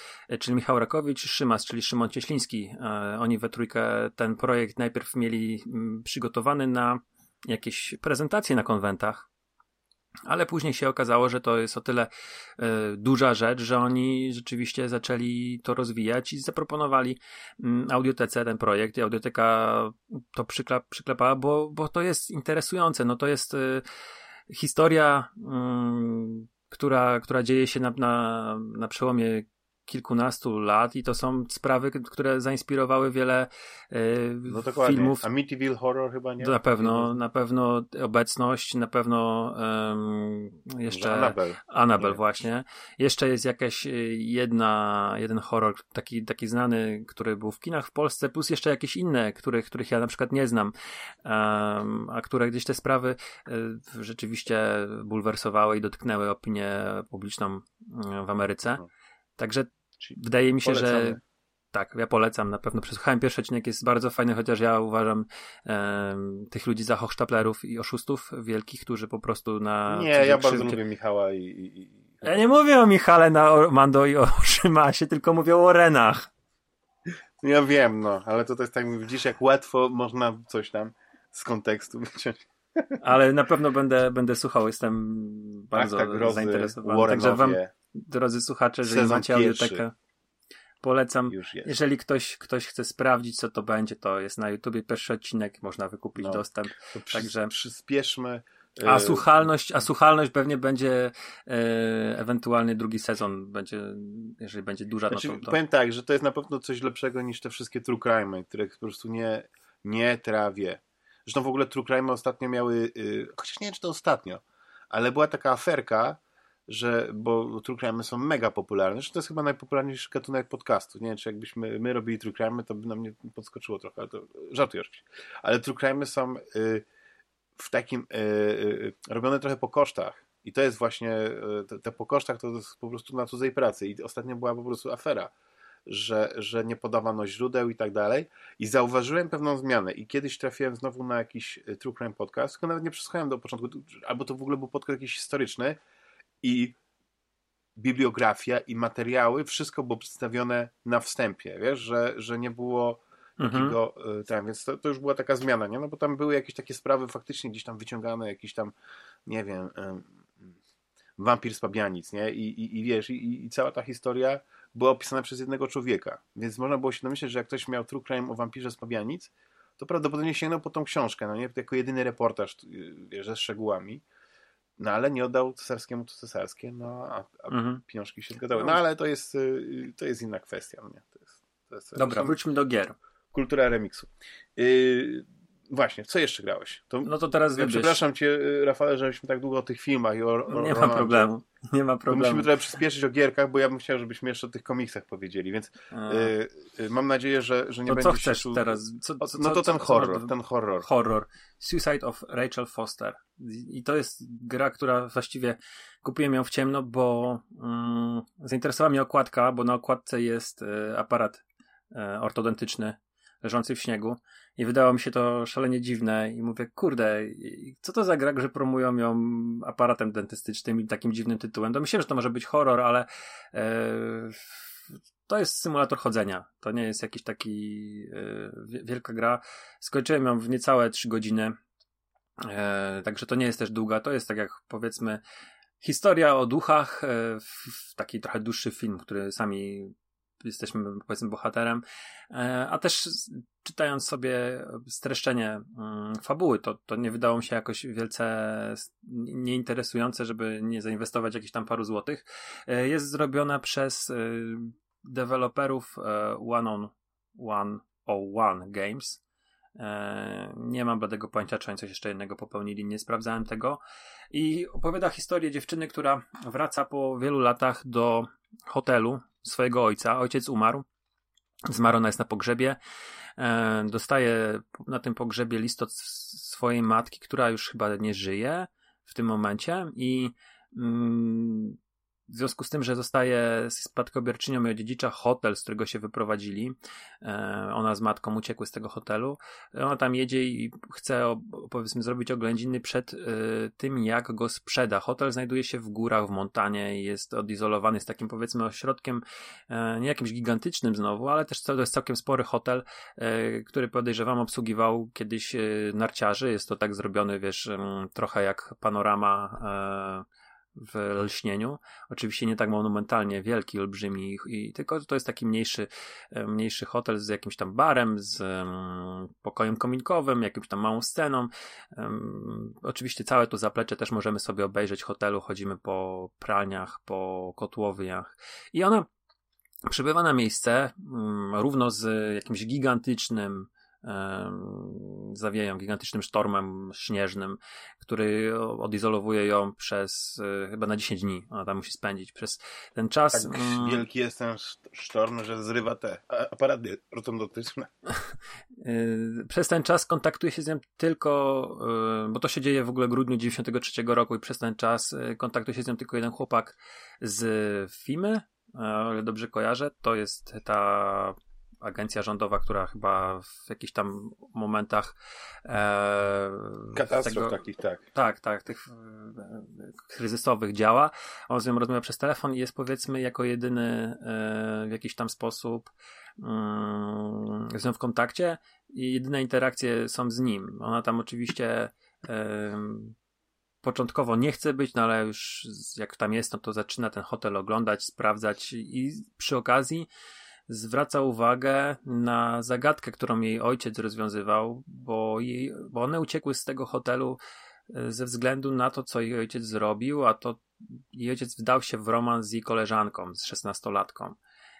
czyli Michał Rakowicz, Szymas, czyli Szymon Cieśliński. E, oni we trójkę ten projekt najpierw mieli m, przygotowany na jakieś prezentacje na konwentach, ale później się okazało, że to jest o tyle y, duża rzecz, że oni rzeczywiście zaczęli to rozwijać i zaproponowali y, Audiotece ten projekt i Audioteka to przykla, przyklepała, bo, bo to jest interesujące. No to jest y, historia, y, która, która dzieje się na, na, na przełomie kilkunastu lat i to są sprawy, które zainspirowały wiele y, no filmów. Amityville Horror chyba, nie? Na pewno, na pewno Obecność, na pewno y, jeszcze Annabelle, Annabelle właśnie. Jeszcze jest jakaś jedna, jeden horror taki, taki znany, który był w kinach w Polsce, plus jeszcze jakieś inne, których, których ja na przykład nie znam, um, a które gdzieś te sprawy y, rzeczywiście bulwersowały i dotknęły opinię publiczną y, w Ameryce. Także Czyli wydaje mi się, polecamy. Że tak, ja polecam na pewno. Przesłuchałem pierwszy odcinek, jest bardzo fajny, chociaż ja uważam e, tych ludzi za hochsztaplerów i oszustów wielkich, którzy po prostu na... Nie, ja bardzo lubię Michała i, i, i... Ja nie mówię o Michale na o Mando i o Szymasie, tylko mówię o Renach. Ja wiem, no, ale to też tak widzisz, jak łatwo można coś tam z kontekstu wyciąć. Ale na pewno będę, będę słuchał, jestem bardzo Akta Grozy, zainteresowany. Warrenowie. Także wam, drodzy słuchacze, jeżeli macie audiotekę, polecam. Jeżeli ktoś, ktoś chce sprawdzić, co to będzie, to jest na YouTubie pierwszy odcinek, można wykupić no. dostęp. Przy, Także przyspieszmy. Yy... A słuchalność, a słuchalność pewnie będzie yy, ewentualnie drugi sezon, będzie, jeżeli będzie duża. Znaczy, no to, to... Powiem tak, że to jest na pewno coś lepszego niż te wszystkie true crime'y, których po prostu nie, nie trawię. Zresztą w ogóle true crime ostatnio miały, yy, chociaż nie wiem, czy to ostatnio, ale była taka aferka, że, bo true crime są mega popularne, zresztą to jest chyba najpopularniejszy gatunek podcastu. Nie wiem, czy jakbyśmy my robili true crime, to by nam nie podskoczyło trochę, ale to żartuję oczywiście. Ale true crime są yy, w takim, yy, yy, robione trochę po kosztach. I to jest właśnie, yy, te, te po kosztach to jest po prostu na cudzej pracy. I ostatnio była po prostu afera. Że, że nie podawano źródeł i tak dalej. I zauważyłem pewną zmianę. I kiedyś trafiłem znowu na jakiś true crime podcast, tylko nawet nie przesłuchałem do początku, albo to w ogóle był podcast jakiś historyczny i bibliografia i materiały, wszystko było przedstawione na wstępie, wiesz, że, że nie było mhm. takiego, tam, więc to, to już była taka zmiana, nie? No bo tam były jakieś takie sprawy faktycznie gdzieś tam wyciągane, jakieś tam, nie wiem, um, wampir z Pabianic, nie? I, i, i wiesz, i, i cała ta historia była opisana przez jednego człowieka. Więc można było się domyśleć, że jak ktoś miał true crime o wampirze z Pabianic, to prawdopodobnie sięgnął po tą książkę, no nie? Jako jedyny reportaż wiesz, ze szczegółami. No ale nie oddał cesarskiemu to cesarskie, no a, a mhm. pieniążki się zgadzały. No ale to jest, to jest inna kwestia. No nie? To jest, to jest Dobra, zresztą... wróćmy do gier. Kultura remiksu. Yy, właśnie, co jeszcze grałeś? To, no to teraz ja przepraszam cię, Rafale, żebyśmy tak długo o tych filmach i o, o Nie Ronaldzie. ma problemu. Nie ma problemu. To musimy trochę przyspieszyć o gierkach, bo ja bym chciał, żebyśmy jeszcze o tych komiksach powiedzieli, więc y, y, mam nadzieję, że, że nie będzie. To co chcesz tu... teraz? Co, co, no to co, ten, co, horror, co ten horror. Horror. Suicide of Rachel Foster. I to jest gra, która właściwie kupiłem ją w ciemno, bo mm, zainteresowała mnie okładka, bo na okładce jest y, aparat y, ortodontyczny leżący w śniegu i wydało mi się to szalenie dziwne i mówię, kurde, co to za gra, że promują ją aparatem dentystycznym i takim dziwnym tytułem. Domyślałem, że to może być horror, ale yy, to jest symulator chodzenia. To nie jest jakiś taki yy, wielka gra. Skończyłem ją w niecałe trzy godziny, yy, także to nie jest też długa. To jest tak jak powiedzmy historia o duchach, taki trochę dłuższy film, który sami jesteśmy, powiedzmy, bohaterem, a też czytając sobie streszczenie fabuły, to, to nie wydało mi się jakoś wielce nieinteresujące, żeby nie zainwestować jakichś tam paru złotych. Jest zrobiona przez deweloperów one on one Games. Nie mam bladego pojęcia, czy oni coś jeszcze innego popełnili, nie sprawdzałem tego. I opowiada historię dziewczyny, która wraca po wielu latach do hotelu swojego ojca. Ojciec umarł, zmarł, ona jest na pogrzebie. Dostaje na tym pogrzebie list od swojej matki, która już chyba nie żyje w tym momencie i w związku z tym, że zostaje spadkobierczynią i odziedzicza hotel, z którego się wyprowadzili. Ona z matką uciekły z tego hotelu. Ona tam jedzie i chce, powiedzmy, zrobić oględziny przed tym, jak go sprzeda. Hotel znajduje się w górach, w Montanie i jest odizolowany, z takim, powiedzmy, ośrodkiem, nie jakimś gigantycznym znowu, ale też to jest całkiem spory hotel, który podejrzewam obsługiwał kiedyś narciarzy. Jest to tak zrobiony, wiesz, trochę jak panorama w lśnieniu. Oczywiście nie tak monumentalnie wielki, olbrzymi, i tylko to jest taki mniejszy, mniejszy hotel z jakimś tam barem, z um, pokojem kominkowym, jakimś tam małą sceną. Um, oczywiście całe to zaplecze też możemy sobie obejrzeć w hotelu. Chodzimy po pralniach, po kotłowniach i ona przybywa na miejsce um, równo z jakimś gigantycznym zawieją gigantycznym sztormem śnieżnym, który odizolowuje ją przez chyba na dziesięć dni. Ona tam musi spędzić przez ten czas. Tak wielki jest ten sztorm, że zrywa te aparaty ortodontyczne. Przez ten czas kontaktuje się z nią tylko, bo to się dzieje w ogóle w grudniu dziewięćdziesiątego trzeciego roku i przez ten czas kontaktuje się z nią tylko jeden chłopak z Fimy, ale dobrze kojarzę, to jest ta agencja rządowa, która chyba w jakichś tam momentach e, katastrof tego, takich, tak. Tak, tak, tych e, kryzysowych działa. On z nią rozmawia przez telefon i jest, powiedzmy, jako jedyny e, w jakiś tam sposób mm, z nią w kontakcie i jedyne interakcje są z nim. Ona tam oczywiście e, początkowo nie chce być, no ale już jak tam jest, no to zaczyna ten hotel oglądać, sprawdzać i przy okazji zwraca uwagę na zagadkę, którą jej ojciec rozwiązywał, bo, jej, bo one uciekły z tego hotelu ze względu na to, co jej ojciec zrobił, a to jej ojciec wdał się w romans z jej koleżanką, z szesnastolatką.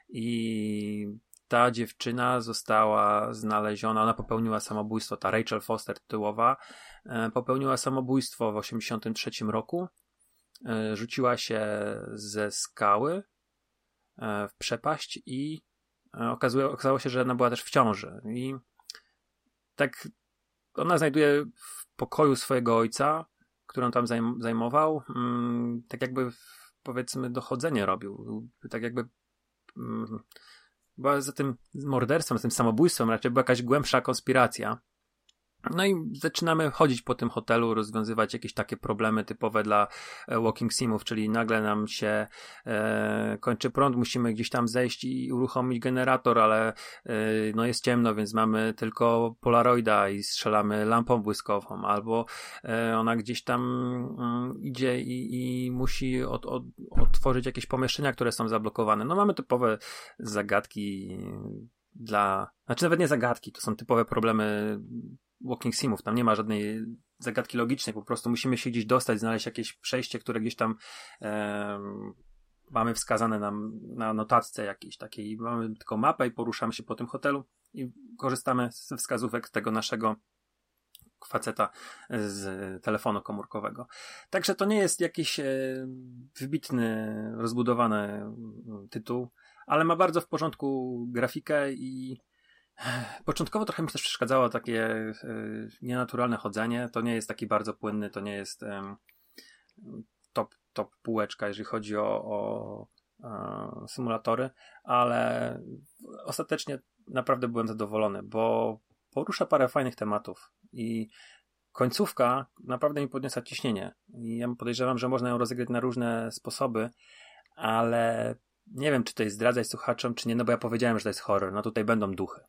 I ta dziewczyna została znaleziona, ona popełniła samobójstwo, ta Rachel Foster tytułowa, popełniła samobójstwo w osiemdziesiątym trzecim roku, rzuciła się ze skały w przepaść i Okazuje, okazało się, że ona była też w ciąży i tak ona znajduje w pokoju swojego ojca, którą tam zajm- zajmował, mm, tak jakby, powiedzmy, dochodzenie robił, tak jakby mm, była za tym morderstwem, za tym samobójstwem raczej była jakaś głębsza konspiracja. No i zaczynamy chodzić po tym hotelu, rozwiązywać jakieś takie problemy typowe dla walking simów, czyli nagle nam się e, kończy prąd, musimy gdzieś tam zejść i uruchomić generator, ale e, no jest ciemno, więc mamy tylko polaroida i strzelamy lampą błyskową, albo e, ona gdzieś tam mm, idzie i, i musi od, od, otworzyć jakieś pomieszczenia, które są zablokowane. No mamy typowe zagadki dla... Znaczy nawet nie zagadki, to są typowe problemy walking simów, tam nie ma żadnej zagadki logicznej, po prostu musimy się gdzieś dostać, znaleźć jakieś przejście, które gdzieś tam e, mamy wskazane nam na notatce jakiejś takiej, mamy tylko mapę i poruszamy się po tym hotelu i korzystamy z wskazówek tego naszego faceta z telefonu komórkowego. Także to nie jest jakiś e, wybitny, rozbudowany tytuł, ale ma bardzo w porządku grafikę i początkowo trochę mi też przeszkadzało takie y, nienaturalne chodzenie. To nie jest taki bardzo płynny, to nie jest y, top, top półeczka, jeżeli chodzi o, o y, symulatory, ale ostatecznie naprawdę byłem zadowolony, bo porusza parę fajnych tematów i końcówka naprawdę mi podniosła ciśnienie. I ja podejrzewam, że można ją rozegrać na różne sposoby, ale nie wiem, czy tutaj zdradzać słuchaczom, czy nie, no bo ja powiedziałem, że to jest horror, no tutaj będą duchy.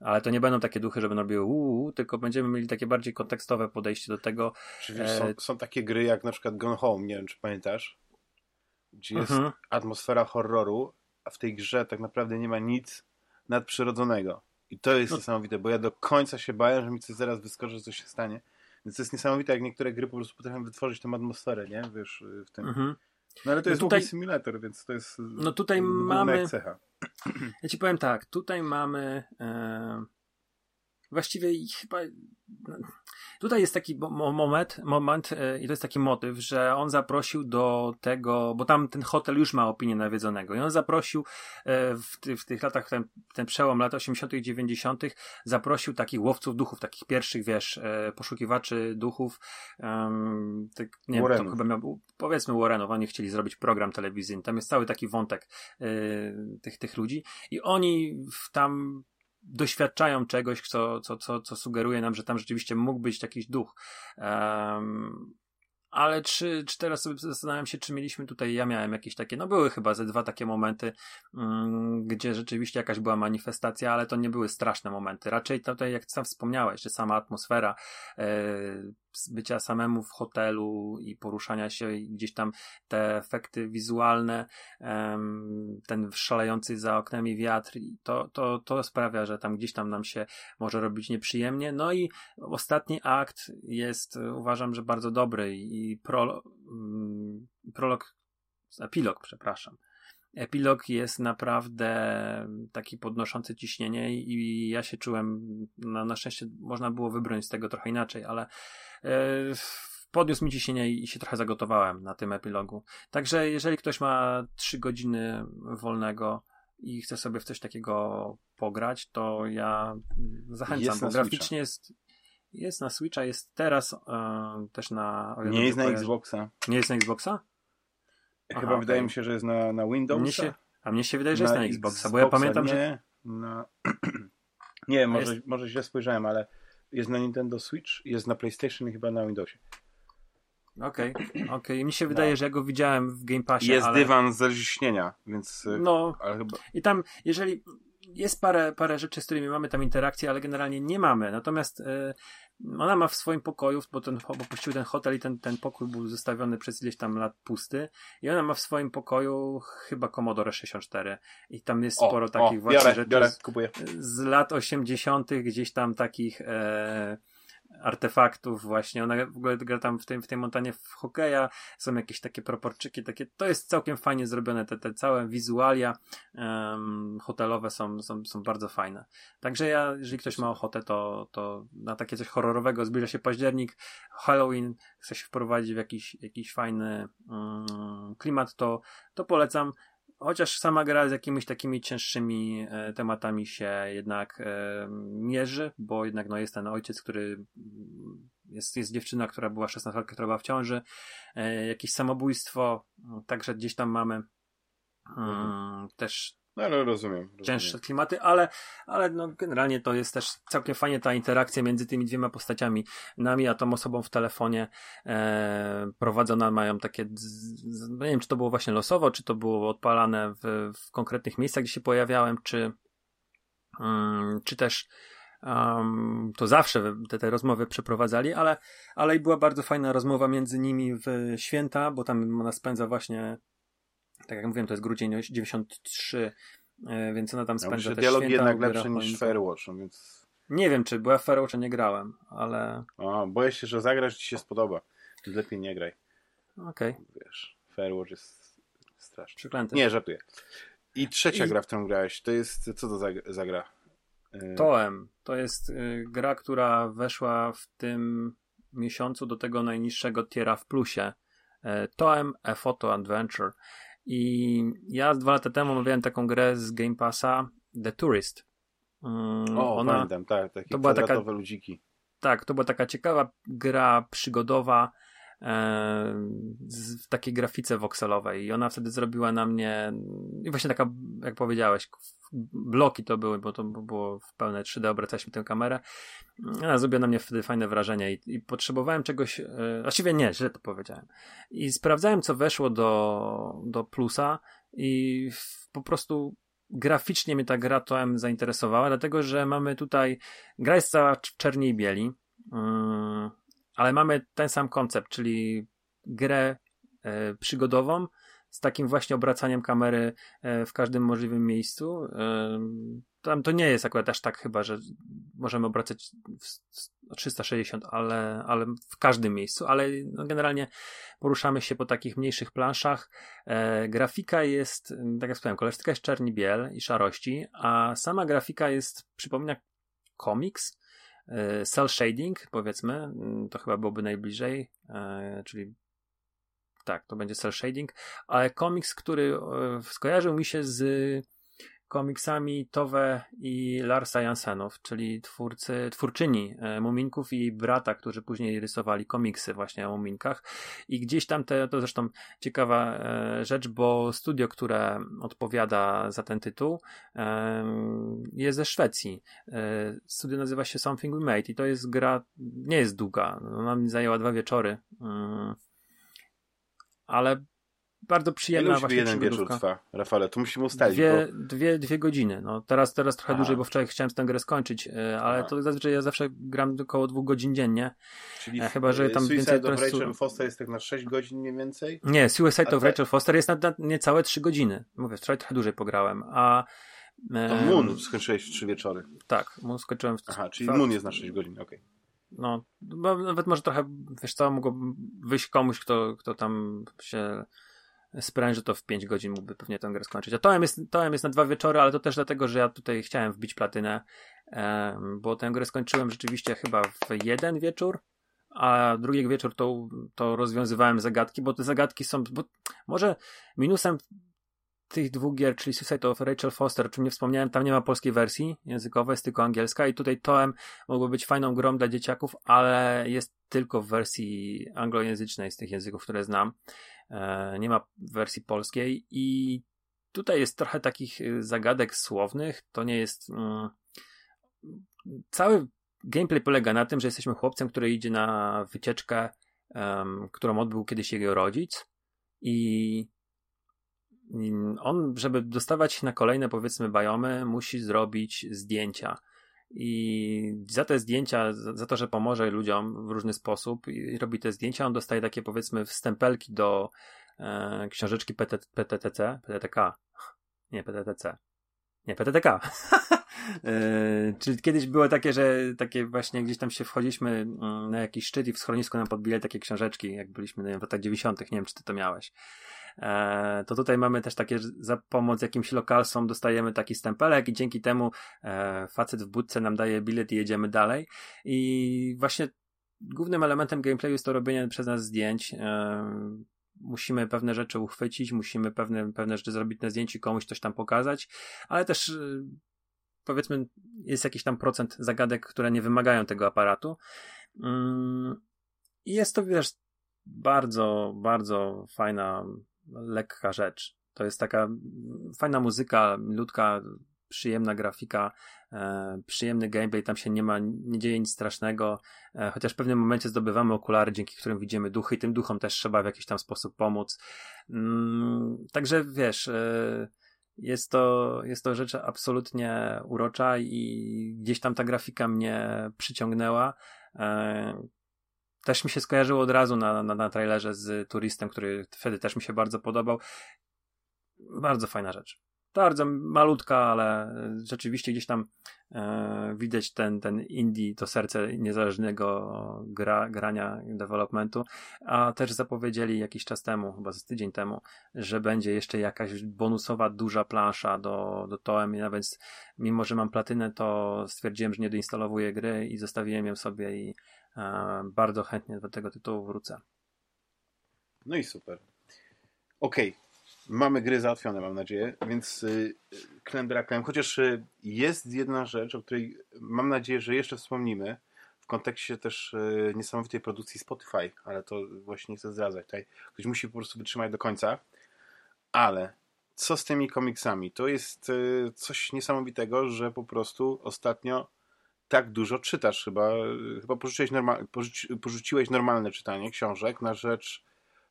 Ale to nie będą takie duchy, żeby robiły uuu, tylko będziemy mieli takie bardziej kontekstowe podejście do tego. Czyli są, są takie gry jak na przykład Gone Home, nie wiem, czy pamiętasz, gdzie jest mhm. atmosfera horroru, a w tej grze tak naprawdę nie ma nic nadprzyrodzonego. I to jest no. niesamowite, bo ja do końca się bałem, że mi coś zaraz wyskoczy, że coś się stanie. Więc to jest niesamowite, jak niektóre gry po prostu potrafią wytworzyć tą atmosferę, nie? Wiesz, w tym... Mhm. No ale to jest no tutaj, symulator, więc to jest no tutaj mamy cecha. Ja ci powiem tak, tutaj mamy e, właściwie chyba tutaj jest taki moment, moment e, i to jest taki motyw, że on zaprosił do tego, bo tam ten hotel już ma opinię nawiedzonego i on zaprosił e, w, ty, w tych latach, ten, ten przełom lat osiemdziesiątych i dziewięćdziesiątych zaprosił takich łowców duchów, takich pierwszych, wiesz, e, poszukiwaczy duchów, e, ty, nie wiem, to chyba miał, powiedzmy Warrenów, oni chcieli zrobić program telewizyjny, tam jest cały taki wątek e, tych, tych ludzi i oni w tam doświadczają czegoś, co, co, co, co sugeruje nam, że tam rzeczywiście mógł być jakiś duch. Um, ale czy, czy teraz sobie zastanawiam się, czy mieliśmy tutaj, ja miałem jakieś takie, no były chyba ze dwa takie momenty, um, gdzie rzeczywiście jakaś była manifestacja, ale to nie były straszne momenty. Raczej tutaj, jak sam wspomniałeś, że sama atmosfera e, bycia samemu w hotelu i poruszania się i gdzieś tam te efekty wizualne, um, ten szalejący za oknami wiatr, to, to, to sprawia, że tam gdzieś tam nam się może robić nieprzyjemnie. No i ostatni akt jest, uważam, że bardzo dobry i prolo, um, prolog, epilog, przepraszam. Epilog jest naprawdę taki podnoszący ciśnienie i ja się czułem, no, na szczęście można było wybrnąć z tego trochę inaczej, ale yy, podniósł mi ciśnienie i się trochę zagotowałem na tym epilogu. Także jeżeli ktoś ma trzy godziny wolnego i chce sobie w coś takiego pograć, to ja zachęcam, jest bo graficznie jest... Jest na Switcha, jest teraz yy, też na... Nie jest na Xboxa. Nie jest na Xboxa? Chyba Aha, wydaje okay. mi się, że jest na, na Windowsa. Mnie się, a mnie się wydaje, że na jest na Xboxa, Xboxa, bo ja pamiętam, nie, że... Na... nie, może, jest... może źle spojrzałem, ale jest na Nintendo Switch, jest na PlayStation i chyba na Windowsie. Okej, okay, okay. Mi się wydaje, no. że ja go widziałem w Game Passie, Jest ale... dywan z rozciśnienia, więc... No, ale chyba... i tam, jeżeli... Jest parę, parę rzeczy, z którymi mamy tam interakcję, ale generalnie nie mamy. Natomiast y, ona ma w swoim pokoju, bo ten opuścił ten hotel i ten, ten pokój był zostawiony przez ileś tam lat pusty. I ona ma w swoim pokoju chyba Commodore sześćdziesiąt cztery. I tam jest o, sporo takich o, właśnie biorę, rzeczy biorę, kupuję. Z, z lat osiemdziesiątych, gdzieś tam takich e, artefaktów właśnie. Ona w ogóle gra tam w, tym, w tej montanie w hokeja. Są jakieś takie proporczyki, takie. To jest całkiem fajnie zrobione. Te, te całe wizualia um, hotelowe są, są, są bardzo fajne. Także ja, jeżeli ktoś ma ochotę, to, to na takie coś horrorowego zbliża się październik, Halloween, chce się wprowadzić w jakiś, jakiś fajny um, klimat, to, to polecam. Chociaż sama gra z jakimiś takimi cięższymi e, tematami się jednak e, mierzy, bo jednak no, jest ten ojciec, który jest, jest dziewczyna, która była szesnastolatką, która była w ciąży, e, jakieś samobójstwo, także gdzieś tam mamy mm, też no, ale rozumiem, rozumiem. cięższe klimaty, ale, ale no, generalnie to jest też całkiem fajnie ta interakcja między tymi dwiema postaciami, nami a tą osobą w telefonie e, prowadzona, mają takie, nie wiem, czy to było właśnie losowo, czy to było odpalane w, w konkretnych miejscach, gdzie się pojawiałem, czy, um, czy też um, to zawsze te, te rozmowy przeprowadzali, ale, ale i była bardzo fajna rozmowa między nimi w święta, bo tam ona spędza właśnie, tak jak mówiłem, to jest grudzień dziewięćdziesiąty trzeci, więc ona tam spędza no, te dialog święta. Dialog jednak lepszy niż Firewatch, więc... Nie wiem, czy była w Firewatch, nie grałem, ale... O, boję się, że zagrasz, ci się spodoba. Lepiej nie graj. Okej. Okay. Wiesz, Firewatch jest straszny. Przeklęty. Nie, żartuję. I trzecia I... gra, w którą grałeś, to jest... Co to za, za gra? Y... Toem. To jest y, gra, która weszła w tym miesiącu do tego najniższego tiera w plusie. Y, Toem A Photo Adventure. I ja dwa lata temu omawiałem taką grę z Game Passa, The Tourist. Um, o, ona, pamiętam, tak, takie kwadratowe ludziki. Tak, to była taka ciekawa gra przygodowa, w takiej grafice wokselowej i ona wtedy zrobiła na mnie i właśnie taka, jak powiedziałeś, bloki to były, bo to było w pełne trzy D, obracaliśmy tę kamerę, ona zrobiła na mnie wtedy fajne wrażenie i, i potrzebowałem czegoś, właściwie nie, źle to powiedziałem, i sprawdzałem, co weszło do, do plusa i w, po prostu graficznie mnie ta gra Toem zainteresowała, dlatego, że mamy tutaj, gra jest cała w czerni i bieli, yy, ale mamy ten sam koncept, czyli grę e, przygodową z takim właśnie obracaniem kamery e, w każdym możliwym miejscu. E, tam to nie jest akurat aż tak chyba, że możemy obracać w trzysta sześćdziesiąt, ale, ale w każdym miejscu, ale no, generalnie poruszamy się po takich mniejszych planszach. E, grafika jest, tak jak wspomniałem, kolorystyka jest czerni biel i szarości, a sama grafika jest, przypomina komiks, cel shading, powiedzmy, to chyba byłoby najbliżej, czyli tak, to będzie cel shading, ale komiks, który skojarzył mi się z komiksami Towe i Larsa Jansenów, czyli twórcy, twórczyni Muminków i jej brata, którzy później rysowali komiksy właśnie o Muminkach, i gdzieś tam te, to zresztą ciekawa rzecz, bo studio, które odpowiada za ten tytuł, jest ze Szwecji. Studio nazywa się Something We Made i to jest gra, nie jest długa, ona mi zajęła dwa wieczory, ale bardzo przyjemna właśnie jeden wieczór trwa, Rafale, to musimy ustalić. Dwie, bo... dwie, dwie godziny, no teraz, teraz trochę A. dłużej, bo wczoraj chciałem tę grę skończyć, ale A. to zazwyczaj ja zawsze gram około dwóch godzin dziennie. Czyli chyba, że tam Suicide więcej... Suicide of Rachel jest... Foster jest tak na sześć godzin mniej więcej? Nie, Suicide A of te... Rachel Foster jest na, na niecałe trzy godziny. Mówię, wczoraj trochę dłużej pograłem, a... To Moon skończyłeś w trzy wieczory. Tak, Moon skończyłem w... Aha, czyli Moon jest na sześć godzin, okej. Okay. No, nawet może trochę, wiesz co, mogło wyjść komuś, kto, kto tam się... Sprężę to w pięć godzin, mógłby pewnie tę grę skończyć. A Toem jest, Toem jest na dwa wieczory, ale to też dlatego, że ja tutaj chciałem wbić platynę, bo tę grę skończyłem rzeczywiście chyba w jeden wieczór, a drugi wieczór to, to rozwiązywałem zagadki, bo te zagadki są... Bo może minusem tych dwóch gier, czyli Suicide of Rachel Foster, o czym nie wspomniałem, tam nie ma polskiej wersji językowej, jest tylko angielska i tutaj Toem mogło być fajną grą dla dzieciaków, ale jest tylko w wersji anglojęzycznej z tych języków, które znam. Nie ma wersji polskiej i tutaj jest trochę takich zagadek słownych, to nie jest... Cały gameplay polega na tym, że jesteśmy chłopcem, który idzie na wycieczkę, którą odbył kiedyś jego rodzic i on, żeby dostawać się na kolejne, powiedzmy, biomy, musi zrobić zdjęcia. I za te zdjęcia, za to, że pomoże ludziom w różny sposób i robi te zdjęcia, on dostaje takie, powiedzmy, wstępelki do e, książeczki P T T C, P T T K, nie P T T C, nie P T T K. e, czyli kiedyś było takie, że takie właśnie gdzieś tam się wchodziliśmy na jakiś szczyt i w schronisku nam podbijali takie książeczki, jak byliśmy, nie wiem, w latach dziewięćdziesiątych, nie wiem, czy ty to miałeś. E, to tutaj mamy też takie, że za pomoc jakimś lokalsom dostajemy taki stempelek i dzięki temu e, facet w budce nam daje bilet i jedziemy dalej. I właśnie głównym elementem gameplayu jest to robienie przez nas zdjęć. E, musimy pewne rzeczy uchwycić, musimy pewne, pewne rzeczy zrobić na zdjęciu, komuś coś tam pokazać, ale też e, powiedzmy jest jakiś tam procent zagadek, które nie wymagają tego aparatu. Mm, i jest to, wiesz, bardzo, bardzo fajna, lekka rzecz. To jest taka fajna muzyka, milutka, przyjemna grafika, e, przyjemny gameplay, tam się nie ma, nie dzieje nic strasznego, e, chociaż w pewnym momencie zdobywamy okulary, dzięki którym widzimy duchy i tym duchom też trzeba w jakiś tam sposób pomóc. Mm, także wiesz, e, jest to, jest to rzecz absolutnie urocza i gdzieś tam ta grafika mnie przyciągnęła. E, Też mi się skojarzyło od razu na, na, na trailerze z Turystem, który wtedy też mi się bardzo podobał. Bardzo fajna rzecz. Bardzo malutka, ale rzeczywiście gdzieś tam e, widać ten, ten indie, to serce niezależnego gra, grania, developmentu. A też zapowiedzieli jakiś czas temu, chyba z tydzień temu, że będzie jeszcze jakaś bonusowa, duża plansza do, do Toem. Ja więc mimo, że mam platynę, to stwierdziłem, że nie doinstalowuję gry i zostawiłem ją sobie i bardzo chętnie do tego tytułu wrócę. No i super. Okej. Okay. Mamy gry załatwione, mam nadzieję, więc klem brałem. Chociaż jest jedna rzecz, o której mam nadzieję, że jeszcze wspomnimy w kontekście też y, niesamowitej produkcji Spotify, ale to właśnie nie chcę zdradzać. Tutaj ktoś musi po prostu wytrzymać do końca. Ale co z tymi komiksami? To jest y, coś niesamowitego, że po prostu ostatnio tak dużo czytasz. Chyba, chyba porzuciłeś, norma- porzuci- porzuciłeś normalne czytanie książek na rzecz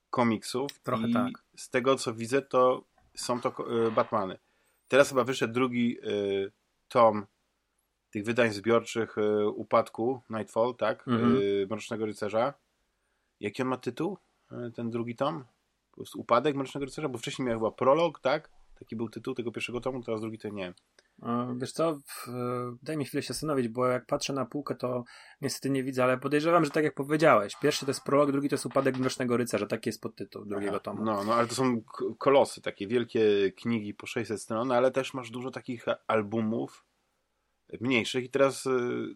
komiksów. Trochę i tak. Z tego co widzę, to są to y, Batmany. Teraz chyba wyszedł drugi y, tom tych wydań zbiorczych y, Upadku, Nightfall, tak? Mm-hmm. Y, Mrocznego Rycerza. Jaki on ma tytuł? Y, ten drugi tom? Po prostu Upadek Mrocznego Rycerza? Bo wcześniej miał chyba prolog, tak? Taki był tytuł tego pierwszego tomu, teraz drugi to nie wiem. Wiesz co, daj mi chwilę się zastanowić, bo jak patrzę na półkę, to niestety nie widzę, ale podejrzewam, że tak jak powiedziałeś, pierwszy to jest prolog, drugi to jest Upadek Mrocznego Rycerza, taki jest podtytuł drugiego tomu. No, no ale to są kolosy, takie wielkie knigi po sześćset stron, ale też masz dużo takich albumów mniejszych i teraz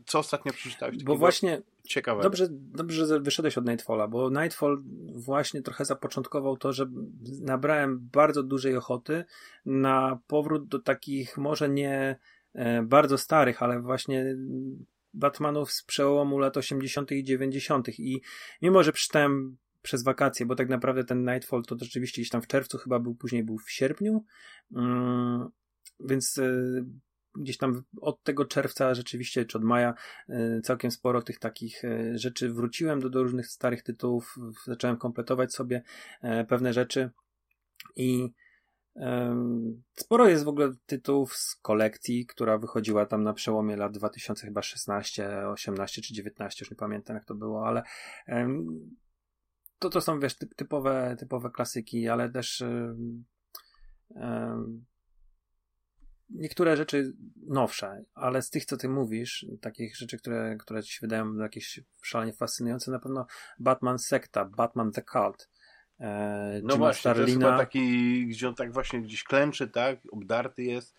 co ostatnio przeczytałeś? Bo właśnie ciekawe. Dobrze, dobrze, że wyszedłeś od Nightfalla, bo Nightfall właśnie trochę zapoczątkował to, że nabrałem bardzo dużej ochoty na powrót do takich może nie bardzo starych, ale właśnie Batmanów z przełomu lat osiemdziesiątych i dziewięćdziesiątych i mimo, że przeczytałem przez wakacje, bo tak naprawdę ten Nightfall to rzeczywiście gdzieś tam w czerwcu chyba był, później był w sierpniu, mm, więc y- gdzieś tam od tego czerwca rzeczywiście, czy od maja całkiem sporo tych takich rzeczy wróciłem do, do różnych starych tytułów, zacząłem kompletować sobie pewne rzeczy i sporo jest w ogóle tytułów z kolekcji, która wychodziła tam na przełomie lat dwa tysiące szesnaście, osiemnaście czy dziewiętnaście, już nie pamiętam jak to było, ale to, to są wiesz, typowe, typowe klasyki, ale też niektóre rzeczy nowsze, ale z tych, co ty mówisz, takich rzeczy, które, które ci się wydają jakieś szalenie fascynujące, na pewno Batman Sekta, Batman The Cult. E, no właśnie, Starlina. To jest chyba taki, gdzie on tak właśnie gdzieś klęczy, tak? Obdarty jest,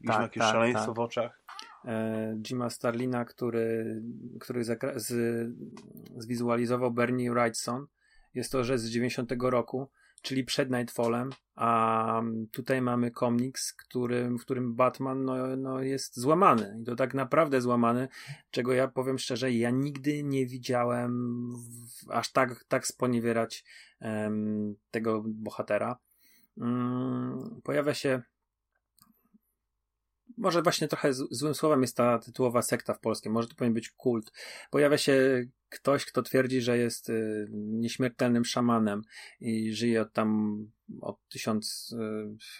gdzieś tak, ma jakieś tak, szaleństwo tak. w oczach. E, Jima Starlina, który, który zakre- z, zwizualizował Bernie Wrightson. Jest to rzecz z dziewięćdziesiątego roku. Czyli przed Nightfallem, a tutaj mamy komiks, którym, w którym Batman no, no jest złamany. I to tak naprawdę złamany, czego ja powiem szczerze, ja nigdy nie widziałem w, aż tak, tak sponiewierać um, tego bohatera. Um, pojawia się może właśnie trochę z, złym słowem jest ta tytułowa sekta w polskim, może to powinien być kult. Pojawia się ktoś, kto twierdzi, że jest y, nieśmiertelnym szamanem i żyje od tam od tysiąc,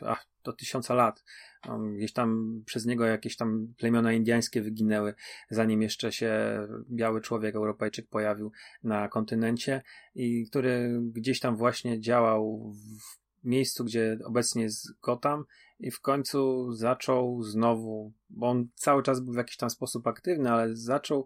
y, ach, do tysiąca lat. Um, gdzieś tam przez niego jakieś tam plemiona indiańskie wyginęły, zanim jeszcze się biały człowiek, Europejczyk pojawił na kontynencie i który gdzieś tam właśnie działał w miejscu, gdzie obecnie jest Gotham i w końcu zaczął znowu, bo on cały czas był w jakiś tam sposób aktywny, ale zaczął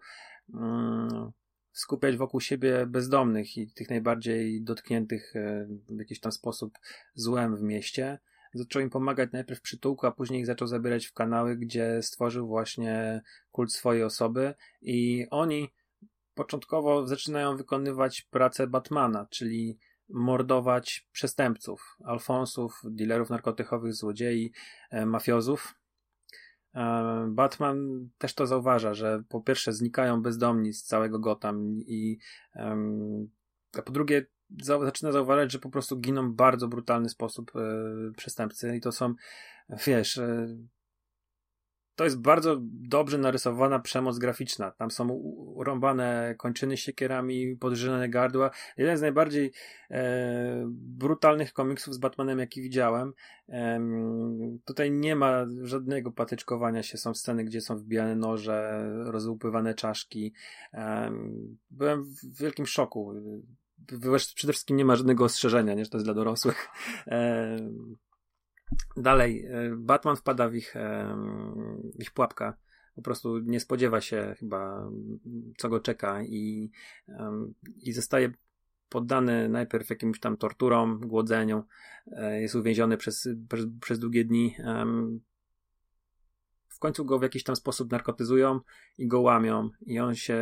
mm, skupiać wokół siebie bezdomnych i tych najbardziej dotkniętych w jakiś tam sposób złem w mieście. Zaczął im pomagać najpierw w przytułku, a później ich zaczął zabierać w kanały, gdzie stworzył właśnie kult swojej osoby i oni początkowo zaczynają wykonywać pracę Batmana, czyli mordować przestępców, alfonsów, dealerów narkotykowych, złodziei, mafiozów. Batman też to zauważa, że po pierwsze znikają bezdomni z całego Gotham i a po drugie za- zaczyna zauważać, że po prostu giną w bardzo brutalny sposób e, przestępcy i to są, wiesz, e, to jest bardzo dobrze narysowana przemoc graficzna. Tam są urąbane kończyny siekierami, podrzynane gardła. Jeden z najbardziej e, brutalnych komiksów z Batmanem, jaki widziałem. E, tutaj nie ma żadnego patyczkowania się. Są sceny, gdzie są wbijane noże, rozłupywane czaszki. E, byłem w wielkim szoku. Przede wszystkim nie ma żadnego ostrzeżenia, nie, że to jest dla dorosłych. E, Dalej, Batman wpada w ich, w ich pułapkę. Po prostu nie spodziewa się chyba, co go czeka i, i zostaje poddany najpierw jakimś tam torturom, głodzeniu. Jest uwięziony przez, przez, przez długie dni. W końcu go w jakiś tam sposób narkotyzują i go łamią. I on się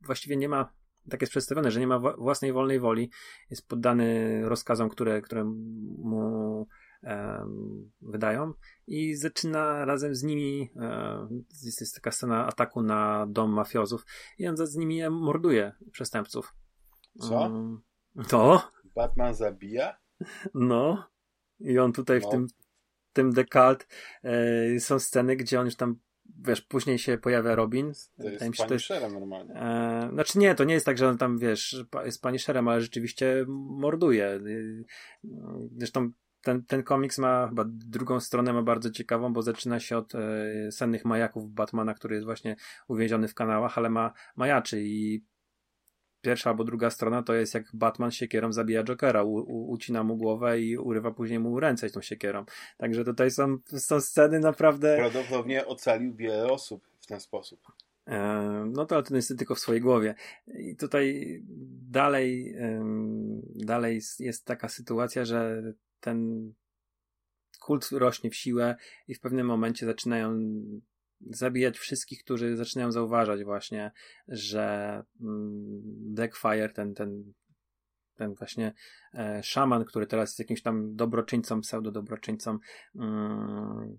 właściwie nie ma... Tak jest przedstawione, że nie ma własnej wolnej woli, jest poddany rozkazom, które, które mu um, wydają i zaczyna razem z nimi, um, jest, jest taka scena ataku na dom mafiozów i on z nimi morduje przestępców. Co? Um, to? Batman zabija? No. I on tutaj no. w tym, tym Decalt e, są sceny, gdzie on już tam wiesz, później się pojawia Robin. To jest z Punisherem normalnie. E, znaczy nie, to nie jest tak, że on tam, wiesz, jest Punisherem, ale rzeczywiście morduje. Zresztą ten, ten komiks ma chyba drugą stronę, ma bardzo ciekawą, bo zaczyna się od e, sennych majaków Batmana, który jest właśnie uwięziony w kanałach, ale ma majaczy i pierwsza albo druga strona to jest jak Batman siekierą zabija Jokera, u, u, ucina mu głowę i urywa później mu ręce tą siekierą. Także tutaj są, są sceny naprawdę... Prawdopodobnie ocalił wiele osób w ten sposób. E, no to, ale to niestety tylko w swojej głowie. I tutaj dalej, ym, dalej jest taka sytuacja, że ten kult rośnie w siłę i w pewnym momencie zaczynają zabijać wszystkich, którzy zaczynają zauważać właśnie, że Blackfire, ten, ten, ten właśnie e, szaman, który teraz jest jakimś tam dobroczyńcą, pseudodobroczyńcą, mm,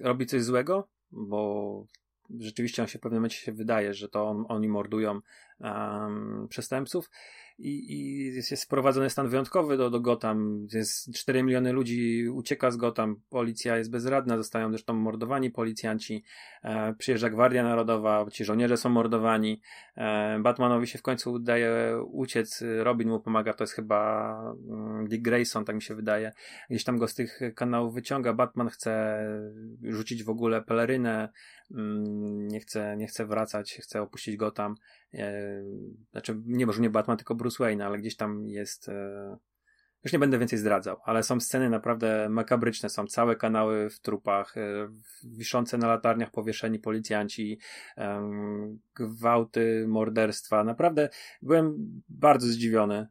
robi coś złego, bo rzeczywiście on się w pewnym momencie się wydaje, że to on, oni mordują um, przestępców i, i jest, jest wprowadzony stan wyjątkowy do, do Gotham, jest cztery miliony ludzi ucieka z Gotham, policja jest bezradna, zostają zresztą mordowani policjanci, e, przyjeżdża Gwardia Narodowa, ci żołnierze są mordowani, e, Batmanowi się w końcu udaje uciec, Robin mu pomaga, to jest chyba mm, Dick Grayson, tak mi się wydaje, gdzieś tam go z tych kanałów wyciąga, Batman chce rzucić w ogóle pelerynę, mm, nie chce, nie chce wracać, chce opuścić Gotham. Znaczy, nie może nie Batman, tylko Bruce Wayne, ale gdzieś tam jest. Już nie będę więcej zdradzał, ale są sceny naprawdę makabryczne. Są całe kanały w trupach, wiszące na latarniach powieszeni policjanci, gwałty, morderstwa. Naprawdę byłem bardzo zdziwiony,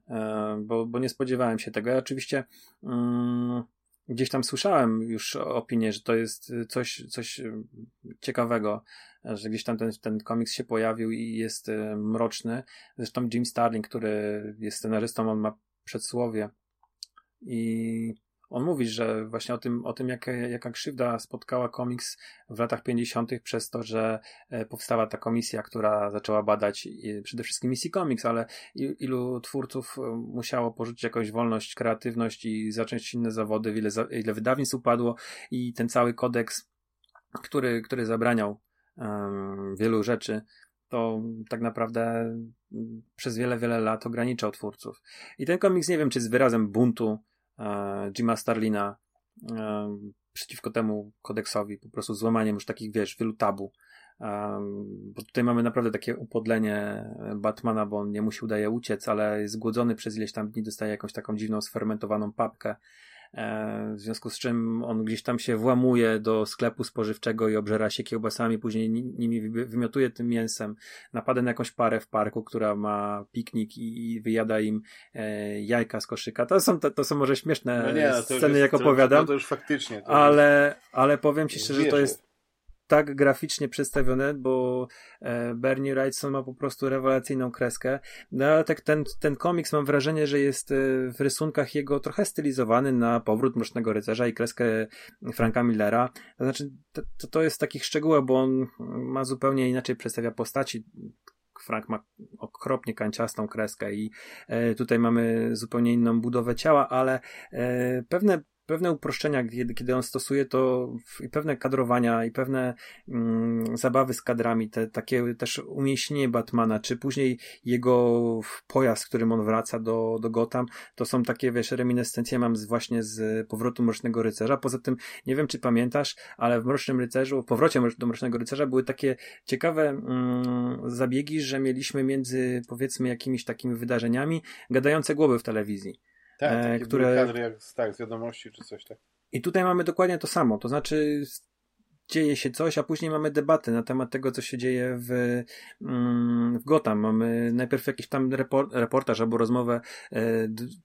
bo, bo nie spodziewałem się tego. Ja oczywiście. Mm, Gdzieś tam słyszałem już opinię, że to jest coś, coś ciekawego, że gdzieś tam ten, ten komiks się pojawił i jest mroczny. Zresztą Jim Starlin, który jest scenarzystą, on ma przedsłowie i on mówi, że właśnie o tym, o tym jak, jaka krzywda spotkała komiks w latach pięćdziesiątych przez to, że powstała ta komisja, która zaczęła badać przede wszystkim I C Comics, ale ilu twórców musiało porzucić jakąś wolność, kreatywność i zacząć inne zawody, ile, ile wydawnictw upadło i ten cały kodeks, który, który zabraniał um, wielu rzeczy, to tak naprawdę przez wiele, wiele lat ograniczał twórców. I ten komiks, nie wiem, czy jest wyrazem buntu Jima Starlina um, przeciwko temu kodeksowi, po prostu złamaniem już takich, wiesz, wielu tabu, um, bo tutaj mamy naprawdę takie upodlenie Batmana, bo on nie mu się udaje uciec, ale jest głodzony przez ileś tam dni, dostaje jakąś taką dziwną sfermentowaną papkę, um, w związku z czym on gdzieś tam się włamuje do sklepu spożywczego i obżera się kiełbasami, później nimi wymiotuje tym mięsem, napada na jakąś parę w parku, która ma piknik i, i wyjada im e, jajka z koszyka. To są, to, to są może śmieszne no nie, sceny, jak opowiadam, no to już faktycznie, to ale, jest... ale powiem ci szczerze, że to jest tak graficznie przedstawione, bo e, Bernie Wrightson ma po prostu rewelacyjną kreskę. No ale tak ten, ten komiks, mam wrażenie, że jest e, w rysunkach jego trochę stylizowany na powrót Mrocznego Rycerza i kreskę Franka Millera. To znaczy, to, to jest w takich szczegółach, bo on ma zupełnie inaczej przedstawia postaci. Frank ma okropnie kanciastą kreskę i e, tutaj mamy zupełnie inną budowę ciała, ale e, pewne Pewne uproszczenia, kiedy on stosuje to i pewne kadrowania i pewne mm, zabawy z kadrami, te, takie też umieśnienie Batmana, czy później jego pojazd, którym on wraca do, do Gotham, to są takie, wiesz, reminiscencje mam z, właśnie z powrotu Mrocznego Rycerza. Poza tym, nie wiem, czy pamiętasz, ale w Mrocznym Rycerzu, w powrocie do Mrocznego Rycerza były takie ciekawe mm, zabiegi, że mieliśmy między, powiedzmy, jakimiś takimi wydarzeniami gadające głowy w telewizji. Tak, takie które... kadry jak tak, z wiadomości czy coś tak. I tutaj mamy dokładnie to samo, to znaczy dzieje się coś, a później mamy debaty na temat tego, co się dzieje w, w Gotham. Mamy najpierw jakiś tam reportaż albo rozmowę e,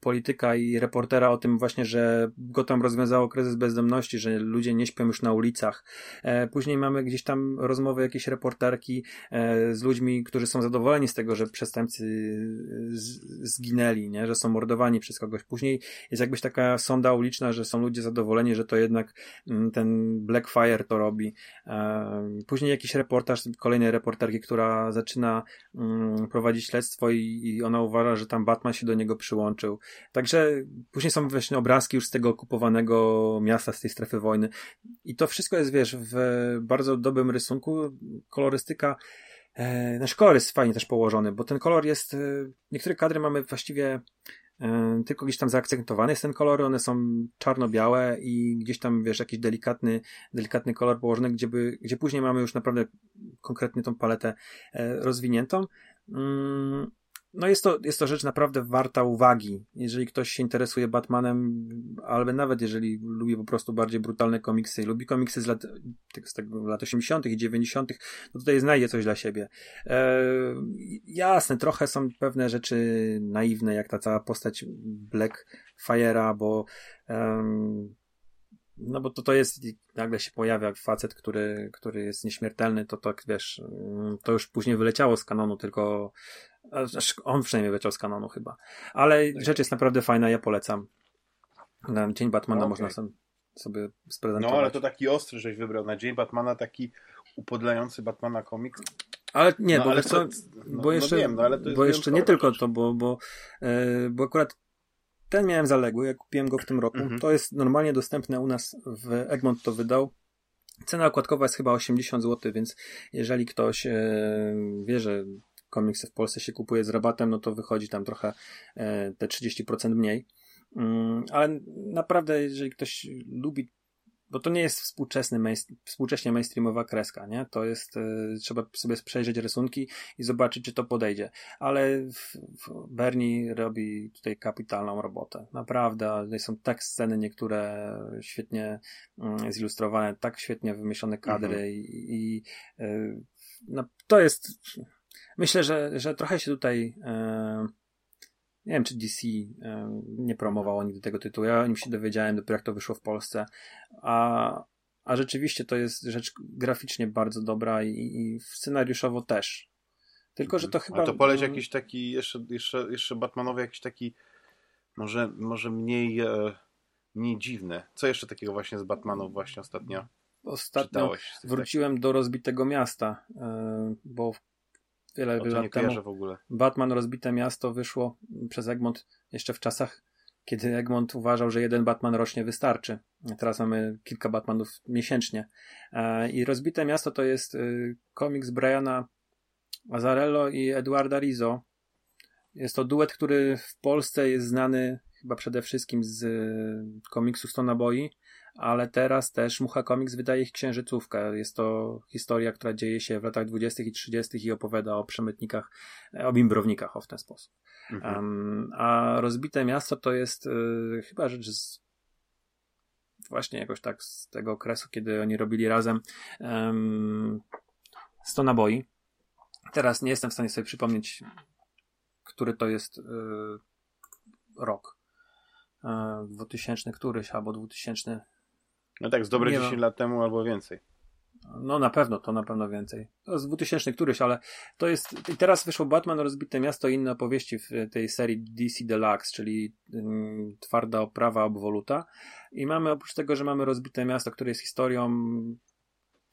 polityka i reportera o tym właśnie, że Gotham rozwiązało kryzys bezdomności, że ludzie nie śpią już na ulicach. E, później mamy gdzieś tam rozmowy jakiejś reporterki e, z ludźmi, którzy są zadowoleni z tego, że przestępcy z, zginęli, nie? Że są mordowani przez kogoś. Później jest jakbyś taka sonda uliczna, że są ludzie zadowoleni, że to jednak m, ten Blackfire to robi. Później jakiś reportaż kolejnej reporterki, która zaczyna prowadzić śledztwo i, i ona uważa, że tam Batman się do niego przyłączył. Także później są właśnie obrazki już z tego okupowanego miasta, z tej strefy wojny. I to wszystko jest, wiesz, w bardzo dobrym rysunku. Kolorystyka, nasz kolor jest fajnie też położony, bo ten kolor jest, niektóre kadry mamy właściwie tylko gdzieś tam zaakcentowany jest ten kolor, one są czarno-białe i gdzieś tam, wiesz, jakiś delikatny delikatny kolor położony, gdzie, by, gdzie później mamy już naprawdę konkretnie tą paletę rozwiniętą. No jest to, jest to rzecz naprawdę warta uwagi. Jeżeli ktoś się interesuje Batmanem, albo nawet jeżeli lubi po prostu bardziej brutalne komiksy i lubi komiksy z lat, z tego, lat osiemdziesiątych i dziewięćdziesiątych, to tutaj znajdzie coś dla siebie. E, jasne, trochę są pewne rzeczy naiwne, jak ta cała postać Blackfire'a, bo um, no bo to, to jest, nagle się pojawia facet, który, który jest nieśmiertelny, to tak, wiesz, to już później wyleciało z kanonu, tylko on przynajmniej wyleciał z kanonu chyba. Ale okay. Rzecz jest naprawdę fajna, ja polecam. Na Dzień Batmana okay. można sam, sobie sprezentować. No ale to taki ostry, żeś wybrał na Dzień Batmana, taki upodlający Batmana komiks. Ale nie, no, bo, ale co, to, no, bo jeszcze, no wiem, no, ale to bo jeszcze nie tylko to, bo, bo, yy, bo akurat ten miałem zaległy, ja kupiłem go w tym roku. Mm-hmm. To jest normalnie dostępne u nas, w Egmont to wydał. Cena okładkowa jest chyba osiemdziesiąt złotych, więc jeżeli ktoś yy, wie, że komiksy w Polsce się kupuje z rabatem, no to wychodzi tam trochę e, te trzydzieści procent mniej. Mm, ale naprawdę, jeżeli ktoś lubi, bo to nie jest współczesny mainst- współcześnie mainstreamowa kreska, nie? To jest, e, trzeba sobie przejrzeć rysunki i zobaczyć, czy to podejdzie. Ale w, w Berni robi tutaj kapitalną robotę. Naprawdę, tutaj są tak sceny niektóre świetnie mm, zilustrowane, tak świetnie wymyślone kadry mm-hmm. i, i e, no, to jest... Myślę, że, że trochę się tutaj e, nie wiem, czy D C e, nie promowało nigdy tego tytułu. Ja o nim się dowiedziałem dopiero jak to wyszło w Polsce. A, a rzeczywiście to jest rzecz graficznie bardzo dobra i, i scenariuszowo też. Tylko, że to chyba... A to poleć jakiś taki, jeszcze, jeszcze, jeszcze Batmanowy jakiś taki może, może mniej, e, mniej dziwny. Co jeszcze takiego właśnie z Batmanów właśnie ostatnio? Ostatnio wróciłem takich? do Rozbitego Miasta, e, bo Wiele, wiele lat temu w ogóle. Batman Rozbite Miasto wyszło przez Egmont jeszcze w czasach, kiedy Egmont uważał, że jeden Batman rocznie wystarczy. Teraz mamy kilka Batmanów miesięcznie. I Rozbite Miasto to jest komiks Briana Azzarello i Eduarda Rizzo. Jest to duet, który w Polsce jest znany chyba przede wszystkim z komiksu sto naboi, ale teraz też Mucha Komiks wydaje ich księżycówkę. Jest to historia, która dzieje się w latach dwudziestych i trzydziestych i opowiada o przemytnikach, o bimbrownikach o w ten sposób. Mhm. Um, a Rozbite Miasto to jest y, chyba rzecz z, właśnie jakoś tak z tego okresu, kiedy oni robili razem um, sto naboi. Teraz nie jestem w stanie sobie przypomnieć, który to jest y, rok. Y, dwutysięczny któryś albo dwutysięczny. No tak, z dobre dziesięć lat temu albo więcej. No na pewno, to na pewno więcej. To z dwutysięczny któryś, ale to jest... I teraz wyszło Batman, Rozbite Miasto i inne opowieści w tej serii D C Deluxe, czyli ym, twarda oprawa obwoluta. I mamy, oprócz tego, że mamy Rozbite Miasto, które jest historią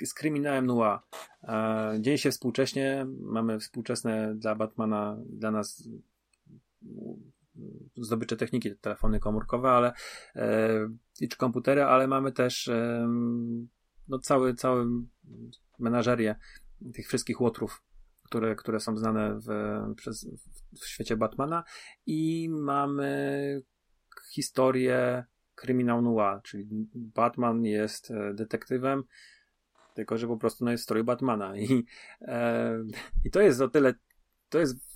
z kryminałem noir. E, dzieje się współcześnie. Mamy współczesne dla Batmana, dla nas zdobycze techniki, telefony komórkowe, ale e, czy komputery, ale mamy też e, no cały, cały menażerię tych wszystkich łotrów, które, które są znane w, przez, w świecie Batmana i mamy historię kryminał noir, czyli Batman jest detektywem, tylko że po prostu no, jest w stroju Batmana i, e, i to jest o tyle to jest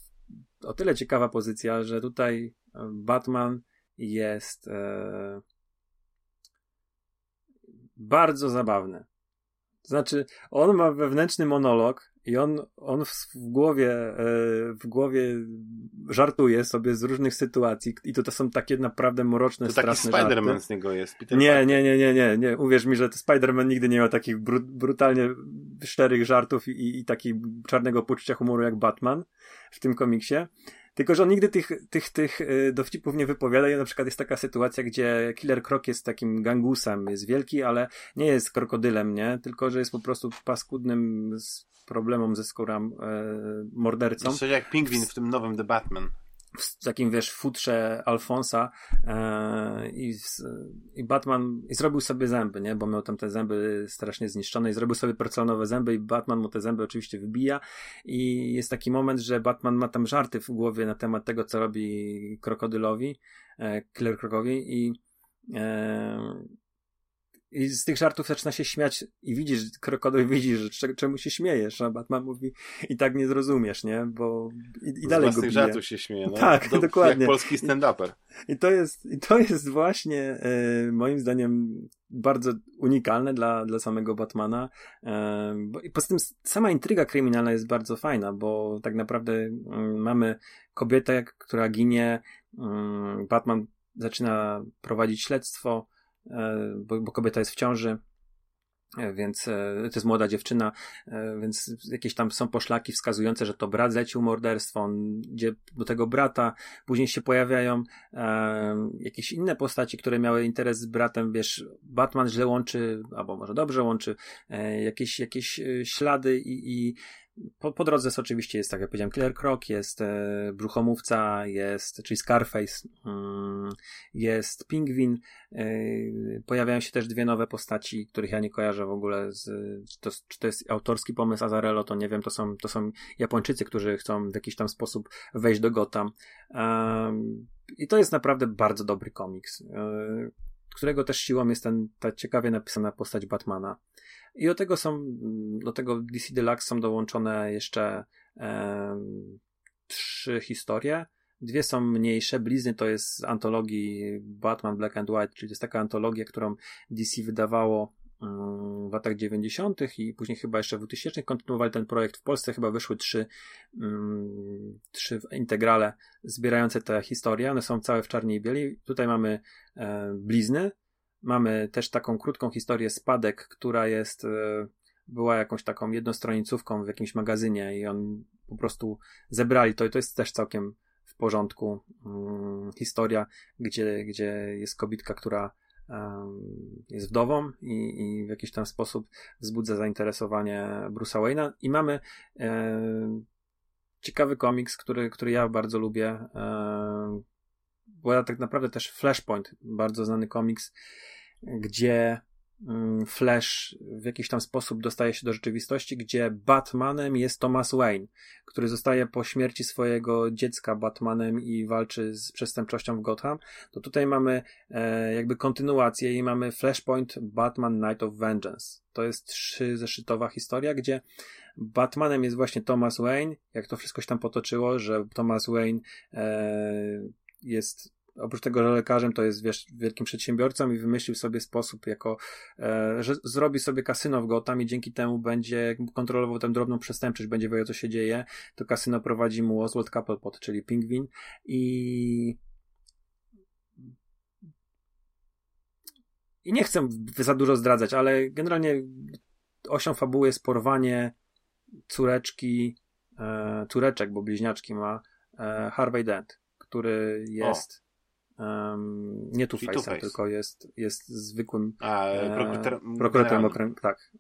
o tyle ciekawa pozycja, że tutaj Batman jest e, bardzo zabawny. To znaczy, on ma wewnętrzny monolog i on, on w, w głowie, w głowie żartuje sobie z różnych sytuacji i to, to są takie naprawdę mroczne, to straszne żarty. To taki Spider-Man z niego jest. Peter nie, nie, nie, nie, nie, nie. Uwierz mi, że Spider-Man nigdy nie miał takich bru- brutalnie szczerych żartów i, i takiego czarnego poczucia humoru jak Batman w tym komiksie. Tylko, że on nigdy tych, tych, tych dowcipów nie wypowiada i na przykład jest taka sytuacja, gdzie Killer Croc jest takim gangusem, jest wielki, ale nie jest krokodylem, nie? Tylko, że jest po prostu paskudnym z problemem ze skórą e, mordercą. Coś jak pingwin w tym nowym The Batman. W takim, wiesz, futrze Alfonsa e, i, i Batman i zrobił sobie zęby, nie? Bo miał tam te zęby strasznie zniszczone i zrobił sobie porcelanowe zęby i Batman mu te zęby oczywiście wybija i jest taki moment, że Batman ma tam żarty w głowie na temat tego, co robi krokodylowi, e, Killer Crocowi i e, i z tych żartów zaczyna się śmiać i widzisz, krokodyl widzi, że czemu się śmiejesz, a Batman mówi i tak nie zrozumiesz, nie, bo i, i dalej go bije. Z tych żartów się śmieje, no. Tak, do, dokładnie. Jak polski stand-uper. I, i, to, jest, i to jest właśnie y, moim zdaniem bardzo unikalne dla, dla samego Batmana. Y, bo, i poza tym sama intryga kryminalna jest bardzo fajna, bo tak naprawdę y, mamy kobietę, która ginie, y, Batman zaczyna prowadzić śledztwo, Bo, bo kobieta jest w ciąży, więc to jest młoda dziewczyna, więc jakieś tam są poszlaki wskazujące, że to brat zlecił morderstwo, on idzie do tego brata, później się pojawiają e, jakieś inne postaci, które miały interes z bratem, wiesz, Batman źle łączy, albo może dobrze łączy, e, jakieś, jakieś ślady i, i po, po drodze jest oczywiście, jest tak jak powiedziałem, Killer Croc, jest e, Brzuchomówca, jest, czyli Scarface, mm, jest Pingwin, e, pojawiają się też dwie nowe postaci, których ja nie kojarzę w ogóle, z, czy, to, czy to jest autorski pomysł Azarello, to nie wiem, to są, to są Japończycy, którzy chcą w jakiś tam sposób wejść do Gotham. E, I to jest naprawdę bardzo dobry komiks, e, którego też siłą jest ten, ta ciekawie napisana postać Batmana. I do tego są, do tego D C Deluxe są dołączone jeszcze e, trzy historie. Dwie są mniejsze. Blizny to jest z antologii Batman Black and White, czyli to jest taka antologia, którą D C wydawało mm, w latach dziewięćdziesiątych i później chyba jeszcze w dwutysięcznych kontynuowali ten projekt. W Polsce chyba wyszły trzy, mm, trzy integrale zbierające te historie. One są całe w czarnej i bieli. Tutaj mamy e, Blizny. Mamy też taką krótką historię Spadek, która jest, była jakąś taką jednostronicówką w jakimś magazynie i on po prostu zebrali to i to jest też całkiem w porządku hmm, historia, gdzie, gdzie jest kobitka, która um, jest wdową i, i w jakiś tam sposób wzbudza zainteresowanie Bruce'a Wayne'a i mamy e, ciekawy komiks, który, który ja bardzo lubię, e, bo tak naprawdę też Flashpoint, bardzo znany komiks, gdzie Flash w jakiś tam sposób dostaje się do rzeczywistości, gdzie Batmanem jest Thomas Wayne, który zostaje po śmierci swojego dziecka Batmanem i walczy z przestępczością w Gotham. To tutaj mamy e, jakby kontynuację i mamy Flashpoint Batman Night of Vengeance. To jest trzyzeszytowa historia, gdzie Batmanem jest właśnie Thomas Wayne, jak to wszystko się tam potoczyło, że Thomas Wayne e, jest, oprócz tego, że lekarzem, to jest, wiesz, wielkim przedsiębiorcą i wymyślił sobie sposób jako, e, że zrobi sobie kasyno w Gotham i dzięki temu będzie kontrolował tę drobną przestępczość, będzie wiedział, co się dzieje. To kasyno prowadzi mu Oswald Cobblepot, czyli Pingwin i i nie chcę za dużo zdradzać, ale generalnie osią fabuły jest porwanie córeczki, e, córeczek, bo bliźniaczki ma e, Harvey Dent, który jest um, nie Two-Face'em, tylko jest, jest zwykłym A, e, prokurator, prokuratorem okręg, tak,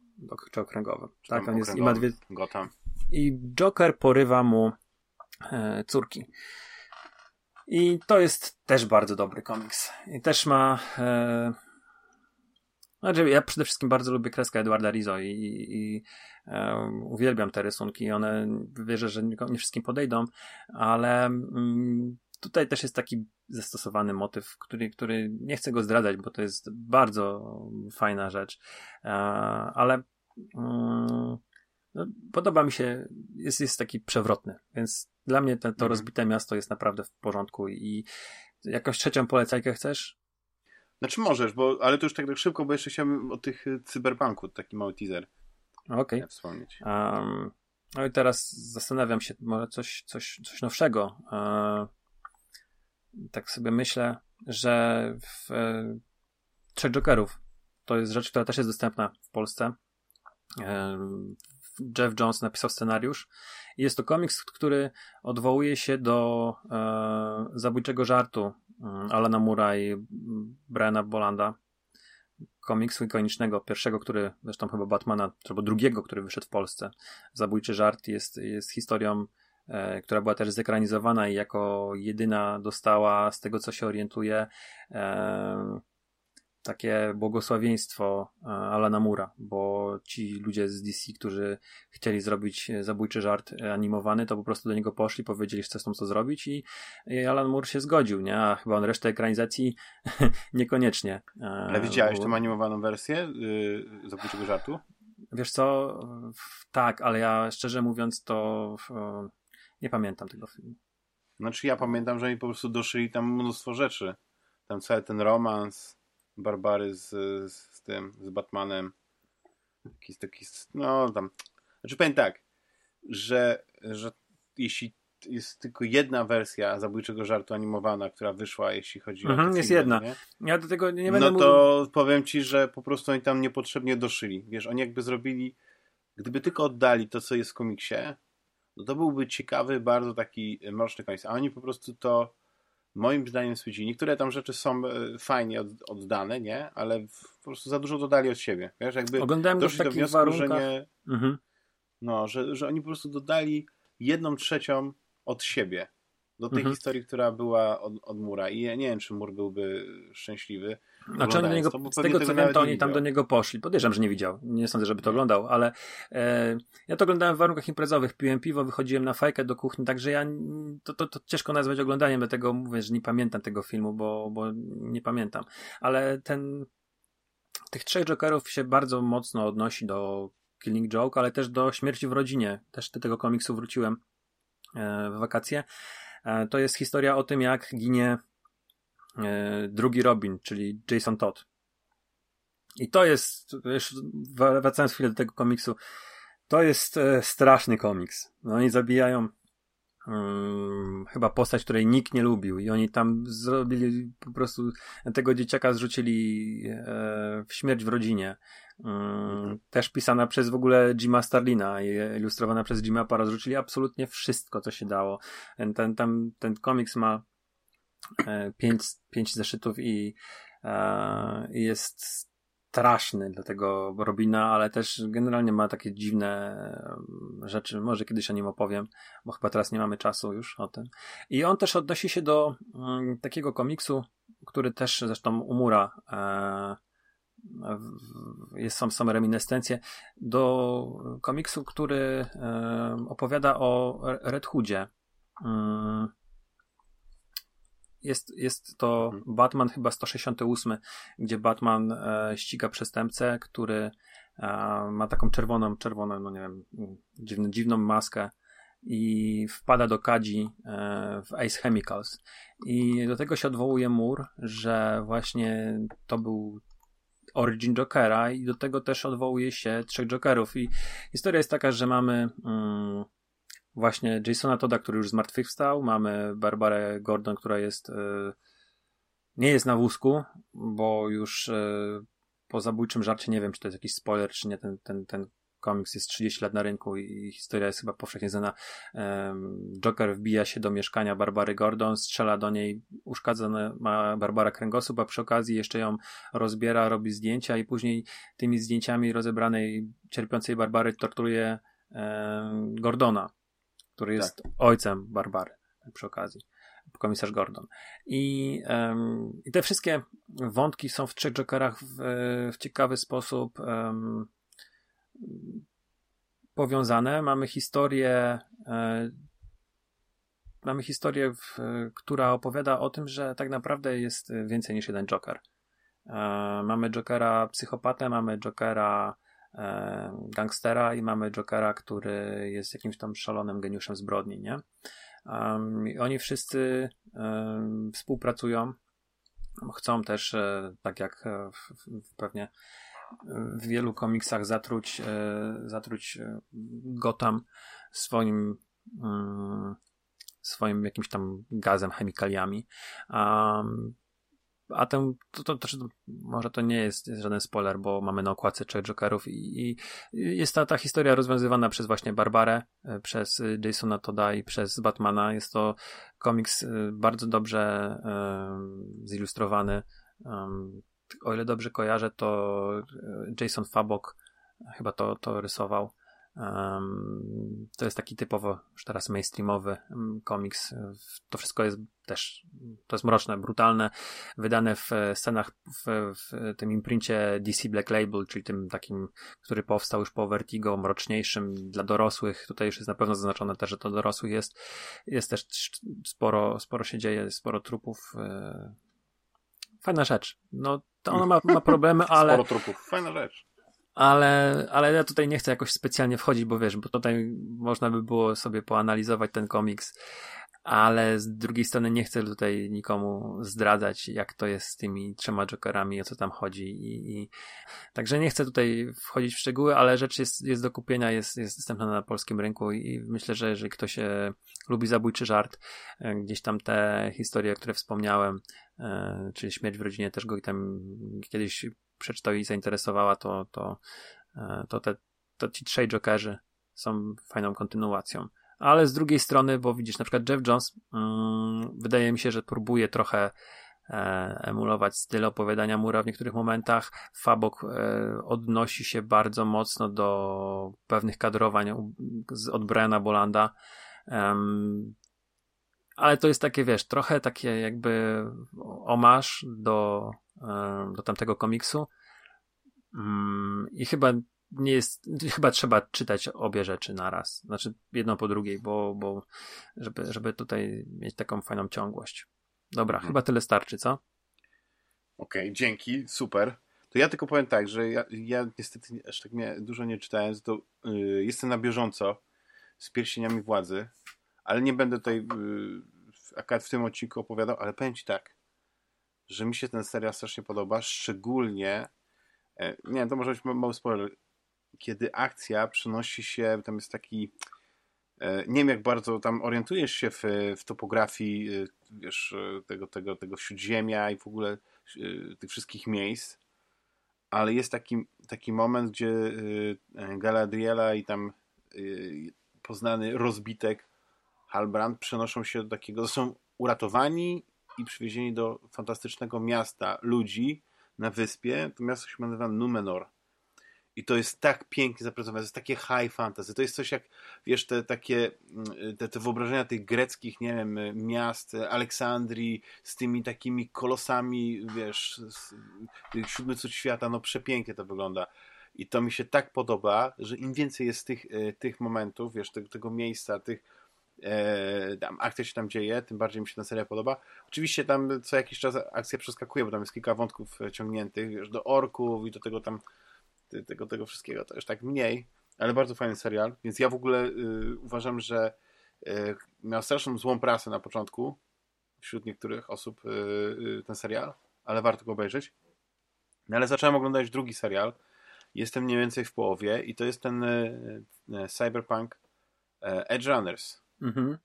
czy okręgowym. Czy tak, on jest i ma dwie. Gotham. I Joker porywa mu e, córki. I to jest też bardzo dobry komiks. I też ma. E, Znaczy, ja przede wszystkim bardzo lubię kreskę Edwarda Rizzo i, i, i e, uwielbiam te rysunki. One, wierzę, że nie, nie wszystkim podejdą, ale mm, tutaj też jest taki zastosowany motyw, który, który nie chcę go zdradzać, bo to jest bardzo fajna rzecz, e, ale mm, no, podoba mi się, jest, jest taki przewrotny, więc dla mnie te, to mm-hmm. rozbite miasto jest naprawdę w porządku i jakąś trzecią polecajkę chcesz? Znaczy możesz, bo, ale to już tak, tak szybko, bo jeszcze chciałbym o tych Cyberpunku, taki mały teaser. Okej. Okay. Um, no i teraz zastanawiam się, może coś, coś, coś nowszego. Um, tak sobie myślę, że w, e, Trzech Jokerów to jest rzecz, która też jest dostępna w Polsce. Um, Jeff Jones napisał scenariusz. Jest to komiks, który odwołuje się do e, zabójczego żartu Alana Moore'a i Briana Bolanda. Komiksu ikonicznego, pierwszego, który zresztą chyba Batmana, albo drugiego, który wyszedł w Polsce. Zabójczy żart jest, jest historią, e, która była też zekranizowana i jako jedyna dostała, z tego co się orientuje, e, takie błogosławieństwo Alana Moore'a, bo ci ludzie z D C, którzy chcieli zrobić zabójczy żart animowany, to po prostu do niego poszli, powiedzieli, że chcą z tym co zrobić i Alan Moore się zgodził, nie? A chyba on resztę ekranizacji niekoniecznie. Ale widziałeś bo... tą animowaną wersję yy, zabójczego żartu? Wiesz co? Tak, ale ja szczerze mówiąc to nie pamiętam tego filmu. Znaczy ja pamiętam, że oni po prostu doszyli tam mnóstwo rzeczy. Tam cały ten romans... Barbary z, z, z tym, z Batmanem. Jakiś taki, no tam. Znaczy powiem tak, że, że jeśli jest tylko jedna wersja zabójczego żartu animowana, która wyszła, jeśli chodzi mhm, o... Jest filmy, jedna. Nie? Ja do tego nie będę No mówił... to powiem ci, że po prostu oni tam niepotrzebnie doszyli. Wiesz, oni jakby zrobili... Gdyby tylko oddali to, co jest w komiksie, no to byłby ciekawy, bardzo taki mroczny koniec. A oni po prostu to moim zdaniem słyszeli. Niektóre tam rzeczy są fajnie oddane, nie? Ale po prostu za dużo dodali od siebie. Wiesz, jakby oglądałem doszli do wniosku, warunkach. że nie... Mhm. No, że, że oni po prostu dodali jedną trzecią od siebie do tej mhm. historii, która była od, od Moore'a. I ja nie wiem, czy Moore byłby szczęśliwy. Znaczy on do niego, to, z tego co wiem, to oni tam do niego poszli. Podejrzewam, że nie widział. Nie sądzę, żeby to nie. oglądał, ale e, ja to oglądałem w warunkach imprezowych. Piłem piwo, wychodziłem na fajkę do kuchni, także ja to, to, to ciężko nazwać oglądaniem, dlatego mówię, że nie pamiętam tego filmu, bo, bo nie pamiętam. Ale ten tych Trzech Jokerów się bardzo mocno odnosi do Killing Joke, ale też do Śmierci w rodzinie. Też do tego komiksu wróciłem e, w wakacje. E, to jest historia o tym, jak ginie drugi Robin, czyli Jason Todd. I to jest, już wracając chwilę do tego komiksu, to jest e, straszny komiks. No, oni zabijają um, chyba postać, której nikt nie lubił i oni tam zrobili po prostu tego dzieciaka zrzucili e, w śmierć w rodzinie. Um, też pisana przez w ogóle Jima Starlina i ilustrowana przez Jima Para. Zrzucili absolutnie wszystko, co się dało. Ten, ten, tam, ten komiks ma Pięć, pięć zeszytów i e, jest straszny dla tego Robina, ale też generalnie ma takie dziwne rzeczy, może kiedyś o nim opowiem, bo chyba teraz nie mamy czasu już o tym. I on też odnosi się do m, takiego komiksu, który też zresztą u Moore'a e, jest, są, są reminiscencje do komiksu, który e, opowiada o Red Hoodzie. E, Jest, jest to Batman chyba sto sześćdziesiąty ósmy, gdzie Batman e, ściga przestępcę, który e, ma taką czerwoną, czerwoną, no nie wiem, dziwną, dziwną maskę i wpada do kadzi e, w Ace Chemicals. I do tego się odwołuje Moore, że właśnie to był origin Jokera i do tego też odwołuje się Trzech Jokerów. I historia jest taka, że mamy... Mm, właśnie Jasona Todda, który już zmartwychwstał, mamy Barbarę Gordon, która jest y, nie jest na wózku, bo już y, po zabójczym żarcie, nie wiem, czy to jest jakiś spoiler, czy nie, ten, ten, ten komiks jest trzydzieści lat na rynku i historia jest chyba powszechnie znana. Y, Joker wbija się do mieszkania Barbary Gordon, strzela do niej, uszkadza ma Barbara kręgosłup, a przy okazji jeszcze ją rozbiera, robi zdjęcia i później tymi zdjęciami rozebranej, cierpiącej Barbary torturuje y, Gordona, który tak. jest ojcem Barbary przy okazji, komisarz Gordon. I, um, i te wszystkie wątki są w Trzech Jokerach w, w ciekawy sposób um, powiązane. Mamy historię um, mamy historię, w, która opowiada o tym, że tak naprawdę jest więcej niż jeden Joker. Um, mamy Jokera psychopatę, mamy Jokera gangstera i mamy Jokera, który jest jakimś tam szalonym geniuszem zbrodni, nie? Um, i oni wszyscy um, współpracują, chcą też, e, tak jak w, w, pewnie w wielu komiksach zatruć, zatruć Gotham swoim swoim jakimś tam gazem, chemikaliami. A, a ten, to, to, to, może to nie jest żaden spoiler, bo mamy na okładce trzech Jokerów i, i jest ta, ta historia rozwiązywana przez właśnie Barbarę, przez Jasona Todda i przez Batmana. Jest to komiks bardzo dobrze um, zilustrowany. Um, o ile dobrze kojarzę, to Jason Fabok chyba to, to rysował. Um, to jest taki typowo już teraz mainstreamowy komiks. To wszystko jest też, to jest mroczne, brutalne, wydane w scenach w, w tym imprincie D C Black Label, czyli tym takim, który powstał już po Vertigo, mroczniejszym dla dorosłych. Tutaj już jest na pewno zaznaczone też, że to dorosłych jest. Jest też sporo, sporo się dzieje, sporo trupów. Fajna rzecz. No, to ona ma, ma problemy, ale... Sporo trupów. Fajna rzecz. Ale, ale ja tutaj nie chcę jakoś specjalnie wchodzić, bo wiesz, bo tutaj można by było sobie poanalizować ten komiks, ale z drugiej strony nie chcę tutaj nikomu zdradzać, jak to jest z tymi trzema Jokerami, o co tam chodzi. I, i... Także nie chcę tutaj wchodzić w szczegóły, ale rzecz jest, jest do kupienia, jest, jest dostępna na polskim rynku i myślę, że jeżeli ktoś e, lubi zabójczy żart, e, gdzieś tam te historie, które wspomniałem, e, czyli Śmierć w rodzinie też go i tam kiedyś przeczytał i zainteresowała, to, to, to, te, to ci trzej Jokerzy są fajną kontynuacją. Ale z drugiej strony, bo widzisz, na przykład Jeff Jones, hmm, wydaje mi się, że próbuje trochę e, emulować styl opowiadania Mura w niektórych momentach. Fabok e, odnosi się bardzo mocno do pewnych kadrowań u, z, od Briana Bolanda. Um, ale to jest takie, wiesz, trochę takie jakby omaż do do tamtego komiksu i chyba nie jest, chyba trzeba czytać obie rzeczy naraz, znaczy jedną po drugiej, bo, bo żeby, żeby tutaj mieć taką fajną ciągłość. Dobra, mhm. Chyba tyle starczy, co? Okej, okay, dzięki, super. To ja tylko powiem tak, że ja, ja niestety aż tak mnie dużo nie czytałem, to yy, jestem na bieżąco z Pierścieniami Władzy, ale nie będę tutaj yy, akurat w tym odcinku opowiadał, ale powiem ci tak, że mi się ten serial strasznie podoba, szczególnie, nie wiem, to może być mały spoiler, kiedy akcja przenosi się, tam jest taki, nie wiem jak bardzo tam orientujesz się w, w topografii, wiesz, tego, tego, tego śródziemia i w ogóle tych wszystkich miejsc, ale jest taki, taki moment, gdzie Galadriela i tam poznany rozbitek Halbrand przenoszą się do takiego, są uratowani i przywiezieni do fantastycznego miasta ludzi na wyspie. To miasto się nazywa Numenor. I to jest tak pięknie zaprezentowane. To jest takie high fantasy. To jest coś jak, wiesz, te takie te, te wyobrażenia tych greckich, nie wiem, miast, Aleksandrii z tymi takimi kolosami, wiesz, siódmy cud świata. No przepięknie to wygląda. I to mi się tak podoba, że im więcej jest tych, tych momentów, wiesz, tego, tego miejsca, tych E, tam akcja się tam dzieje, tym bardziej mi się ta seria podoba. Oczywiście tam co jakiś czas akcja przeskakuje, bo tam jest kilka wątków ciągniętych, wiesz, do orków i do tego tam tego, tego wszystkiego, to już tak mniej, ale bardzo fajny serial, więc ja w ogóle y, uważam, że y, miał straszną złą prasę na początku wśród niektórych osób y, y, ten serial, ale warto go obejrzeć. No ale zacząłem oglądać drugi serial, jestem mniej więcej w połowie i to jest ten y, y, Cyberpunk y, Edge Runners. Mhm.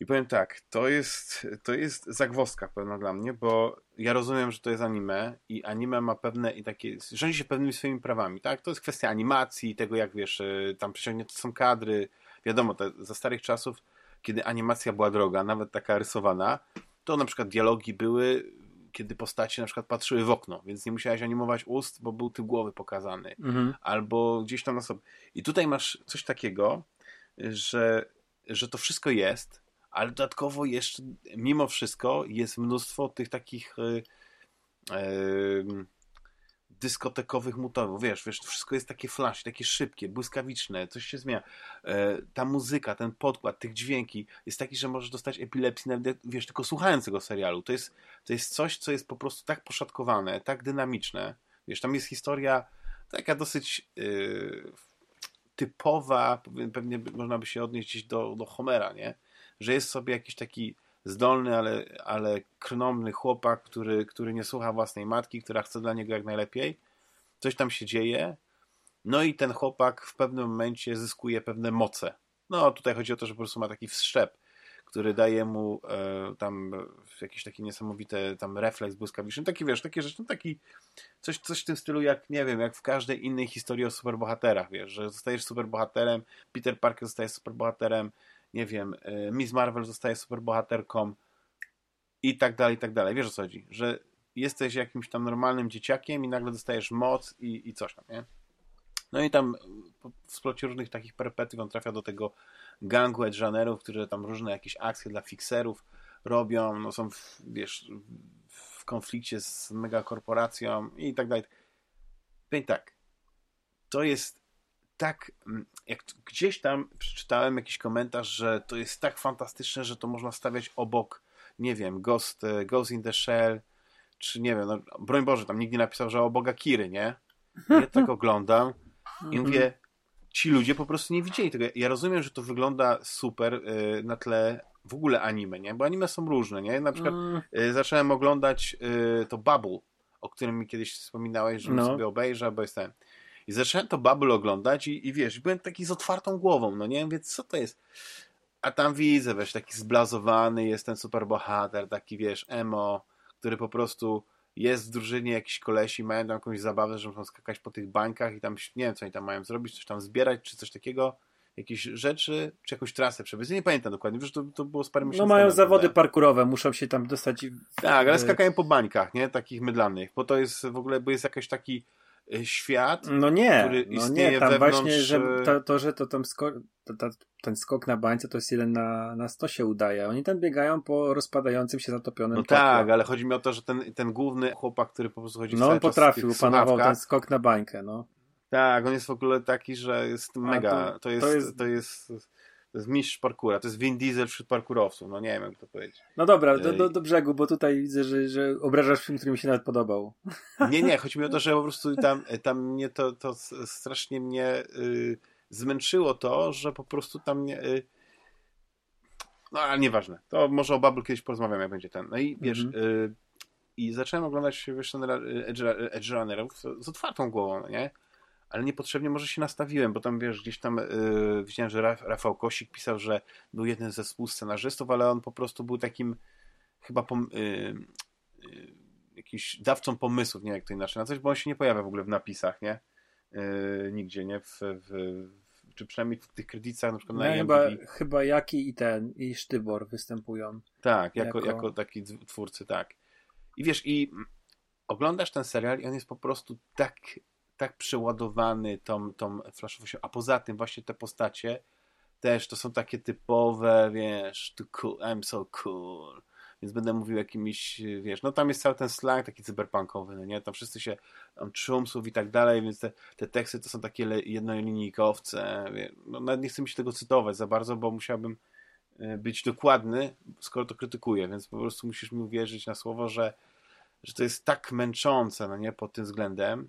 I powiem tak, to jest, to jest zagwozdka pewna dla mnie, bo ja rozumiem, że to jest anime i anime ma pewne i takie, rządzi się pewnymi swoimi prawami, tak? To jest kwestia animacji, tego jak wiesz, tam przeciągnięte są kadry, wiadomo, te, za starych czasów, kiedy animacja była droga, nawet taka rysowana, to na przykład dialogi były, kiedy postacie na przykład patrzyły w okno, więc nie musiałeś animować ust, bo był tył głowy pokazany, mhm. albo gdzieś tam na sobie. I tutaj masz coś takiego, Że, że to wszystko jest, ale dodatkowo jeszcze mimo wszystko jest mnóstwo tych takich yy, yy, dyskotekowych mutantów. Wiesz, wiesz, wszystko jest takie flash, takie szybkie, błyskawiczne, coś się zmienia. Yy, ta muzyka, ten podkład, tych dźwięki jest taki, że możesz dostać epilepsję nawet, wiesz, tylko słuchając tego serialu. To jest, to jest coś, co jest po prostu tak poszatkowane, tak dynamiczne. Wiesz, tam jest historia taka dosyć... Yy, typowa, pewnie można by się odnieść gdzieś do, do Homera, nie? Że jest sobie jakiś taki zdolny, ale, ale krnąbny chłopak, który, który nie słucha własnej matki, która chce dla niego jak najlepiej coś tam się dzieje, no i ten chłopak w pewnym momencie zyskuje pewne moce. No tutaj chodzi o to, że po prostu ma taki wszczep, który daje mu e, tam jakiś taki niesamowity tam refleks błyskawiczny, taki wiesz, takie rzeczy, taki coś, coś w tym stylu jak, nie wiem, jak w każdej innej historii o superbohaterach, wiesz, że zostajesz superbohaterem, Peter Parker zostaje superbohaterem, nie wiem, e, Miss Marvel zostaje superbohaterką i tak dalej, i tak dalej, wiesz o co chodzi, że jesteś jakimś tam normalnym dzieciakiem i nagle dostajesz moc i, i coś tam, nie? No i tam w splocie różnych takich perpetyw on trafia do tego gangu edge-runnerów, którzy tam różne jakieś akcje dla fixerów robią, no są w, wiesz, w konflikcie z megakorporacją i tak dalej. I tak, to jest tak, jak gdzieś tam przeczytałem jakiś komentarz, że to jest tak fantastyczne, że to można stawiać obok, nie wiem, Ghost, Ghost in the Shell, czy nie wiem, no, broń Boże, tam nikt nie napisał, że o Boga Kiry, nie? Ja tak oglądam i mówię, ci ludzie po prostu nie widzieli tego. Ja rozumiem, że to wygląda super y, na tle w ogóle anime, nie? Bo anime są różne, nie? Na przykład y, zacząłem oglądać y, to Bubble, o którym mi kiedyś wspominałeś, że no. sobie obejrzę, bo jestem... I zacząłem to Bubble oglądać i, i wiesz, byłem taki z otwartą głową, no nie? Mówię, co to jest? A tam widzę, wiesz, taki zblazowany jest ten super bohater, taki wiesz, emo, który po prostu... jest w drużynie jakiś kolesi, mają tam jakąś zabawę, że muszą skakać po tych bańkach i tam, nie wiem, co oni tam mają zrobić, coś tam zbierać, czy coś takiego, jakieś rzeczy, czy jakąś trasę przebyć. Nie pamiętam dokładnie, wiesz, to, to było z parę miesięcy. No mają zawody parkurowe, muszą się tam dostać. I... Tak, ale skakają po bańkach, nie? Takich mydlanych, bo to jest w ogóle, bo jest jakiś taki świat, no nie, który no istnieje nie, tam wewnątrz... właśnie, że to, to że to tam sko... to, to, ten skok na bańce to jest jeden na, na sto się udaje. Oni tam biegają po rozpadającym się zatopionym no tak, topie. Ale chodzi mi o to, że ten, ten główny chłopak, który po prostu chodzi no, cały on czas potrafił, panował ten skok na bańkę, no. Tak, on jest w ogóle taki, że jest mega. To, to, jest, to, jest... to jest to jest mistrz parkura, to jest Vin Diesel wśród parkurowców, no nie wiem jak to powiedzieć. No dobra, do, do, do brzegu, bo tutaj widzę, że, że obrażasz film, który mi się nawet podobał. Nie, nie, chodzi mi o to, że po prostu tam, tam mnie to, to strasznie mnie y, zmęczyło to, że po prostu tam mnie... Y, no ale nieważne, to może o Bubble kiedyś porozmawiam, jak będzie ten. No i wiesz, mm-hmm. y, i zacząłem oglądać wiesz, edge runnerów z otwartą głową, no nie? Ale niepotrzebnie może się nastawiłem, bo tam wiesz, gdzieś tam yy, widziałem, że Rafał Kosik pisał, że był jeden ze współscenarzystów, ale on po prostu był takim chyba pom- yy, yy, jakimś dawcą pomysłów, nie jak to inaczej, na coś, bo on się nie pojawia w ogóle w napisach, nie? Yy, nigdzie, nie? W, w, w, czy przynajmniej w tych kredytach na przykład no na chyba, chyba Jaki i ten, i Sztybor występują. Tak, jako, jako... jako taki twórcy, tak. I wiesz, i oglądasz ten serial i on jest po prostu tak... tak przeładowany tą, tą flashowością, a poza tym właśnie te postacie też to są takie typowe, wiesz, too cool, I'm so cool, więc będę mówił jakimiś, wiesz, no tam jest cały ten slang taki cyberpunkowy, no nie, tam wszyscy się tam trzumsów i tak dalej, więc te, te teksty to są takie le, jednolinijkowce, no nawet nie chcę mi się tego cytować za bardzo, bo musiałbym być dokładny, skoro to krytykuję, więc po prostu musisz mi uwierzyć na słowo, że, że to jest tak męczące, no nie, pod tym względem,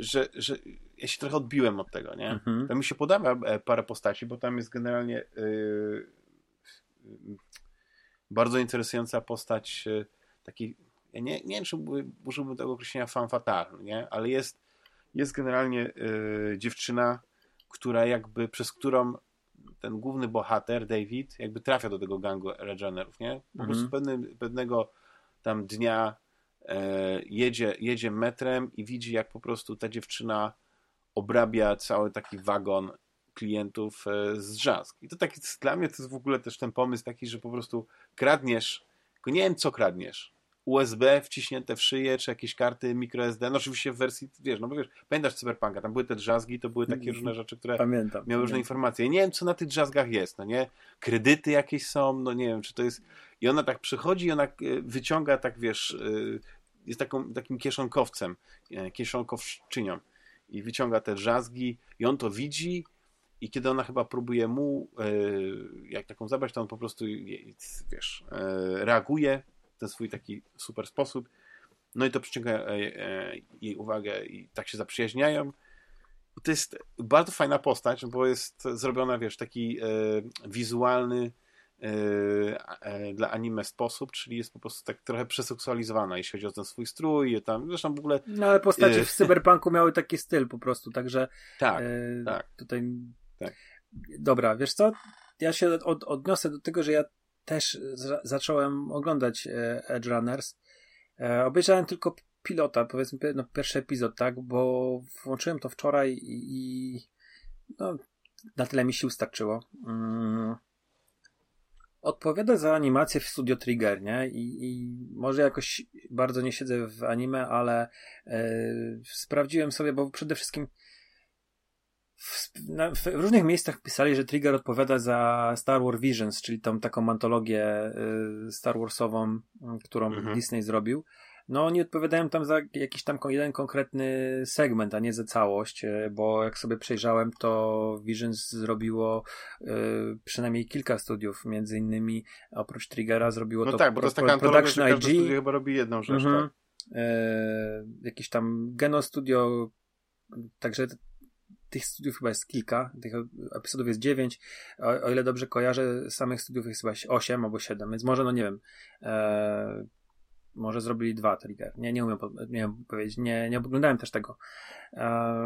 Że, że ja się trochę odbiłem od tego, nie? Mhm. Tam mi się podoba parę postaci, bo tam jest generalnie yy, yy, bardzo interesująca postać yy, taki, ja nie, nie wiem, czy użyłbym tego określenia femme fatale, nie? Ale jest, jest generalnie yy, dziewczyna, która jakby, przez którą ten główny bohater, David, jakby trafia do tego gangu edge-runnerów, nie? Po mhm. prostu pewne, pewnego tam dnia Jedzie, jedzie metrem i widzi, jak po prostu ta dziewczyna obrabia cały taki wagon klientów z drzazg. I to taki, dla mnie to jest w ogóle też ten pomysł taki, że po prostu kradniesz, tylko nie wiem, co kradniesz. U S B wciśnięte w szyję, czy jakieś karty microSD, no oczywiście w wersji, wiesz, no bo wiesz, pamiętasz Cyberpunka, tam były te drzazgi, to były takie różne rzeczy, które pamiętam, miały pamiętam. różne informacje. Ja nie wiem, co na tych drzazgach jest, no nie? Kredyty jakieś są, no nie wiem, czy to jest... I ona tak przychodzi i ona wyciąga, tak wiesz, jest taką, takim kieszonkowcem, kieszonkowczynią i wyciąga te drzazgi i on to widzi i kiedy ona chyba próbuje mu jak taką zabrać, to on po prostu, wiesz, reaguje w ten swój taki super sposób. No i to przyciąga jej uwagę i tak się zaprzyjaźniają. I to jest bardzo fajna postać, bo jest zrobiona, wiesz, taki wizualny Yy, dla anime sposób, czyli jest po prostu tak trochę przeseksualizowana, jeśli chodzi o ten swój strój, tam, zresztą w ogóle... No ale postacie yy... w cyberpunku miały taki styl po prostu, także... Tak, yy, tak. Tutaj... tak. Dobra, wiesz co? Ja się od, odniosę do tego, że ja też zra- zacząłem oglądać e, Edge Runners. E, obejrzałem tylko pilota, powiedzmy no, pierwszy epizod, tak? Bo włączyłem to wczoraj i, i no, na tyle mi sił starczyło. Mm. Odpowiada za animację w Studio Trigger, nie? I, i może jakoś bardzo nie siedzę w anime, ale yy, sprawdziłem sobie, bo przede wszystkim w, na, w różnych miejscach pisali, że Trigger odpowiada za Star Wars Visions, czyli tą taką antologię yy, Star Warsową, którą mhm. Disney zrobił. No oni odpowiadają tam za jakiś tam jeden konkretny segment, a nie za całość, bo jak sobie przejrzałem, to Visions zrobiło y, przynajmniej kilka studiów, między innymi oprócz Triggera zrobiło no to, tak, bo to jest taka Production I G. Studio chyba robi jedną rzecz, mm-hmm. tak? y, Jakieś tam Geno Studio, także tych studiów chyba jest kilka, tych epizodów jest dziewięć, o, o ile dobrze kojarzę, samych studiów jest chyba osiem albo siedem, więc może, no nie wiem, y, może zrobili dwa Trigger. Nie, nie umiem, nie umiem powiedzieć. Nie, nie oglądałem też tego. E,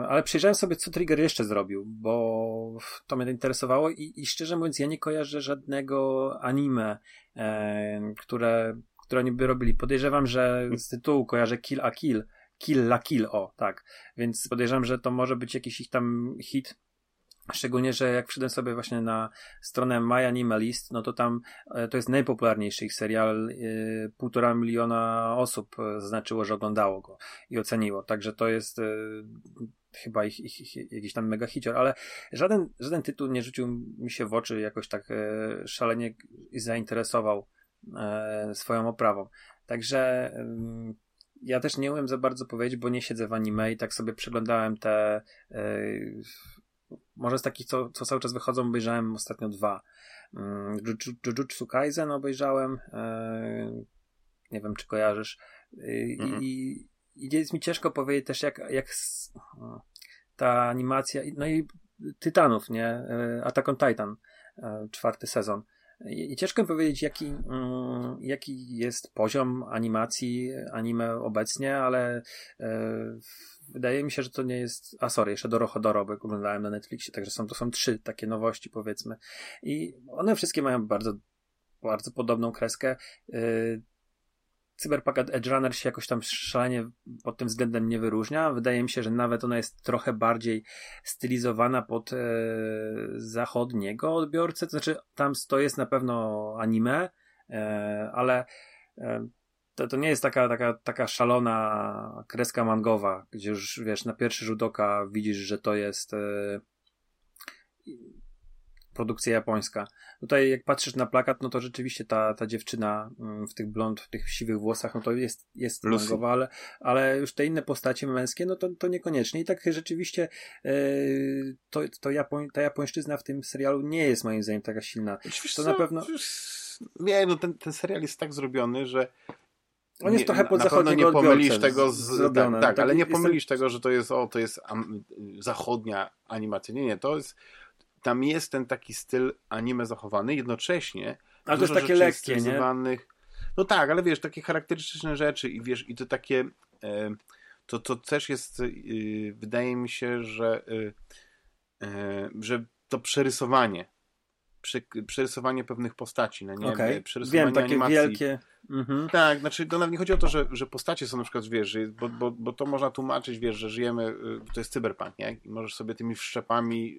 ale przyjrzałem sobie, co Trigger jeszcze zrobił, bo to mnie interesowało i, i szczerze mówiąc, ja nie kojarzę żadnego anime, e, które, które oni by robili. Podejrzewam, że z tytułu kojarzę Kill a Kill. Kill la Kill, o, tak. Więc podejrzewam, że to może być jakiś ich tam hit. Szczególnie, że jak wszedłem sobie właśnie na stronę My Anime List, no to tam to jest najpopularniejszy ich serial. Yy, półtora miliona osób zaznaczyło, że oglądało go i oceniło. Także to jest yy, chyba ich, ich, ich jakiś tam mega hicior, ale żaden, żaden tytuł nie rzucił mi się w oczy jakoś tak yy, szalenie i zainteresował yy, swoją oprawą. Także yy, ja też nie umiem za bardzo powiedzieć, bo nie siedzę w anime i tak sobie przeglądałem te... Yy, Może z takich, co, co cały czas wychodzą, obejrzałem ostatnio dwa. Jujutsu Kaisen obejrzałem. Yy, nie wiem, czy kojarzysz. Yy, mm-hmm. i, I jest mi ciężko powiedzieć też, jak, jak ta animacja. No i Tytanów, nie? Attack on Titan, yy, czwarty sezon. I, i ciężko mi powiedzieć, jaki, yy, jaki jest poziom animacji anime obecnie, ale. Yy, Wydaje mi się, że to nie jest... A sorry, jeszcze Dorohodoro, bo oglądałem na Netflixie, także są, to są trzy takie nowości, powiedzmy. I one wszystkie mają bardzo, bardzo podobną kreskę. Yy, Cyberpunk Edge Runner się jakoś tam szalenie pod tym względem nie wyróżnia. Wydaje mi się, że nawet ona jest trochę bardziej stylizowana pod yy, zachodniego odbiorcę. To znaczy, tam to jest na pewno anime, yy, ale... Yy, To, to nie jest taka, taka, taka szalona kreska mangowa, gdzie już wiesz, na pierwszy rzut oka widzisz, że to jest yy, produkcja japońska. Tutaj jak patrzysz na plakat, no to rzeczywiście ta, ta dziewczyna yy, w tych blond, w tych siwych włosach, no to jest, jest mangowa, ale, ale już te inne postacie męskie, no to, to niekoniecznie. I tak rzeczywiście yy, to, to Japoń, ta japońszczyzna w tym serialu nie jest moim zdaniem taka silna. To na pewno... Nie, no ten, ten serial jest tak zrobiony, że on jest nie, trochę pod zachodniego odbiorcę. Nie pomylisz tego, z, zrobione, tak, tak, ale nie pomylisz jestem... tego, że to jest o, to jest am, zachodnia animacja. Nie, nie, to jest, tam jest ten taki styl anime zachowany, jednocześnie ale dużo to jest takie lekkie, nie? No tak, ale wiesz, takie charakterystyczne rzeczy i wiesz, i to takie e, to, to też jest e, wydaje mi się, że e, e, że to przerysowanie Przy, przerysowanie pewnych postaci, no nie? Okay. Przerysowanie Wiem, takie animacji. Wielkie. Mhm. Tak, znaczy to nawet nie chodzi o to, że, że postacie są na przykład, wiesz, bo, bo, bo to można tłumaczyć, wiesz, że żyjemy, to jest cyberpunk, nie? I możesz sobie tymi wszczepami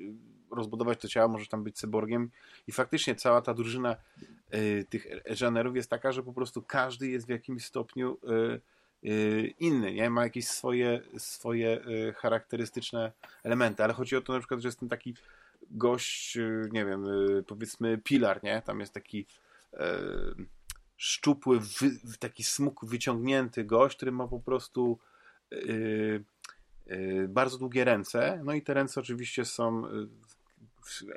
rozbudować to ciało, możesz tam być cyborgiem i faktycznie cała ta drużyna y, tych żanerów jest taka, że po prostu każdy jest w jakimś stopniu y, y, inny, nie? Ma jakieś swoje, swoje y, charakterystyczne elementy, ale chodzi o to na przykład, że jest ten taki gość, nie wiem, powiedzmy Pilar, nie? Tam jest taki e, szczupły, wy, taki smuk wyciągnięty gość, który ma po prostu e, e, bardzo długie ręce, no i te ręce oczywiście są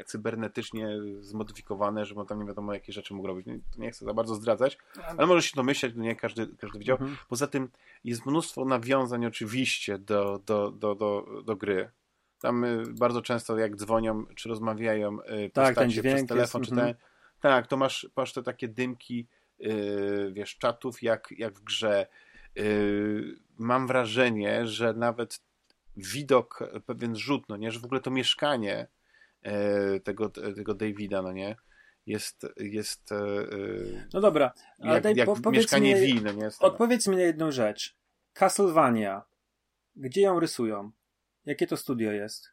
cybernetycznie zmodyfikowane, że tam nie wiadomo jakie rzeczy mógł robić. Nie, nie chcę za bardzo zdradzać, ale może się domyślać, nie każdy, każdy widział. Mhm. Poza tym jest mnóstwo nawiązań oczywiście do, do, do, do, do gry. Tam bardzo często jak dzwonią, czy rozmawiają postacie tak, przez telefon, jest, czy ten, Tak, to masz, masz te takie dymki, yy, wiesz, czatów jak, jak w grze. Yy, mam wrażenie, że nawet widok, pewien rzut, no nie, że w ogóle to mieszkanie yy, tego, tego Davida, no nie, jest, jest yy, no dobra, ale jak, daj, jak po, mieszkanie mi, Wii, nie? Odpowiedz mi na jedną rzecz. Castlevania. Gdzie ją rysują? Jakie to studio jest?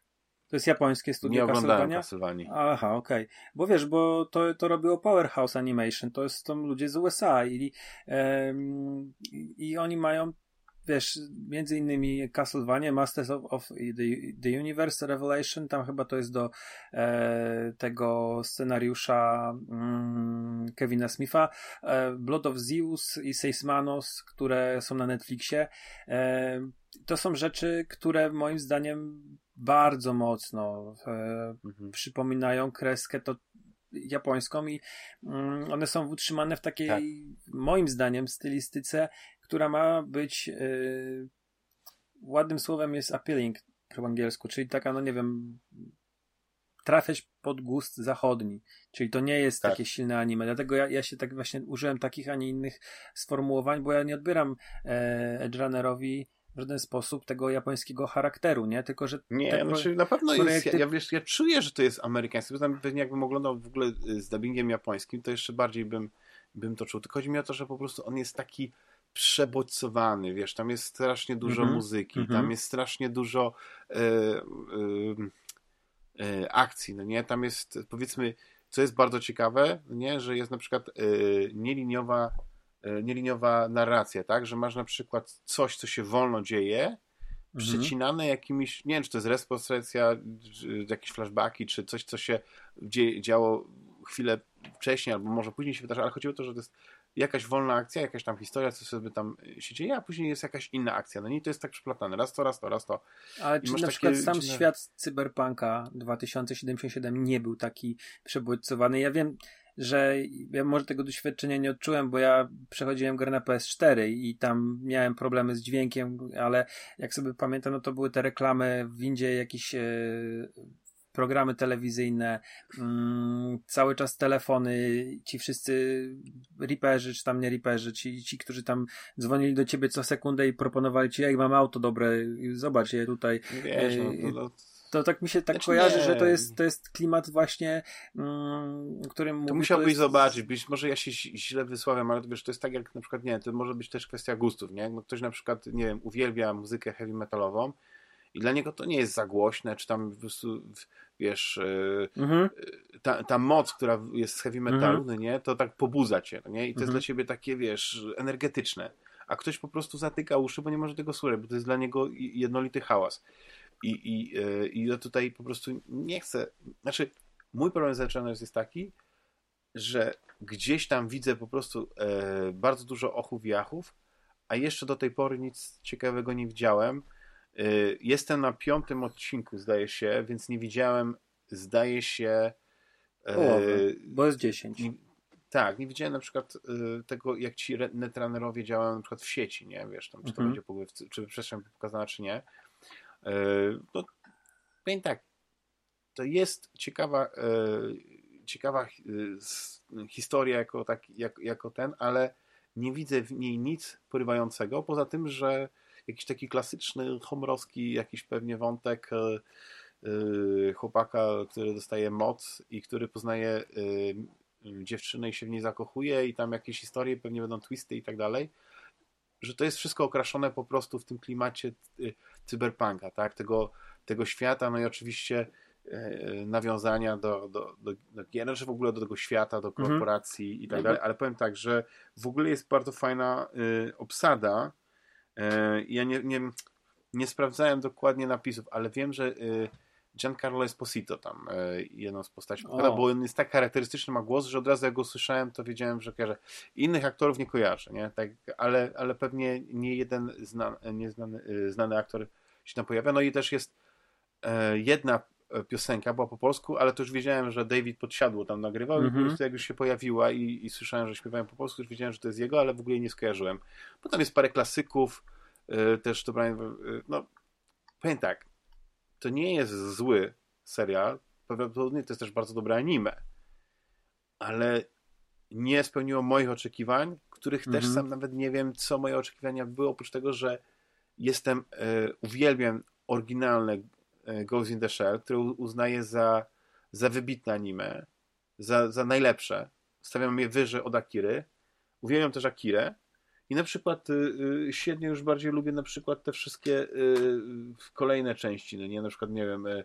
To jest japońskie studio Castlevania? Nie oglądałem Castlevanii. Aha, okej. Okay. Bo wiesz, bo to, to robiło Powerhouse Animation, to są ludzie z U S A i, um, i oni mają, wiesz, między innymi Castlevania, Masters of, of the, the Universe, Revelation, tam chyba to jest do e, tego scenariusza mm, Kevina Smitha, e, Blood of Zeus i Seismanos, które są na Netflixie. E, to są rzeczy, które moim zdaniem bardzo mocno e, mhm. przypominają kreskę to japońską i mm, one są utrzymane w takiej, tak. moim zdaniem, stylistyce, która ma być y, ładnym słowem jest appealing po angielsku, czyli taka, no nie wiem, trafiać pod gust zachodni, czyli to nie jest tak. takie silne anime, dlatego ja, ja się tak właśnie użyłem takich, a nie innych sformułowań, bo ja nie odbieram e, edgerunnerowi w żaden sposób tego japońskiego charakteru, nie? Tylko, że... Nie, ten, znaczy, na pewno jest... Ja, ja, wiesz, ja czuję, że to jest amerykańskie. Pewnie jakbym oglądał w ogóle z dubbingiem japońskim, to jeszcze bardziej bym, bym to czuł. Tylko chodzi mi o to, że po prostu on jest taki przebodźcowany, wiesz, tam jest strasznie dużo mm-hmm. muzyki, mm-hmm. tam jest strasznie dużo e, e, e, akcji, no nie? Tam jest, powiedzmy, co jest bardzo ciekawe, nie? Że jest na przykład e, nieliniowa nieliniowa narracja, tak? Że masz na przykład coś, co się wolno dzieje, przecinane jakimiś, nie wiem, czy to jest retrospekcja, jakieś flashbacki, czy coś, co się dzieje, działo chwilę wcześniej, albo może później się wydarzy, ale chodziło o to, że to jest jakaś wolna akcja, jakaś tam historia, co sobie tam się dzieje, a później jest jakaś inna akcja. No nie, to jest tak przeplatane. Raz to, raz to, raz to. Ale czy na takie... przykład sam czy... świat Cyberpunka dwa tysiące siedemdziesiąt siedem nie był taki przebodźcowany. Ja wiem, że ja może tego doświadczenia nie odczułem, bo ja przechodziłem grę na P S cztery i tam miałem problemy z dźwiękiem, ale jak sobie pamiętam, no to były te reklamy w windzie, jakieś yy, programy telewizyjne, yy, cały czas telefony, ci wszyscy riperzy, czy tam nie riperzy, ci, ci, którzy tam dzwonili do ciebie co sekundę i proponowali ci, ej, mam auto dobre, zobacz je tutaj. Wiesz, no to... To tak mi się tak znaczy, kojarzy, nie. że to jest, to jest klimat właśnie, mm, którym mówię. To musiałbyś to jest... zobaczyć, być może ja się źle wysławiam, ale to wiesz, to jest tak jak na przykład, nie, to może być też kwestia gustów, nie? No ktoś na przykład, nie wiem, uwielbia muzykę heavy metalową i dla niego to nie jest za głośne, czy tam po prostu, wiesz, mhm. ta, ta moc, która jest z heavy metalu, mhm. nie? To tak pobudza cię, nie? I to mhm. jest dla ciebie takie, wiesz, energetyczne. A ktoś po prostu zatyka uszy, bo nie może tego słuchać, bo to jest dla niego jednolity hałas. I, i, i ja tutaj po prostu nie chcę, znaczy mój problem z Eternals jest taki, że gdzieś tam widzę po prostu e, bardzo dużo ochów i achów, a jeszcze do tej pory nic ciekawego nie widziałem. E, jestem na piątym odcinku, zdaje się, więc nie widziałem, zdaje się... E, o, bo jest dziesięć. Nie, tak, nie widziałem na przykład e, tego, jak ci netrunnerowie działają na przykład w sieci, nie wiesz, tam, czy to mhm. będzie pogływ, czy przestrzeń pokazana, czy nie. No, powiem tak, to jest ciekawa, ciekawa historia jako, tak, jako, jako ten, ale nie widzę w niej nic porywającego, poza tym, że jakiś taki klasyczny, homrowski jakiś pewnie wątek chłopaka, który dostaje moc i który poznaje dziewczynę i się w niej zakochuje i tam jakieś historie, pewnie będą twisty i tak dalej. Że to jest wszystko okraszone po prostu w tym klimacie cyberpunka, tak? tego, tego świata, no i oczywiście e, nawiązania do, do, do, do gier, czy w ogóle do tego świata, do korporacji mhm. i tak dalej, ale powiem tak, że w ogóle jest bardzo fajna e, obsada. E, ja nie, nie, nie sprawdzałem dokładnie napisów, ale wiem, że e, Giancarlo Esposito tam e, jedną z postaci pokada, bo on jest tak charakterystyczny, ma głos, że od razu jak go słyszałem, to wiedziałem, że kojarzę. Innych aktorów nie kojarzę, nie? Tak, ale, ale pewnie nie jeden zna, nie znany, znany aktor się tam pojawia. No i też jest e, jedna piosenka, była po polsku, ale to już wiedziałem, że David Podsiadło tam nagrywał mhm. i po prostu jak już się pojawiła i, i słyszałem, że śpiewają po polsku, już wiedziałem, że to jest jego, ale w ogóle jej nie skojarzyłem. Potem jest parę klasyków, e, też to prawie, no powiem tak, to nie jest zły serial, prawdopodobnie to jest też bardzo dobre anime, ale nie spełniło moich oczekiwań, których mhm. też sam nawet nie wiem, co moje oczekiwania były, oprócz tego, że jestem, y, uwielbiam oryginalne Ghost in the Shell, które uznaję za, za wybitne anime, za, za najlepsze. Stawiam je wyżej od Akiry. Uwielbiam też Akirę. I na przykład y, średnio już bardziej lubię na przykład te wszystkie y, kolejne części, no nie, na przykład nie wiem, y,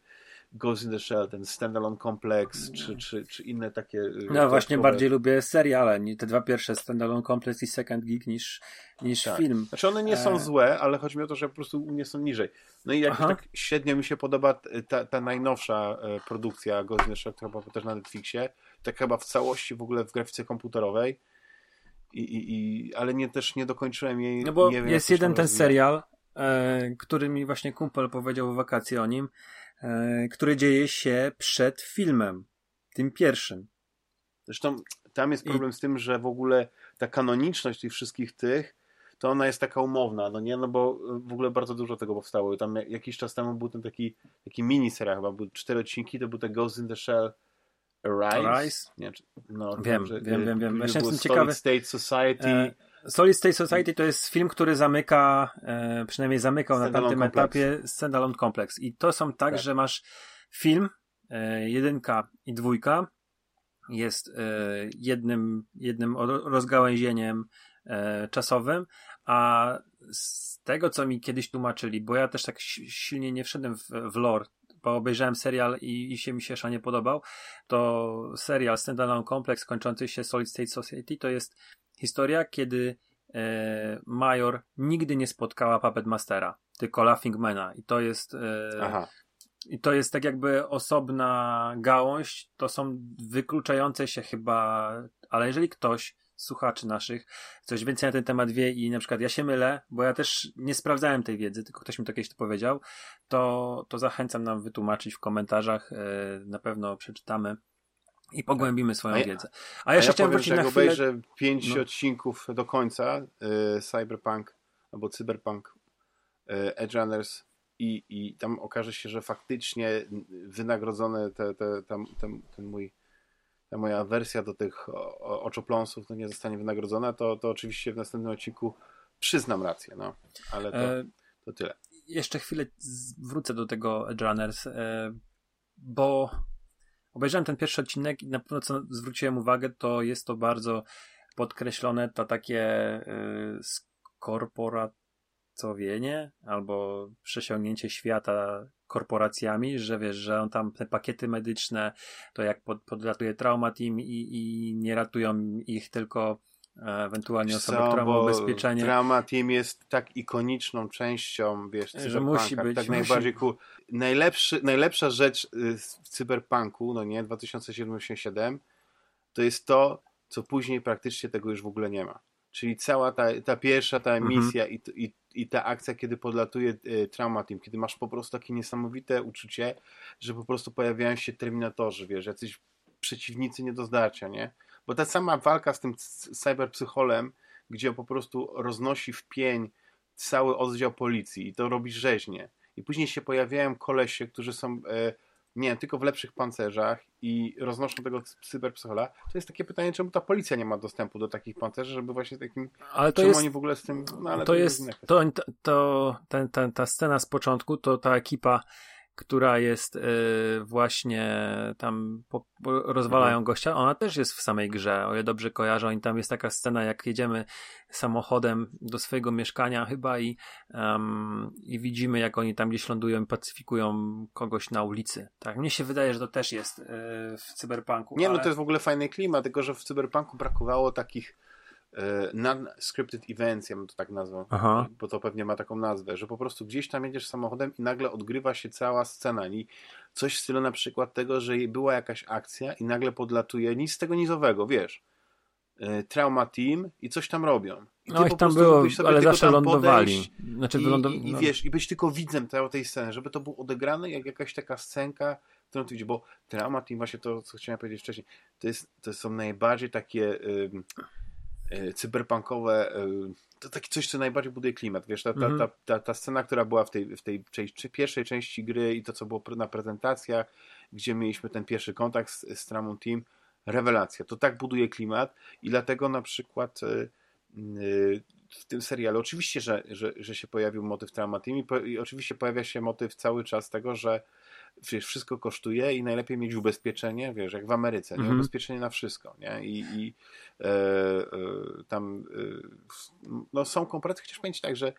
Ghost in the Shell, ten Standalone Complex, czy, czy, czy inne takie... Y, no właśnie które... bardziej lubię seriale, te dwa pierwsze, Standalone Complex i Second Geek, niż, niż tak. film. Znaczy one nie są e... złe, ale chodzi mi o to, że po prostu u mnie są niżej. No i jakoś Aha. tak średnio mi się podoba ta, ta najnowsza produkcja Ghost in the Shell, która była też na Netflixie, tak chyba w całości w ogóle w grafice komputerowej. I, i, i, ale nie, też nie dokończyłem jej. No bo nie wiem, jest jeden ten serial, e, który mi właśnie kumpel powiedział w wakacje o nim, e, który dzieje się przed filmem, tym pierwszym. Zresztą tam jest problem I... z tym, że w ogóle ta kanoniczność tych wszystkich tych, to ona jest taka umowna, no nie, no bo w ogóle bardzo dużo tego powstało. Tam jakiś czas temu był ten taki, taki mini serial, chyba były cztery odcinki, to był ten Ghost in the Shell Rise? Nie, no, wiem, wiem, wiem, wiem, wiem. Właśnie jestem ciekawy. Solid State Society. E, Solid State Society to jest film, który zamyka, e, przynajmniej zamykał na tamtym complex. etapie Standalone Complex. I to są tak, tak. że masz film, e, jedynka i dwójka jest e, jednym, jednym rozgałęzieniem e, czasowym, a z tego, co mi kiedyś tłumaczyli, bo ja też tak silnie nie wszedłem w, w lore, bo obejrzałem serial i, i się mi się szalenie podobał, to serial Standalone Complex kończący się Solid State Society to jest historia, kiedy e, Major nigdy nie spotkała Puppet Mastera, tylko Laughing Mana. I to jest e, i to jest tak jakby osobna gałąź, to są wykluczające się chyba, ale jeżeli ktoś słuchaczy naszych coś więcej na ten temat wie i na przykład ja się mylę, bo ja też nie sprawdzałem tej wiedzy, tylko ktoś mi to kiedyś to powiedział, to, to zachęcam nam wytłumaczyć w komentarzach, na pewno przeczytamy i pogłębimy swoją a ja, wiedzę. A, a jeszcze ja chciałem powiem, wrócić na chwilę... obejrzę pięć no. odcinków do końca y, Cyberpunk albo Cyberpunk y, Edge Runners i, i tam okaże się, że faktycznie wynagrodzone te, te, tam, ten, ten mój ta moja awersja do tych oczopląsów no nie zostanie wynagrodzona, to, to oczywiście w następnym odcinku przyznam rację, no, ale to, e, to tyle. Jeszcze chwilę wrócę do tego Edge Runners, e, bo obejrzałem ten pierwszy odcinek i na pewno co zwróciłem uwagę, to jest to bardzo podkreślone, to takie e, skorporacowienie albo przesiągnięcie świata korporacjami, że wiesz, że on tam te pakiety medyczne, to jak pod, podlatuje trauma team i, i nie ratują ich tylko ewentualnie osoby, Co, która ma ubezpieczenie. Trauma team jest tak ikoniczną częścią, wiesz, że musi być. Tak musi... najbardziej ku... Najlepszy, najlepsza rzecz w cyberpunku, no nie, dwa tysiące siedemdziesiąt siedem, to jest to, co później praktycznie tego już w ogóle nie ma. Czyli cała ta, ta pierwsza ta misja mhm. i, i, i ta akcja, kiedy podlatuje y, Trauma Team, kiedy masz po prostu takie niesamowite uczucie, że po prostu pojawiają się terminatorzy, wiesz, jacyś przeciwnicy nie do zdarcia, nie? Bo ta sama walka z tym cyberpsycholem, gdzie po prostu roznosi w pień cały oddział policji i to robi rzeźnie. I później się pojawiają kolesie, którzy są... Y, nie wiem, tylko w lepszych pancerzach i roznoszą tego cyberpsychola, to jest takie pytanie, czemu ta policja nie ma dostępu do takich pancerzy, żeby właśnie takim... Ale to czemu jest, oni w ogóle z tym... No, ale to, to jest... To, to, ten, ten, ta scena z początku, to ta ekipa, która jest yy, właśnie tam po, rozwalają mhm. gościa, ona też jest w samej grze, o ile dobrze kojarzę, i tam jest taka scena, jak jedziemy samochodem do swojego mieszkania chyba i, um, i widzimy, jak oni tam gdzieś lądują i pacyfikują kogoś na ulicy. Tak, mnie się wydaje, że to też jest yy, w cyberpunku. Nie, ale... no to jest w ogóle fajny klimat, tylko że w cyberpunku brakowało takich yy, non-scripted events, ja bym to tak nazwał, Aha. bo to pewnie ma taką nazwę, że po prostu gdzieś tam jedziesz samochodem i nagle odgrywa się cała scena i coś w stylu na przykład tego, że była jakaś akcja i nagle podlatuje nic z tego nizowego, wiesz, Trauma Team i coś tam robią. I no ich tam było, ale zawsze lądowali. Znaczy, i, wylądow... i, i wiesz, i być tylko widzem tej sceny, żeby to było odegrane jak jakaś taka scenka, którą ty widzisz, bo Trauma Team, właśnie to, co chciałem powiedzieć wcześniej, to, jest, to są najbardziej takie y, y, cyberpunkowe, y, to takie coś, co najbardziej buduje klimat, wiesz, ta, ta, mm-hmm. ta, ta, ta scena, która była w tej, w tej czy pierwszej części gry i to, co było na prezentacjach, gdzie mieliśmy ten pierwszy kontakt z, z Trauma Team, rewelacja. To tak buduje klimat i dlatego na przykład w tym serialu oczywiście, że, że, że się pojawił motyw traumatyzmu i, po, i oczywiście pojawia się motyw cały czas tego, że wiesz, wszystko kosztuje i najlepiej mieć ubezpieczenie, wiesz, jak w Ameryce, nie? Ubezpieczenie na wszystko, nie? I, i e, e, tam e, no są komponenty, chociaż powiem ci tak, że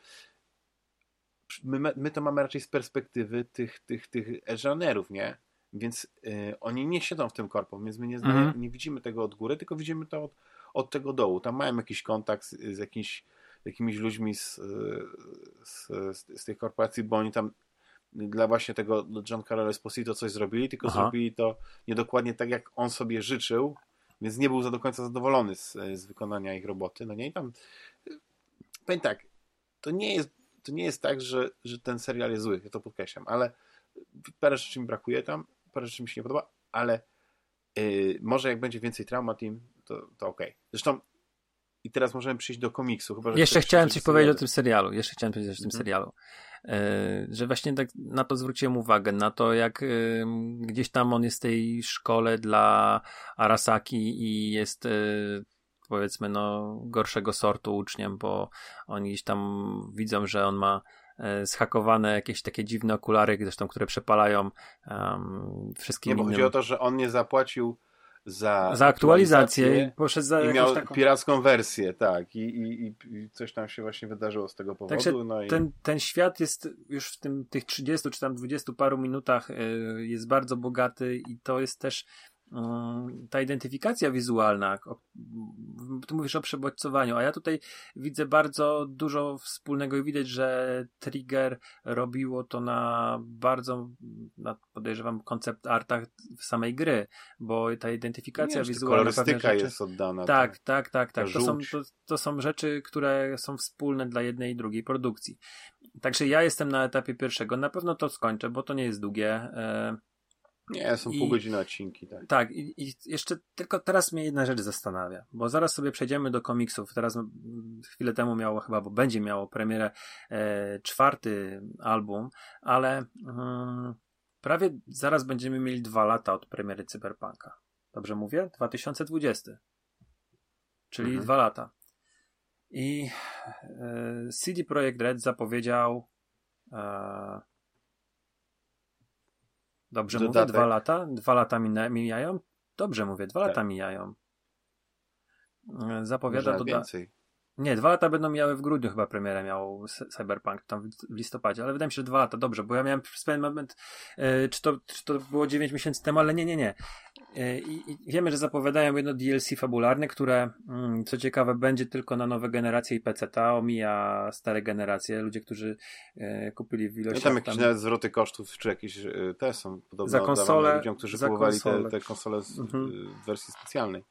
my, my to mamy raczej z perspektywy tych, tych, tych edge-runnerów, nie? Więc e, oni nie siedzą w tym korpo, więc my nie, mhm. nie widzimy tego od góry, tylko widzimy to od, od tego dołu. Tam mają jakiś kontakt z, z jakimś, jakimiś ludźmi z, z, z, z tej korporacji, bo oni tam dla właśnie tego Giancarlo Esposito coś zrobili, tylko Aha. zrobili to niedokładnie tak, jak on sobie życzył, więc nie był za do końca zadowolony z, z wykonania ich roboty. No nie, i tam powiem tak, to nie jest, to nie jest tak, że, że ten serial jest zły, ja to podkreślam, ale parę rzeczy mi brakuje tam, parę rzeczy mi się nie podoba, ale yy, może jak będzie więcej Trauma Team, to, to okej. Okay. Zresztą i teraz możemy przyjść do komiksu. Chyba, że jeszcze chciałem coś powiedzieć serialu. o tym serialu. Jeszcze chciałem powiedzieć o tym mm. serialu. Yy, że właśnie tak na to zwróciłem uwagę, na to jak yy, gdzieś tam on jest w tej szkole dla Arasaki i jest yy, powiedzmy no gorszego sortu uczniem, bo oni gdzieś tam widzą, że on ma zhakowane jakieś takie dziwne okulary, zresztą, które przepalają um, wszystkim Nie, bo innym. Chodzi o to, że on nie zapłacił za, za aktualizację, aktualizację poszedł za i miał taką piracką wersję, tak. I, i, i coś tam się właśnie wydarzyło z tego powodu. Także no i... ten, ten świat jest już w tym, tych trzydziestu czy tam dwudziestu paru minutach y, jest bardzo bogaty i to jest też y, ta identyfikacja wizualna. O, tu mówisz o przebodźcowaniu, a ja tutaj widzę bardzo dużo wspólnego i widać, że Trigger robiło to na bardzo, na, podejrzewam, koncept artach samej gry, bo ta identyfikacja nie, wizualna... Kolorystyka jest oddana. Tak, tak, tak. tak. To, są, to, to są rzeczy, które są wspólne dla jednej i drugiej produkcji. Także ja jestem na etapie pierwszego. Na pewno to skończę, bo to nie jest długie. Nie, są I, pół godziny odcinki. Tak, tak i, i jeszcze tylko teraz mnie jedna rzecz zastanawia, bo zaraz sobie przejdziemy do komiksów. Teraz chwilę temu miało chyba, bo będzie miało premierę e, czwarty album, ale mm, prawie zaraz będziemy mieli dwa lata od premiery Cyberpunka. Dobrze mówię? dwa tysiące dwudziesty. Czyli mhm. dwa lata. I e, C D Projekt Red zapowiedział e, Dobrze Dodatek. mówię? Dwa lata? Dwa lata mijają? Dobrze mówię, dwa tak. lata mijają. Zapowiada doda... więcej. Nie, dwa lata będą miały w grudniu chyba premierę miał Cyberpunk, tam w listopadzie, ale wydaje mi się, że dwa lata, dobrze, bo ja miałem przez pewien moment, yy, czy, to, czy to było dziewięć miesięcy temu, ale nie, nie, nie. Yy, i wiemy, że zapowiadają jedno D L C fabularne, które, yy, co ciekawe, będzie tylko na nowe generacje i peceta, omija stare generacje, ludzie, którzy yy, kupili w ilości... No tam jakieś tam... zwroty kosztów, czy jakieś yy, te są podobno za konsolę, oddawane ludziom, którzy kupowali te, te konsole z, mhm. yy, w wersji specjalnej.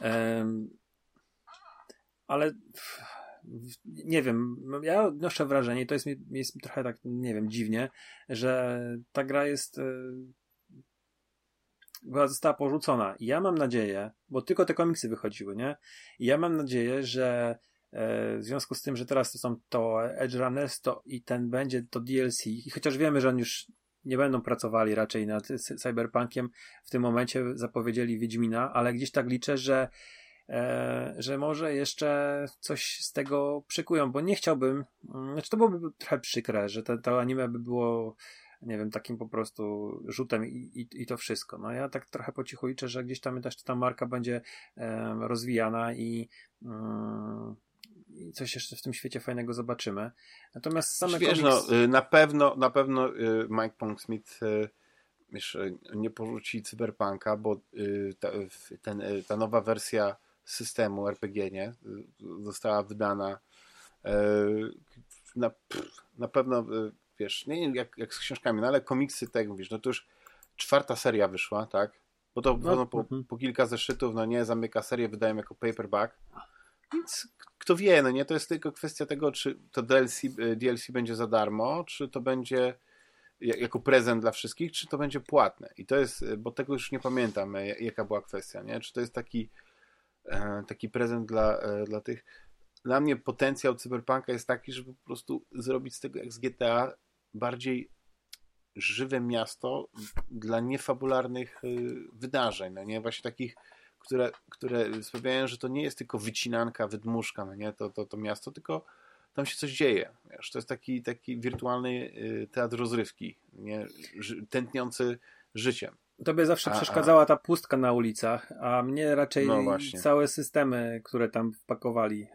Yy. Ale nie wiem, ja odnoszę wrażenie, to jest mi jest trochę tak, nie wiem, dziwnie, że ta gra jest była, została porzucona. I ja mam nadzieję, bo tylko te komiksy wychodziły, nie? I ja mam nadzieję, że w związku z tym, że teraz to są to Edge Runners, to i ten będzie to D L C, i chociaż wiemy, że on już nie będą pracowali raczej nad Cyberpunkiem, w tym momencie zapowiedzieli Wiedźmina, ale gdzieś tak liczę, że E, że może jeszcze coś z tego przykują, bo nie chciałbym, znaczy to byłoby trochę przykre, że te, to anime by było, nie wiem, takim po prostu rzutem i, i, i to wszystko. No ja tak trochę po cichu liczę, że gdzieś tam też ta marka będzie e, rozwijana i, y, i coś jeszcze w tym świecie fajnego zobaczymy. Natomiast same wiesz, komiks... no, na pewno, na pewno Mike Pondsmith y... nie porzuci Cyberpunka, bo ta, ten, ta nowa wersja systemu R P G nie została wydana na, na pewno, wiesz, nie wiem jak, jak z książkami, no ale komiksy, tak mówisz, no to już czwarta seria wyszła, tak? Bo to no, po, po kilka zeszytów, no nie, zamyka serię, wydają jako paperback, więc kto wie, no nie, to jest tylko kwestia tego, czy to D L C, D L C będzie za darmo, czy to będzie jako prezent dla wszystkich, czy to będzie płatne. I to jest, bo tego już nie pamiętam, jaka była kwestia, nie? Czy to jest taki, taki prezent dla, dla tych... Dla mnie potencjał Cyberpunka jest taki, żeby po prostu zrobić z tego jak z G T A bardziej żywe miasto dla niefabularnych wydarzeń, no nie, właśnie takich, które, które sprawiają, że to nie jest tylko wycinanka, wydmuszka, no nie, to, to, to miasto, tylko tam się coś dzieje, wiesz, to jest taki, taki wirtualny teatr rozrywki, nie, tętniący życiem. Tobie zawsze a, przeszkadzała ta pustka na ulicach, a mnie raczej no całe systemy, które tam wpakowali,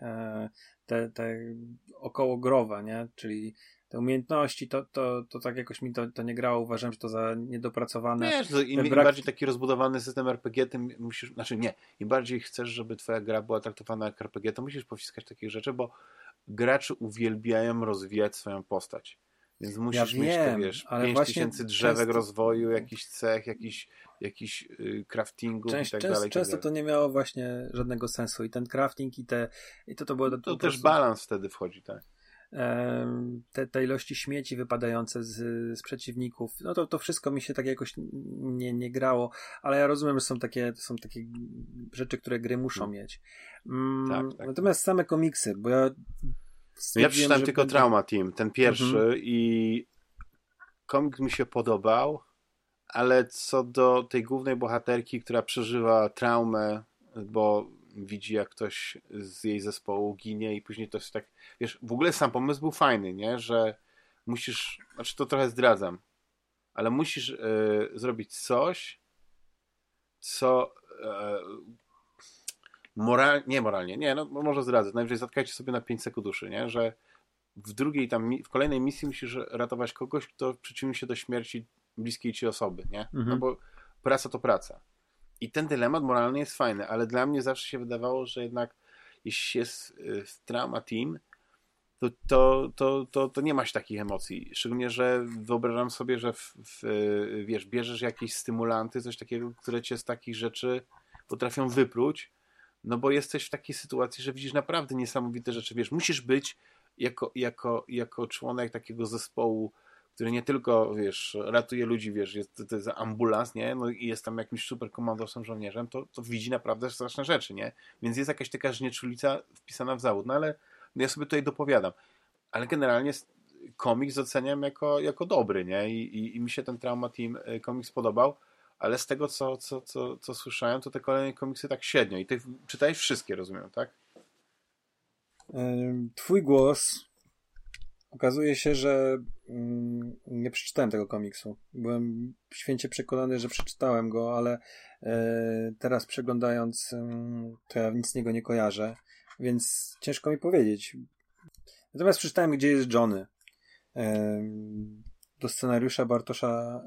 te, te okołogrowe, nie? Czyli te umiejętności, to, to, to tak jakoś mi to, to nie grało, uważam, że to za niedopracowane. Wiesz, to im, brak... im bardziej taki rozbudowany system R P G, tym musisz, znaczy nie, im bardziej chcesz, żeby twoja gra była traktowana jak R P G, to musisz powściskać takich rzeczy, bo gracze uwielbiają rozwijać swoją postać. Więc musisz ja mieć wiem, to, wiesz, pięć tysięcy drzewek często... rozwoju, jakiś cech, jakiś, jakiś craftingu część, i tak często, dalej. Często tak dalej. To nie miało właśnie żadnego sensu. I ten crafting i te... I to, to, było to, to też prostu... balans wtedy wchodzi, tak? Te, te ilości śmieci wypadające z, z przeciwników, no to, to wszystko mi się tak jakoś nie, nie grało, ale ja rozumiem, że są takie, są takie rzeczy, które gry muszą hmm. mieć. Mm, tak, tak, natomiast tak. Same komiksy, bo ja Stwierdziłem, ja przeczytałem tylko będzie... Trauma Team, ten pierwszy mhm. i komik mi się podobał, ale co do tej głównej bohaterki, która przeżywa traumę, bo widzi, jak ktoś z jej zespołu ginie i później to jest tak, wiesz, w ogóle sam pomysł był fajny, nie, że musisz, znaczy to trochę zdradzam, ale musisz yy, zrobić coś, co yy, Moral... nie moralnie, nie, no może zdradzę, najwyżej zatkajcie sobie na pięć sekund duszy, nie, że w drugiej tam, w kolejnej misji musisz ratować kogoś, kto przyczynił się do śmierci bliskiej ci osoby, nie, mhm. no bo praca to praca. I ten dylemat moralny jest fajny, ale dla mnie zawsze się wydawało, że jednak jeśli jest w Trauma Team, to, to, to, to, to nie masz takich emocji, szczególnie, że wyobrażam sobie, że w, w, wiesz, bierzesz jakieś stymulanty, coś takiego, które cię z takich rzeczy potrafią wypluć. No bo jesteś w takiej sytuacji, że widzisz naprawdę niesamowite rzeczy, wiesz, musisz być jako, jako, jako członek takiego zespołu, który nie tylko, wiesz, ratuje ludzi, wiesz, jest, to jest ambulans, nie, no i jest tam jakimś super komandosem, żołnierzem, to, to widzi naprawdę straszne rzeczy, nie, więc jest jakaś taka znieczulica wpisana w zawód, no ale no ja sobie tutaj dopowiadam, ale generalnie komiks oceniam jako, jako dobry, nie, I, i, i mi się ten Trauma Team komiks podobał. Ale z tego, co, co, co, co słyszałem, to te kolejne komiksy tak średnio. I ty czytałeś wszystkie, rozumiem, tak? Twój głos... Okazuje się, że nie przeczytałem tego komiksu. Byłem święcie przekonany, że przeczytałem go, ale teraz przeglądając, to ja nic z niego nie kojarzę, więc ciężko mi powiedzieć. Natomiast przeczytałem, gdzie jest Johnny. Do scenariusza Bartosza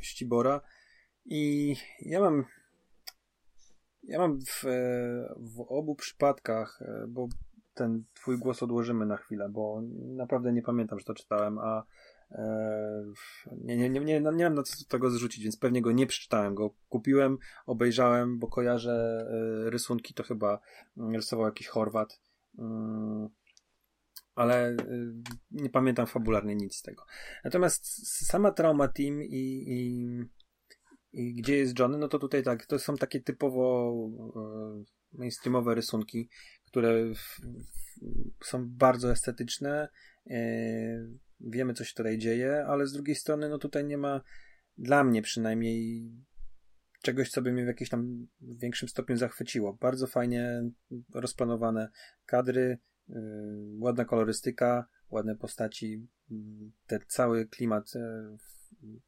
Ścibora. I ja mam ja mam w, w obu przypadkach, bo ten twój głos odłożymy na chwilę, bo naprawdę nie pamiętam, że to czytałem, a e, nie, nie, nie, nie, nie mam na co tego zrzucić, więc pewnie go nie przeczytałem, go kupiłem, obejrzałem, bo kojarzę e, rysunki, to chyba rysował jakiś Chorwat, e, ale e, nie pamiętam fabularnie nic z tego. Natomiast sama Trauma Team i, i I gdzie jest Johnny? No to tutaj tak, to są takie typowo mainstreamowe rysunki, które w, w, są bardzo estetyczne. Yy, wiemy, co się tutaj dzieje, ale z drugiej strony, no tutaj nie ma, dla mnie przynajmniej, czegoś, co by mnie w jakimś tam większym stopniu zachwyciło. Bardzo fajnie rozplanowane kadry, yy, ładna kolorystyka, ładne postaci, yy, ten cały klimat yy,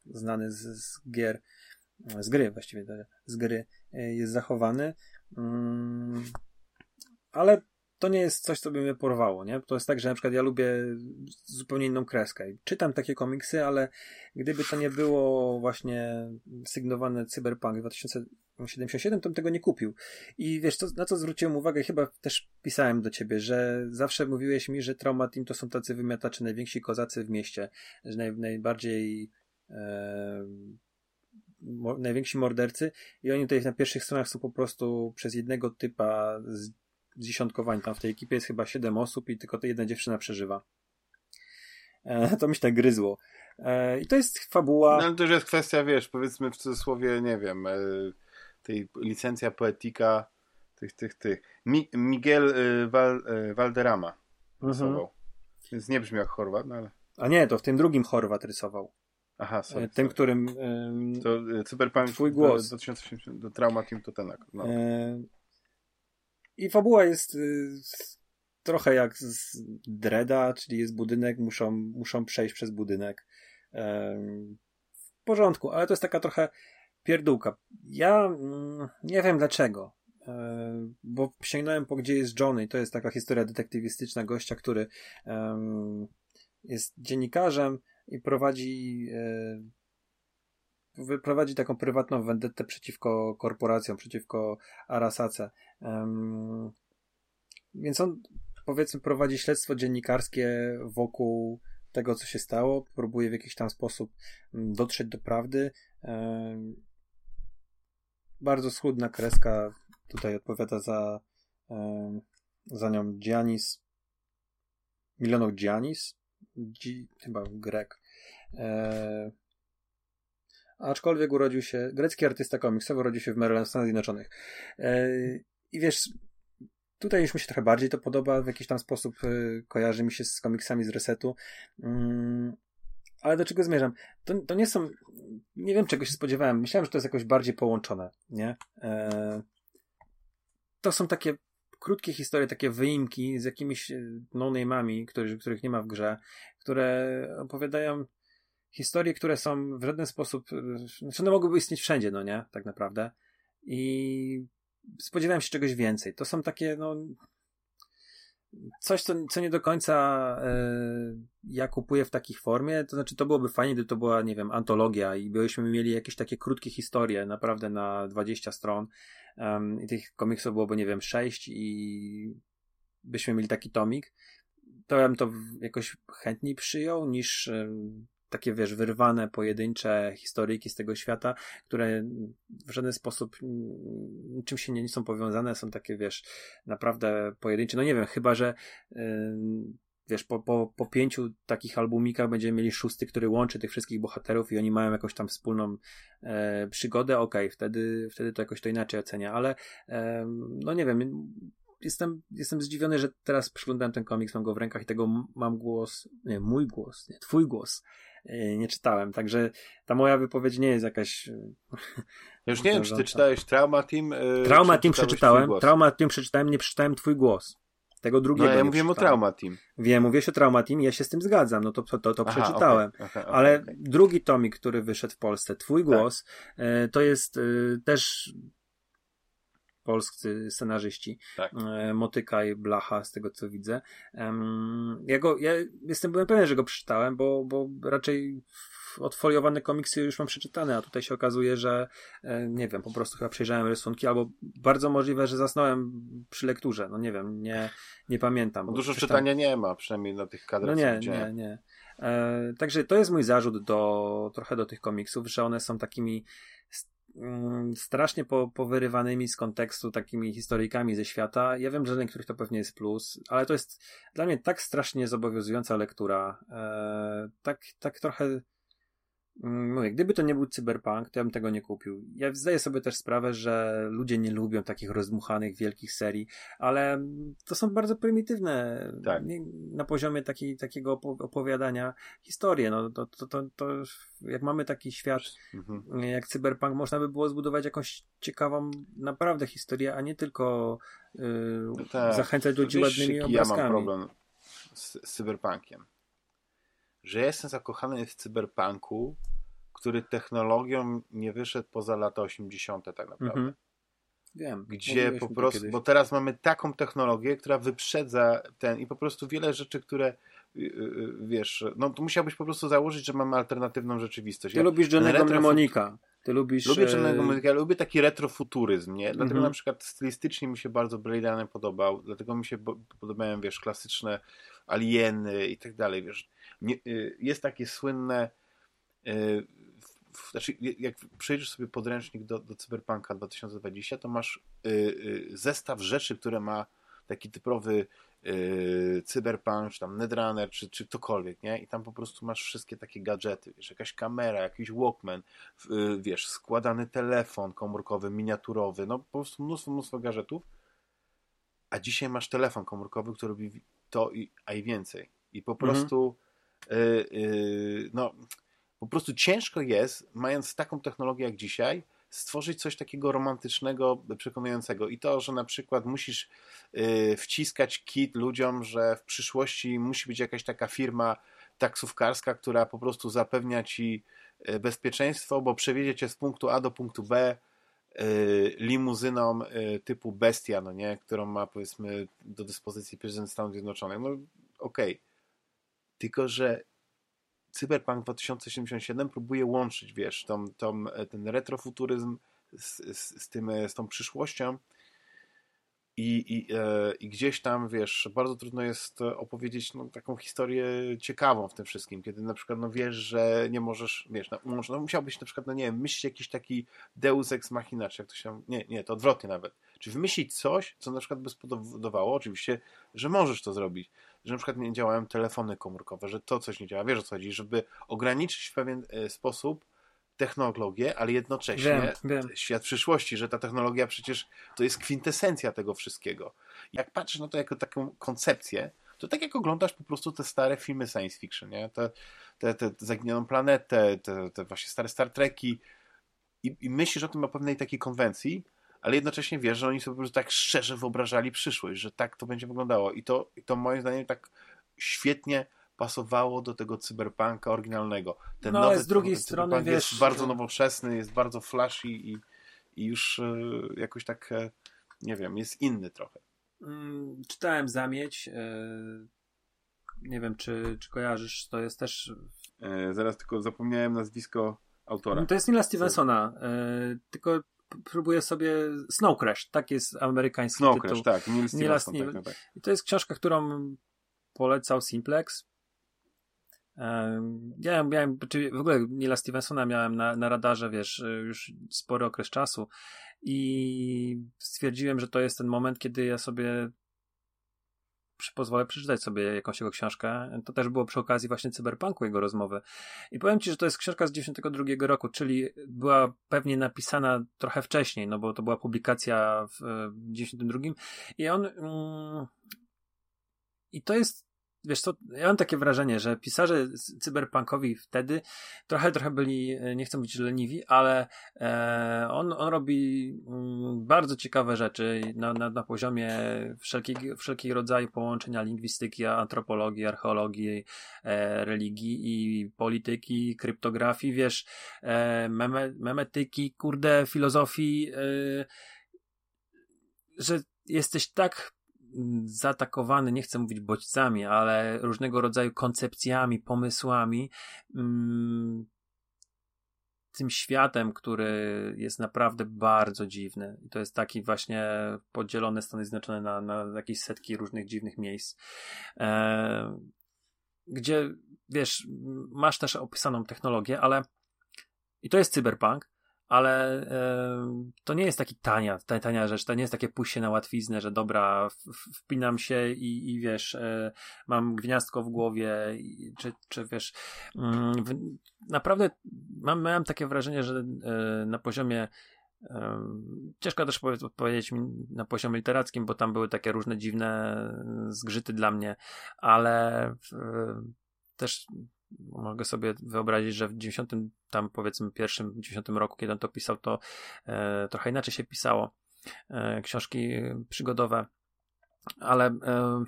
znany z, z gier, z gry właściwie, z gry jest zachowany, ale to nie jest coś, co by mnie porwało, nie? To jest tak, że na przykład ja lubię zupełnie inną kreskę. Czytam takie komiksy, ale gdyby to nie było właśnie sygnowane Cyberpunk dwa tysiące siedemdziesiąt siedem, to bym tego nie kupił. I wiesz, co, na co zwróciłem uwagę, chyba też pisałem do ciebie, że zawsze mówiłeś mi, że Trauma Team to są tacy wymiatacze, najwięksi kozacy w mieście, że naj, najbardziej... E, najwięksi mordercy i oni tutaj na pierwszych stronach są po prostu przez jednego typa zdziesiątkowani. Tam w tej ekipie jest chyba siedem osób i tylko ta jedna dziewczyna przeżywa. E, to mi się tak gryzło. E, I to jest fabuła... No ale to już jest kwestia, wiesz, powiedzmy w cudzysłowie, nie wiem, e, tej licencja poetyka tych, tych, tych. Mi, Miguel e, Val, e, Valderrama rysował. Mhm. Więc nie brzmi jak Chorwat, no ale... A nie, to w tym drugim Chorwat rysował. Aha, sorry, tym, sorry. którym... Ym, to Cyberpunk twój głos. Do, do, do Trauma Team Tottenham. No. Yy, I fabuła jest yy, trochę jak z Dreada, czyli jest budynek, muszą, muszą przejść przez budynek. Yy, w porządku, ale to jest taka trochę pierdółka. Ja yy, nie wiem dlaczego, yy, bo sięgnąłem po Gdzie jest Johnny. To jest taka historia detektywistyczna gościa, który yy, jest dziennikarzem i prowadzi yy, prowadzi taką prywatną vendettę przeciwko korporacjom, przeciwko Arasace. Yy, więc on, powiedzmy, prowadzi śledztwo dziennikarskie wokół tego, co się stało, próbuje w jakiś tam sposób dotrzeć do prawdy. Yy, bardzo schudna kreska, tutaj odpowiada za yy, za nią Giannis Milono Giannis G, chyba Grek. Eee, aczkolwiek urodził się, grecki artysta komiksowy, urodził się w Maryland, Stanach Zjednoczonych. Eee, I wiesz, tutaj już mi się trochę bardziej to podoba, w jakiś tam sposób y, kojarzy mi się z komiksami z Resetu. Mm, ale do czego zmierzam? To, to nie są, nie wiem, czego się spodziewałem. Myślałem, że to jest jakoś bardziej połączone, nie? Eee, to są takie krótkie historie, takie wyimki z jakimiś no-name'ami, których, których nie ma w grze, które opowiadają historie, które są w żaden sposób, znaczy one mogłyby istnieć wszędzie, no nie? Tak naprawdę. I spodziewałem się czegoś więcej. To są takie, no coś, co, co nie do końca yy, ja kupuję w takiej formie, to znaczy to byłoby fajnie, gdyby to była, nie wiem, antologia i byśmy mieli jakieś takie krótkie historie, naprawdę na dwadzieścia stron um, i tych komiksów byłoby, nie wiem, sześć i byśmy mieli taki tomik, to ja bym to jakoś chętniej przyjął niż um, takie, wiesz, wyrwane, pojedyncze historyjki z tego świata, które w żaden sposób niczym się nie, nie są powiązane, są takie, wiesz, naprawdę pojedyncze. No nie wiem, chyba że yy, wiesz, po, po, po pięciu takich albumikach będziemy mieli szósty, który łączy tych wszystkich bohaterów i oni mają jakąś tam wspólną yy, przygodę, okej, okay, wtedy, wtedy to jakoś to inaczej ocenia, ale yy, no nie wiem, Jestem, jestem zdziwiony, że teraz przeglądałem ten komiks, mam go w rękach i tego mam głos, nie, mój głos, nie, twój głos yy, nie czytałem, także ta moja wypowiedź nie jest jakaś ja już nie wiem, czy ty czytałeś Trauma Team yy, Trauma Team przeczytałem, Trauma Team przeczytałem, nie przeczytałem twój głos, tego drugiego no, ja mówiłem o Trauma Team. Wiem, mówiłeś o Trauma Team, ja się z tym zgadzam, no to, to, to, to aha, przeczytałem, okay, okay, okay, ale okay. Drugi tomik, który wyszedł w Polsce, twój głos, tak. yy, to jest yy, też polscy scenarzyści, tak. Motyka i Blacha, z tego co widzę. Ja, go, ja jestem byłem pewien, że go przeczytałem, bo, bo raczej odfoliowane komiksy już mam przeczytane, a tutaj się okazuje, że nie wiem, po prostu chyba przejrzałem rysunki, albo bardzo możliwe, że zasnąłem przy lekturze, no nie wiem, nie, nie pamiętam. No dużo przeczytałem... czytania nie ma, przynajmniej na tych kadrach. No nie, nie, nie. E, także to jest mój zarzut do, trochę do tych komiksów, że one są takimi strasznie po, powyrywanymi z kontekstu takimi historyjkami ze świata. Ja wiem, że dla niektórych to pewnie jest plus, ale to jest dla mnie tak strasznie zobowiązująca lektura. Eee, tak, tak trochę mówię, gdyby to nie był cyberpunk, to ja bym tego nie kupił. Ja zdaję sobie też sprawę, że ludzie nie lubią takich rozdmuchanych, wielkich serii, ale to są bardzo prymitywne tak. nie, na poziomie taki, takiego opowiadania historie. No, to, to, to, to jak mamy taki świat mhm. jak cyberpunk, można by było zbudować jakąś ciekawą naprawdę historię, a nie tylko yy, no tak, zachęcać ludzi ładnymi obrazkami. Ja mam problem z, z cyberpunkiem. Że ja jestem zakochany w cyberpunku, który technologią nie wyszedł poza lata osiemdziesiąte tak naprawdę. Mm-hmm. Wiem. Gdzie po prostu, bo teraz mamy taką technologię, która wyprzedza ten i po prostu wiele rzeczy, które wiesz, no to musiałbyś po prostu założyć, że mamy alternatywną rzeczywistość. Ty ja lubisz Johnny'ego Mnemonika. Ty lubisz... Lubię Johnny'ego Mnemonika, ja lubię taki retrofuturyzm, nie? Dlatego mm-hmm. na przykład stylistycznie mi się bardzo Blade podobał, dlatego mi się podobają, wiesz, klasyczne alieny i tak dalej, wiesz. Nie, jest takie słynne yy, w, znaczy jak przejrzysz sobie podręcznik do, do Cyberpunka dwa tysiące dwudziestego to masz yy, yy, zestaw rzeczy, które ma taki typowy yy, cyberpunk, czy tam Netrunner, czy, czy ktokolwiek, nie? I tam po prostu masz wszystkie takie gadżety, wiesz, jakaś kamera, jakiś Walkman, yy, wiesz, składany telefon komórkowy, miniaturowy, no po prostu mnóstwo, mnóstwo gadżetów, a dzisiaj masz telefon komórkowy, który robi to i, a i więcej. I po mhm. prostu Yy, yy, no Po prostu ciężko jest, mając taką technologię jak dzisiaj, stworzyć coś takiego romantycznego, przekonującego. I to, że na przykład musisz yy, wciskać kit ludziom, że w przyszłości musi być jakaś taka firma taksówkarska, która po prostu zapewnia ci bezpieczeństwo, bo przewiezie cię z punktu A do punktu B yy, limuzyną yy, typu Bestia, no nie? Którą ma, powiedzmy, do dyspozycji prezydent Stanów Zjednoczonych. No okej. Okay. Tylko, że Cyberpunk dwa tysiące siedemdziesiąt siedem próbuje łączyć, wiesz, tą, tą, ten retrofuturyzm z, z, z, tym, z tą przyszłością i, i, e, i gdzieś tam, wiesz, bardzo trudno jest opowiedzieć no, taką historię ciekawą w tym wszystkim, kiedy na przykład, no wiesz, że nie możesz, wiesz, no, no musiałbyś na przykład, no nie wiem, myśleć jakiś taki deus ex machina, czy jak to się, nie, nie, to odwrotnie nawet, czy wymyślić coś, co na przykład by spowodowało, oczywiście, że możesz to zrobić, że na przykład nie działają telefony komórkowe, że to coś nie działa, wiesz o co chodzi, żeby ograniczyć w pewien sposób technologię, ale jednocześnie wiem, wiem. świat przyszłości, że ta technologia przecież to jest kwintesencja tego wszystkiego. Jak patrzysz na to jako taką koncepcję, to tak jak oglądasz po prostu te stare filmy science fiction, nie? Te, te, te Zaginioną planetę, te, te właśnie stare Star Treki i, i myślisz o tym o pewnej takiej konwencji, ale jednocześnie wiesz, że oni sobie po prostu tak szczerze wyobrażali przyszłość, że tak to będzie wyglądało. I to, i to moim zdaniem tak świetnie pasowało do tego cyberpunka oryginalnego. Ten no, nowy z drugiej strony, wiesz, jest bardzo nowoczesny, jest bardzo flashy i, i już y, jakoś tak, y, nie wiem, jest inny trochę. Mm, czytałem Zamieć. Y, nie wiem, czy, czy kojarzysz, to jest też... Y, zaraz tylko zapomniałem nazwisko autora. No, to jest Nila Stevensona, y, tylko... Próbuję sobie... Snow Crash, tak jest amerykański Snow tytuł. Snow Crash, tak. Nils Stevenson, Nils... tak, tak. I to jest książka, którą polecał Simplex. Um, ja miałem, czy w ogóle Nila Stevensona miałem na, na radarze, wiesz, już spory okres czasu i stwierdziłem, że to jest ten moment, kiedy ja sobie pozwolę przeczytać sobie jakąś jego książkę. To też było przy okazji właśnie Cyberpunku jego rozmowy. I powiem Ci, że to jest książka z dziewięćdziesiątego drugiego roku, czyli była pewnie napisana trochę wcześniej, no bo to była publikacja w dziewięćdziesiątym drugim. I on... Mm, I to jest... Wiesz co, ja mam takie wrażenie, że pisarze cyberpunkowi wtedy trochę, trochę byli, nie chcę być leniwi, ale e, on, on robi m, bardzo ciekawe rzeczy na, na, na poziomie wszelkiego wszelkich rodzaju połączenia lingwistyki, antropologii, archeologii, e, religii i polityki, kryptografii, wiesz, e, meme, memetyki, kurde, filozofii, e, że jesteś tak zaatakowany, nie chcę mówić bodźcami, ale różnego rodzaju koncepcjami, pomysłami, tym światem, który jest naprawdę bardzo dziwny. I to jest taki właśnie podzielone Stany Zjednoczone na, na jakieś setki różnych dziwnych miejsc, e, gdzie, wiesz, masz też opisaną technologię, ale i to jest cyberpunk, ale y, to nie jest taki tania, tania rzecz, to nie jest takie pójście na łatwiznę, że dobra, w, w, wpinam się i, i wiesz, y, mam gwiazdko w głowie, i, czy, czy wiesz, y, w, naprawdę mam, miałem takie wrażenie, że y, na poziomie y, ciężko też powiedzieć na poziomie literackim, bo tam były takie różne dziwne zgrzyty dla mnie, ale y, też mogę sobie wyobrazić, że w dziewięćdziesiątym tam powiedzmy pierwszym, dziewięćdziesiątym roku, kiedy on to pisał, to e, trochę inaczej się pisało e, książki przygodowe, ale e,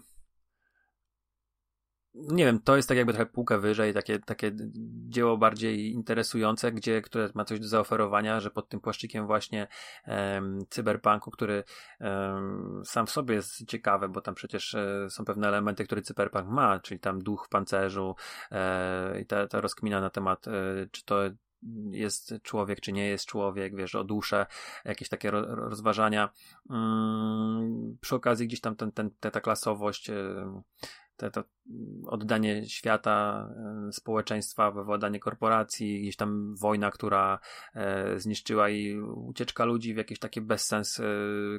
nie wiem, to jest tak jakby trochę półkę wyżej, takie, takie dzieło bardziej interesujące, gdzie, które ma coś do zaoferowania, że pod tym płaszczykiem właśnie e, cyberpunku, który e, sam w sobie jest ciekawy, bo tam przecież e, są pewne elementy, które cyberpunk ma, czyli tam duch w pancerzu e, i ta, ta rozkmina na temat, e, czy to jest człowiek, czy nie jest człowiek, wiesz, o duszę, jakieś takie ro, rozważania. Mm, przy okazji gdzieś tam ten, ten, ta, ta klasowość, e, Te, to oddanie świata, społeczeństwa, wywładanie korporacji, gdzieś tam wojna, która e, zniszczyła i ucieczka ludzi w jakiś taki bezsens e,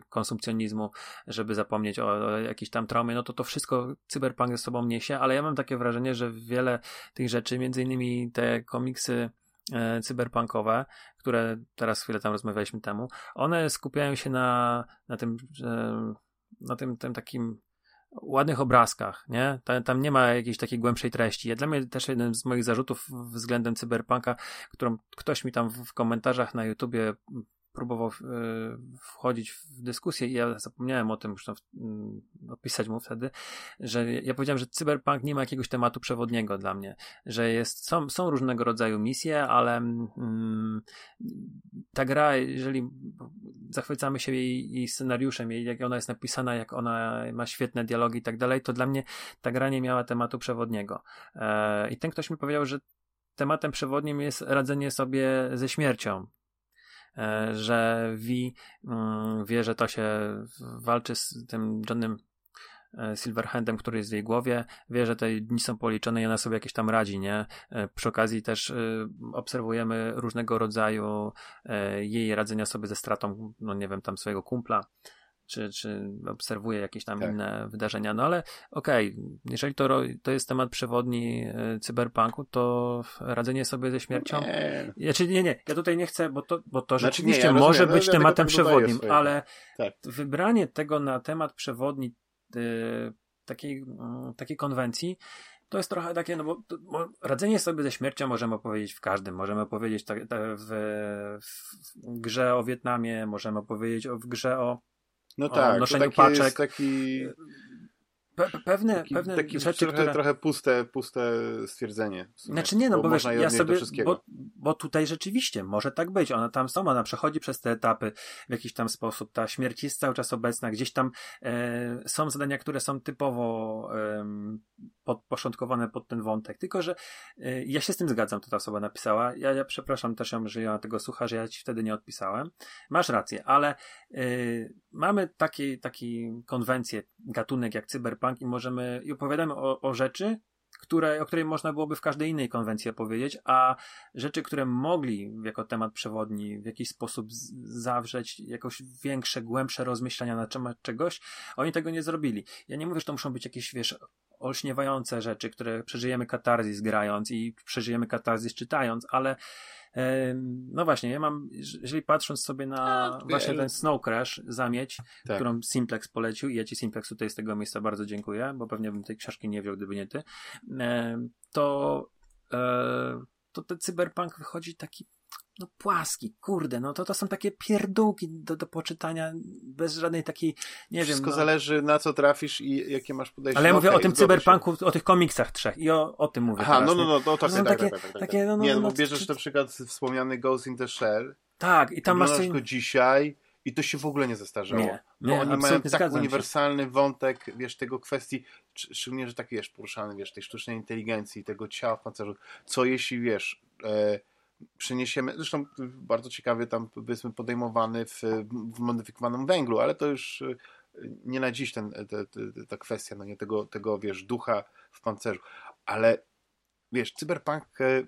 konsumpcjonizmu, żeby zapomnieć o, o jakiejś tam traumie, no to to wszystko cyberpunk ze sobą niesie, ale ja mam takie wrażenie, że wiele tych rzeczy, między innymi te komiksy e, cyberpunkowe, które teraz chwilę tam rozmawialiśmy temu, one skupiają się na, na tym, e, na tym, tym takim ładnych obrazkach, nie? Tam, tam nie ma jakiejś takiej głębszej treści. Ja, dla mnie też jeden z moich zarzutów względem Cyberpunka, którą ktoś mi tam w komentarzach na YouTubie próbował wchodzić w dyskusję i ja zapomniałem o tym, już tam opisać mu wtedy, że ja powiedziałem, że Cyberpunk nie ma jakiegoś tematu przewodniego dla mnie, że jest, są, są różnego rodzaju misje, ale mm, ta gra, jeżeli zachwycamy się jej, jej scenariuszem, jej, jak ona jest napisana, jak ona ma świetne dialogi i tak dalej, to dla mnie ta gra nie miała tematu przewodniego. Eee, i ten ktoś mi powiedział, że tematem przewodnim jest radzenie sobie ze śmiercią, że Wi wie, że to się walczy z tym Johnem Silverhandem, który jest w jej głowie, wie, że te dni są policzone i ona sobie jakieś tam radzi, nie? Przy okazji też obserwujemy różnego rodzaju jej radzenia sobie ze stratą, no nie wiem, tam swojego kumpla, czy, czy obserwuje jakieś tam tak. inne wydarzenia, no ale okej, okay, jeżeli to, to jest temat przewodni cyberpunku, to radzenie sobie ze śmiercią, nie, znaczy, nie, nie, ja tutaj nie chcę, bo to, bo to znaczy, rzeczywiście nie, ja może rozumiem, być no, tematem przewodnim, ale tak. wybranie tego na temat przewodni y, takiej, y, takiej konwencji, to jest trochę takie, no bo, to, bo radzenie sobie ze śmiercią możemy opowiedzieć w każdym. Możemy opowiedzieć ta, ta, w, w grze o Wietnamie, możemy opowiedzieć o, w grze o No tak, to taki jest taki, pe, pewne, taki, pewne taki rzeczy, trochę, które... trochę puste, puste stwierdzenie. Znaczy nie, no bo, bo wiesz, ja sobie, bo, bo tutaj rzeczywiście może tak być, ona tam sama, ona przechodzi przez te etapy w jakiś tam sposób, ta śmierć jest cały czas obecna, gdzieś tam e, są zadania, które są typowo e, podporządkowane pod ten wątek, tylko że e, ja się z tym zgadzam, to ta osoba napisała, ja, ja przepraszam też ją, że ja tego słucha, że ja ci wtedy nie odpisałem, masz rację, ale e, mamy taki, taki konwencję, gatunek jak cyberpunk i możemy, i opowiadamy o, o rzeczy, które, o której można byłoby w każdej innej konwencji opowiedzieć, a rzeczy, które mogli jako temat przewodni w jakiś sposób z- zawrzeć jakoś większe, głębsze rozmyślania na temat czegoś, oni tego nie zrobili. Ja nie mówię, że to muszą być jakieś, wiesz, olśniewające rzeczy, które przeżyjemy katarzis grając i przeżyjemy katarzis czytając, ale no właśnie, ja mam, jeżeli patrząc sobie na no, właśnie ten Snow Crash, zamieć, tak. którą Simplex polecił i ja ci Simplex tutaj z tego miejsca bardzo dziękuję, bo pewnie bym tej książki nie wziął, gdyby nie ty, to, to ten cyberpunk wychodzi taki no płaski, kurde, no to, to są takie pierdółki do, do poczytania bez żadnej takiej, nie Wszystko wiem. Wszystko no... zależy na co trafisz i jakie masz podejście. Ale ja mówię okay, o tym cyberpunku, się. o tych komiksach trzech i o, o tym mówię. Aha, teraz, no, no, no, no, to tak, tak, tak, tak, tak. Nie, no, no, bo bierzesz czy... na przykład wspomniany Ghost in the Shell. Tak, i tam masz... Oglądasz go dzisiaj i to się w ogóle nie zestarzało. Nie, nie, bo oni mają tak uniwersalny się. wątek, wiesz, tego kwestii, szczególnie, że tak, wiesz, poruszany, wiesz, tej sztucznej inteligencji, tego ciała w pancerzu. Co jeśli, wiesz... E, przeniesiemy, zresztą bardzo ciekawie tam powiedzmy podejmowany w, w modyfikowanym węglu, ale to już nie na dziś ten, te, te, ta kwestia, no nie tego, tego, wiesz, ducha w pancerzu, ale wiesz, cyberpunk y,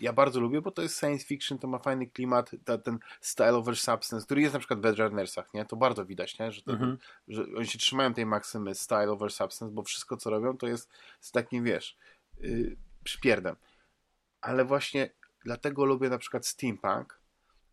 ja bardzo lubię, bo to jest science fiction, to ma fajny klimat, ta, ten style over substance, który jest na przykład w Edge Runnersach, nie? To bardzo widać, nie? Że, to, mhm. że oni się trzymają tej maksymy style over substance, bo wszystko co robią to jest z takim, wiesz, y, przypierdem, ale właśnie dlatego lubię na przykład steampunk,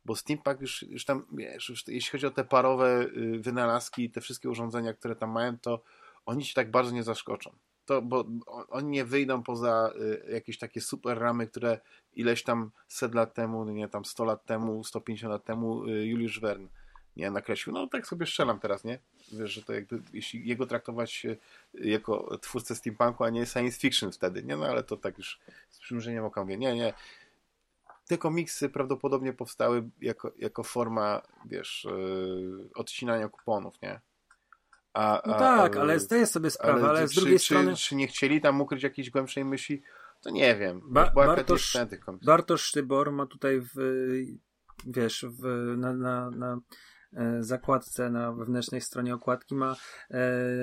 bo steampunk już, już tam, wiesz, już, jeśli chodzi o te parowe y, wynalazki, te wszystkie urządzenia, które tam mają, to oni ci tak bardzo nie zaskoczą. To, bo on, oni nie wyjdą poza y, jakieś takie super ramy, które ileś tam set lat temu, nie tam sto lat temu, sto pięćdziesiąt lat temu y, Juliusz Verne nie nakreślił. No tak sobie strzelam teraz, nie? Wiesz, że to jakby, jeśli jego traktować y, jako twórcę steampunku, a nie science fiction wtedy, nie? No ale to tak już z przymrużeniem oka mówię, nie, nie. Te komiksy prawdopodobnie powstały jako, jako forma, wiesz, yy, odcinania kuponów, nie? A, no a, tak, ale zdaję sobie sprawę, ale, ale z czy, drugiej czy, strony... Czy nie chcieli tam ukryć jakiejś głębszej myśli? To nie wiem. Ba- Bartosz, Bartosz Sztybor ma tutaj w, wiesz, w, na, na, na zakładce, na wewnętrznej stronie okładki ma e,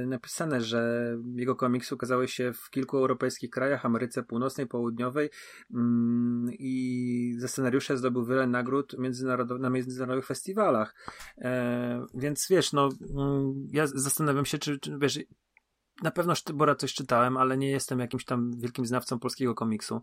napisane, że jego komiksy ukazały się w kilku europejskich krajach, Ameryce Północnej, Południowej mm, i za scenariusze zdobył wiele nagród międzynarodow- na międzynarodowych festiwalach. E, więc wiesz, no ja zastanawiam się, czy, czy wiesz, na pewno Sztybora coś czytałem, ale nie jestem jakimś tam wielkim znawcą polskiego komiksu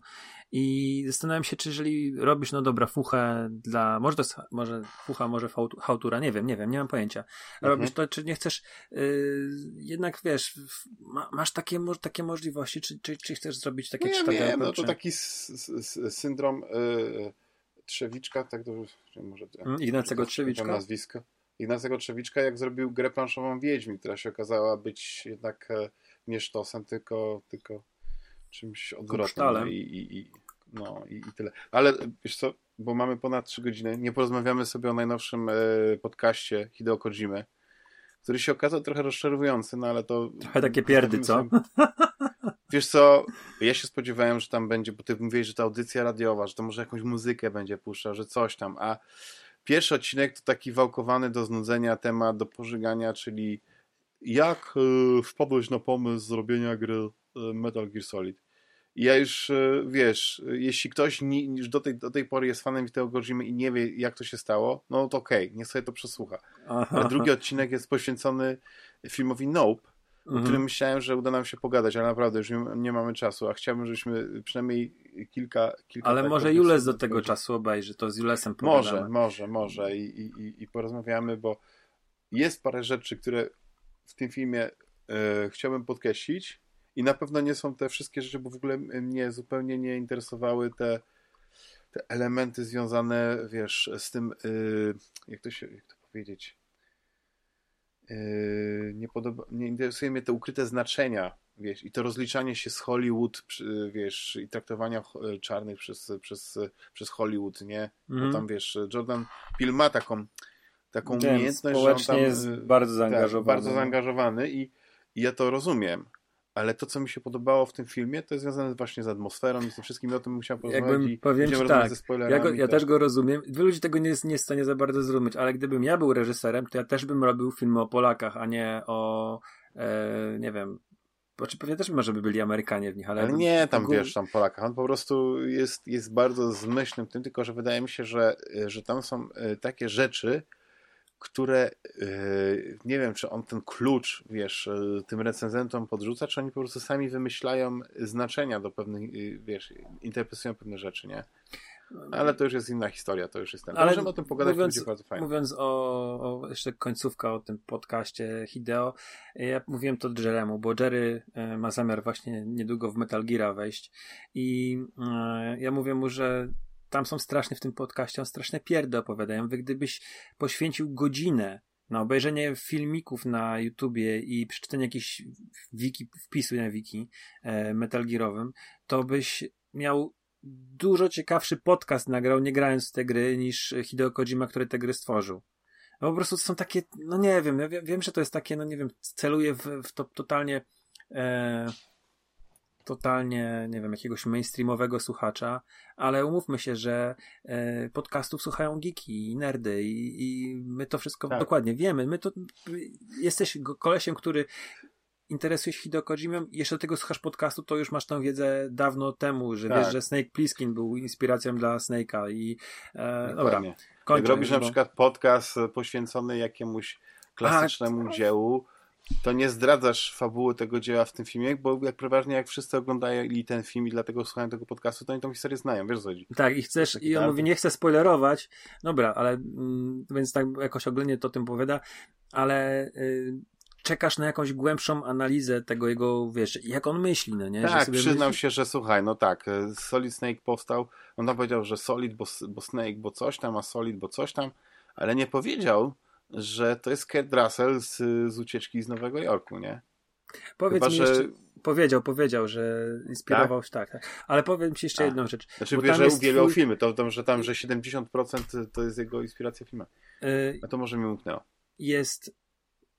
i zastanawiam się, czy jeżeli robisz, no dobra, fuchę dla, może to jest, może fucha, może hałtura, nie wiem, nie wiem, nie mam pojęcia, mhm. robisz to, czy nie chcesz yy, jednak, wiesz, ma, masz takie, mo- takie możliwości, czy, czy, czy chcesz zrobić takie czytanie? Nie, nie, no to taki s- s- syndrom yy, Trzewiczka, tak dobrze, może hmm, Ignacego Trzewiczka nazwisko. Ignacego Trzewiczka, jak zrobił grę planszową Wiedźmin, która się okazała być jednak nie sztosem, tylko, tylko czymś odwrotnym. I, i, i, no, i, i tyle. Ale wiesz co, bo mamy ponad trzy godziny, nie porozmawiamy sobie o najnowszym y, podcaście Hideo Kojimy, który się okazał trochę rozczarowujący, no ale to... Trochę takie pierdy, co? Sobie... Wiesz co, ja się spodziewałem, że tam będzie, bo ty mówiłeś, że ta audycja radiowa, że to może jakąś muzykę będzie puszczał, że coś tam, a pierwszy odcinek to taki wałkowany do znudzenia temat, do pożygania, czyli jak y, wpadłeś na pomysł zrobienia gry y, Metal Gear Solid. I ja już, y, wiesz, jeśli ktoś ni, już do tej, do tej pory jest fanem Hideo Kojimy i nie wie, jak to się stało, no to okej, okay, niech sobie to przesłucha. Aha. A drugi odcinek jest poświęcony filmowi Nope, mhm. o którym myślałem, że uda nam się pogadać, ale naprawdę już nie, nie mamy czasu, a chciałbym, żebyśmy przynajmniej kilka... kilka ale może Jules do tego powiedzieć. Czasu obejrzy, to z Julesem pogadamy. Może, może, może i, i, i porozmawiamy, bo jest parę rzeczy, które w tym filmie e, chciałbym podkreślić i na pewno nie są te wszystkie rzeczy, bo w ogóle mnie zupełnie nie interesowały te, te elementy związane, wiesz, z tym, y, jak to się, jak to powiedzieć... Yy, nie, podoba, nie interesuje mnie te ukryte znaczenia, wiesz, i to rozliczanie się z Hollywood, wiesz, i traktowania czarnych przez, przez, przez Hollywood, nie? Mm. Bo tam, wiesz, Jordan Peele ma taką, taką Wiem, umiejętność, że on tam jest bardzo zaangażowany. Tak, bardzo zaangażowany i, i ja to rozumiem. Ale to, co mi się podobało w tym filmie, to jest związane właśnie z atmosferą i z tym wszystkim. O tym musiałem porozmawiać. Jakbym powiem ci tak, ze ja, go, ja też go rozumiem. Wielu ludzi tego nie jest, nie jest w stanie za bardzo zrozumieć, ale gdybym ja był reżyserem, to ja też bym robił filmy o Polakach, a nie o, e, nie wiem, znaczy pewnie też może by byli Amerykanie w nich, ale... ale nie, tam ogólnie... wiesz, tam Polakach. On po prostu jest, jest bardzo zmyślnym tym, tylko że wydaje mi się, że, że tam są takie rzeczy, które, yy, nie wiem, czy on ten klucz, wiesz, yy, tym recenzentom podrzuca, czy oni po prostu sami wymyślają znaczenia do pewnych, yy, wiesz, interpretują pewne rzeczy, nie? Ale to już jest inna historia, to już jest ten... Ale możemy o tym pogadać, mówiąc, będzie bardzo fajnie. Mówiąc o, o, jeszcze końcówka o tym podcaście Hideo, ja mówiłem to Jeremu, bo Jerry y, ma zamiar właśnie niedługo w Metal Geara wejść i y, ja mówię mu, że tam są strasznie w tym podcaście, on straszne pierdy opowiadają. Wy gdybyś poświęcił godzinę na obejrzenie filmików na YouTubie i przeczytanie jakichś wiki, wpisu na wiki e, Metal Gearowym, to byś miał dużo ciekawszy podcast nagrał, nie grając w te gry, niż Hideo Kojima, który te gry stworzył. No po prostu są takie, no nie wiem, ja wiem, że to jest takie, no nie wiem, celuję w, w to totalnie e, totalnie, nie wiem, jakiegoś mainstreamowego słuchacza, ale umówmy się, że y, podcastów słuchają geeki i nerdy i, i my to wszystko tak. dokładnie wiemy. My to jesteś kolesiem, który interesuje się Hideo Kojimą i jeszcze do tego słuchasz podcastu, to już masz tę wiedzę dawno temu, że tak. wiesz, że Snake Plissken był inspiracją dla Snake'a i e, dobra, kończę. Jak robisz bo... na przykład podcast poświęcony jakiemuś klasycznemu A, dziełu, to nie zdradzasz fabuły tego dzieła w tym filmie, bo jak przeważnie jak wszyscy oglądali ten film i dlatego słuchają tego podcastu, to oni tą historię znają, wiesz co chodzi. Tak, i chcesz, i on tak. mówi, nie chcę spoilerować, dobra, ale mm, więc tak jakoś ogólnie to o tym powiada, ale y, czekasz na jakąś głębszą analizę tego jego, wiesz, jak on myśli, no nie? Tak, że sobie przyznał myśli... się, że słuchaj, no tak, Solid Snake powstał, on tam powiedział, że Solid, bo, bo Snake, bo coś tam, a Solid, bo coś tam, ale nie powiedział, że to jest Kurt Russell z, z Ucieczki z Nowego Jorku, nie? Powiedz Chyba, mi jeszcze, że... powiedział, powiedział, że inspirował tak? się, tak, tak. Ale powiem ci jeszcze A. jedną rzecz. Znaczy, wie, że uwielbiał twój... filmy, to, to, że tam, że siedemdziesiąt procent to jest jego inspiracja filma. Yy, A to może mi umknęło. Jest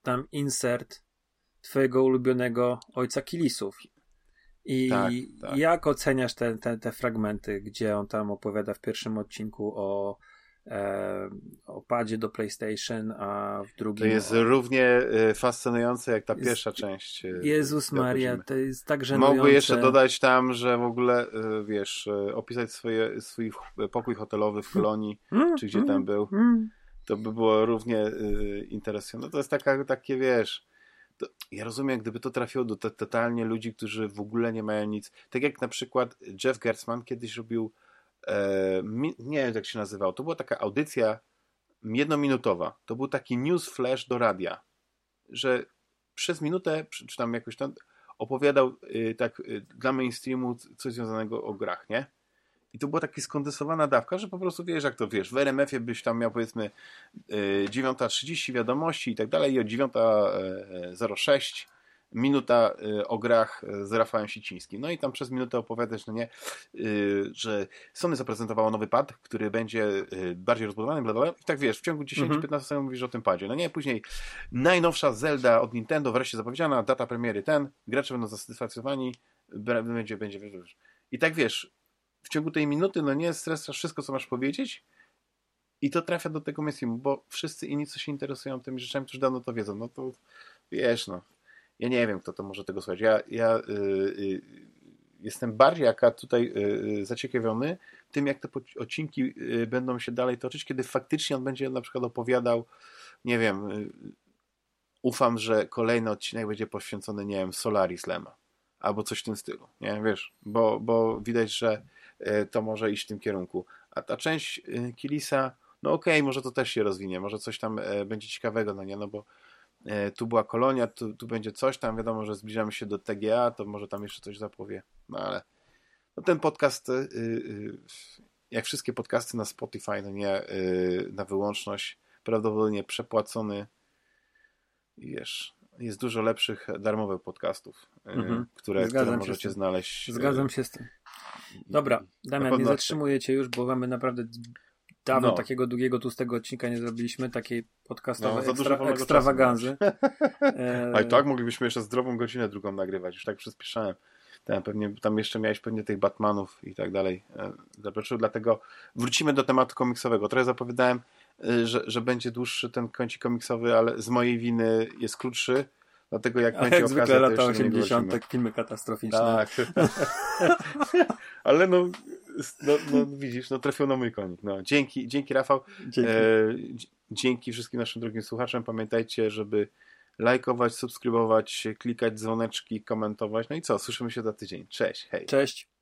tam insert twojego ulubionego ojca Kilisów. I tak, tak. jak oceniasz te, te, te fragmenty, gdzie on tam opowiada w pierwszym odcinku o o padzie do PlayStation, a w drugim... To jest równie fascynujące jak ta jest... pierwsza część. Jezus Maria, to jest tak żenujące. Mogły jeszcze dodać tam, że w ogóle, wiesz, opisać swoje, swój pokój hotelowy w Kolonii, czy gdzie tam był. To by było równie interesujące. No to jest taka, takie, wiesz, to ja rozumiem, gdyby to trafiło do t- totalnie ludzi, którzy w ogóle nie mają nic. Tak jak na przykład Jeff Gertzman kiedyś robił, e, mi, nie wiem jak się nazywał, to była taka audycja jednominutowa. To był taki news flash do radia, że przez minutę, czy tam jakoś tam opowiadał y, tak y, dla mainstreamu coś związanego o grach, nie? I to była taka skondensowana dawka, że po prostu wiesz, jak to wiesz, w er em efie byś tam miał powiedzmy y, dziewiąta trzydzieści wiadomości i tak dalej i o dziewiąta zero sześć minuta y, o grach z Rafałem Sicińskim. No i tam przez minutę opowiadasz, no nie, y, że Sony zaprezentowało nowy pad, który będzie y, bardziej rozbudowany, bla, bla, bla. I tak wiesz, w ciągu dziesięć do piętnastu sekund mówisz o tym padzie. No nie, później najnowsza Zelda od Nintendo wreszcie zapowiedziana, data premiery ten, gracze będą zasatysfakcjonowani, będzie, będzie, wiesz. I tak wiesz, w ciągu tej minuty, no nie, stresasz wszystko, co masz powiedzieć i to trafia do tego mainstreamu, bo wszyscy inni, co się interesują tymi rzeczami, którzy dawno to wiedzą, no to wiesz, no. Ja nie wiem, kto to może tego słuchać. Ja, ja y, y, jestem bardziej jaka tutaj y, zaciekawiony tym, jak te odcinki y, będą się dalej toczyć, kiedy faktycznie on będzie na przykład opowiadał, nie wiem, y, ufam, że kolejny odcinek będzie poświęcony, nie wiem, Solaris Lema albo coś w tym stylu, nie wiesz, bo, bo widać, że y, to może iść w tym kierunku. A ta część y, Kilisa, no okej, okay, może to też się rozwinie, może coś tam y, będzie ciekawego, no nie, no bo tu była kolonia, tu, tu będzie coś tam, wiadomo, że zbliżamy się do T G A, to może tam jeszcze coś zapowie, no ale no ten podcast yy, yy, jak wszystkie podcasty na Spotify, no nie, yy, na wyłączność prawdopodobnie przepłacony, wiesz, jest dużo lepszych darmowych podcastów, yy, mhm. które, które możecie znaleźć. Zgadzam się z tym. Dobra, Damian, nie zatrzymuję cię już, bo mamy naprawdę dawno no. takiego długiego, tłustego odcinka nie zrobiliśmy, takiej podcastowej no, ekstra, ekstrawaganzy. E... A i tak moglibyśmy jeszcze zdrową godzinę drugą nagrywać, już tak przyspieszałem. Tam, pewnie, tam jeszcze miałeś pewnie tych Batmanów i tak dalej. Zapraszam, dlatego wrócimy do tematu komiksowego. Trochę zapowiadałem, że, że będzie dłuższy ten kącik komiksowy, ale z mojej winy jest krótszy. Dlatego jak A będzie jak okazja, lata to osiemdziesiąte filmy katastroficzne. Tak. Ale no, no, no widzisz, no trafił na mój konik. No, dzięki, dzięki Rafał. Dzięki. E, dzięki wszystkim naszym drogim słuchaczom. Pamiętajcie, żeby lajkować, subskrybować, klikać dzwoneczki, komentować. No i co? Słyszymy się za tydzień. Cześć. Hej. Cześć.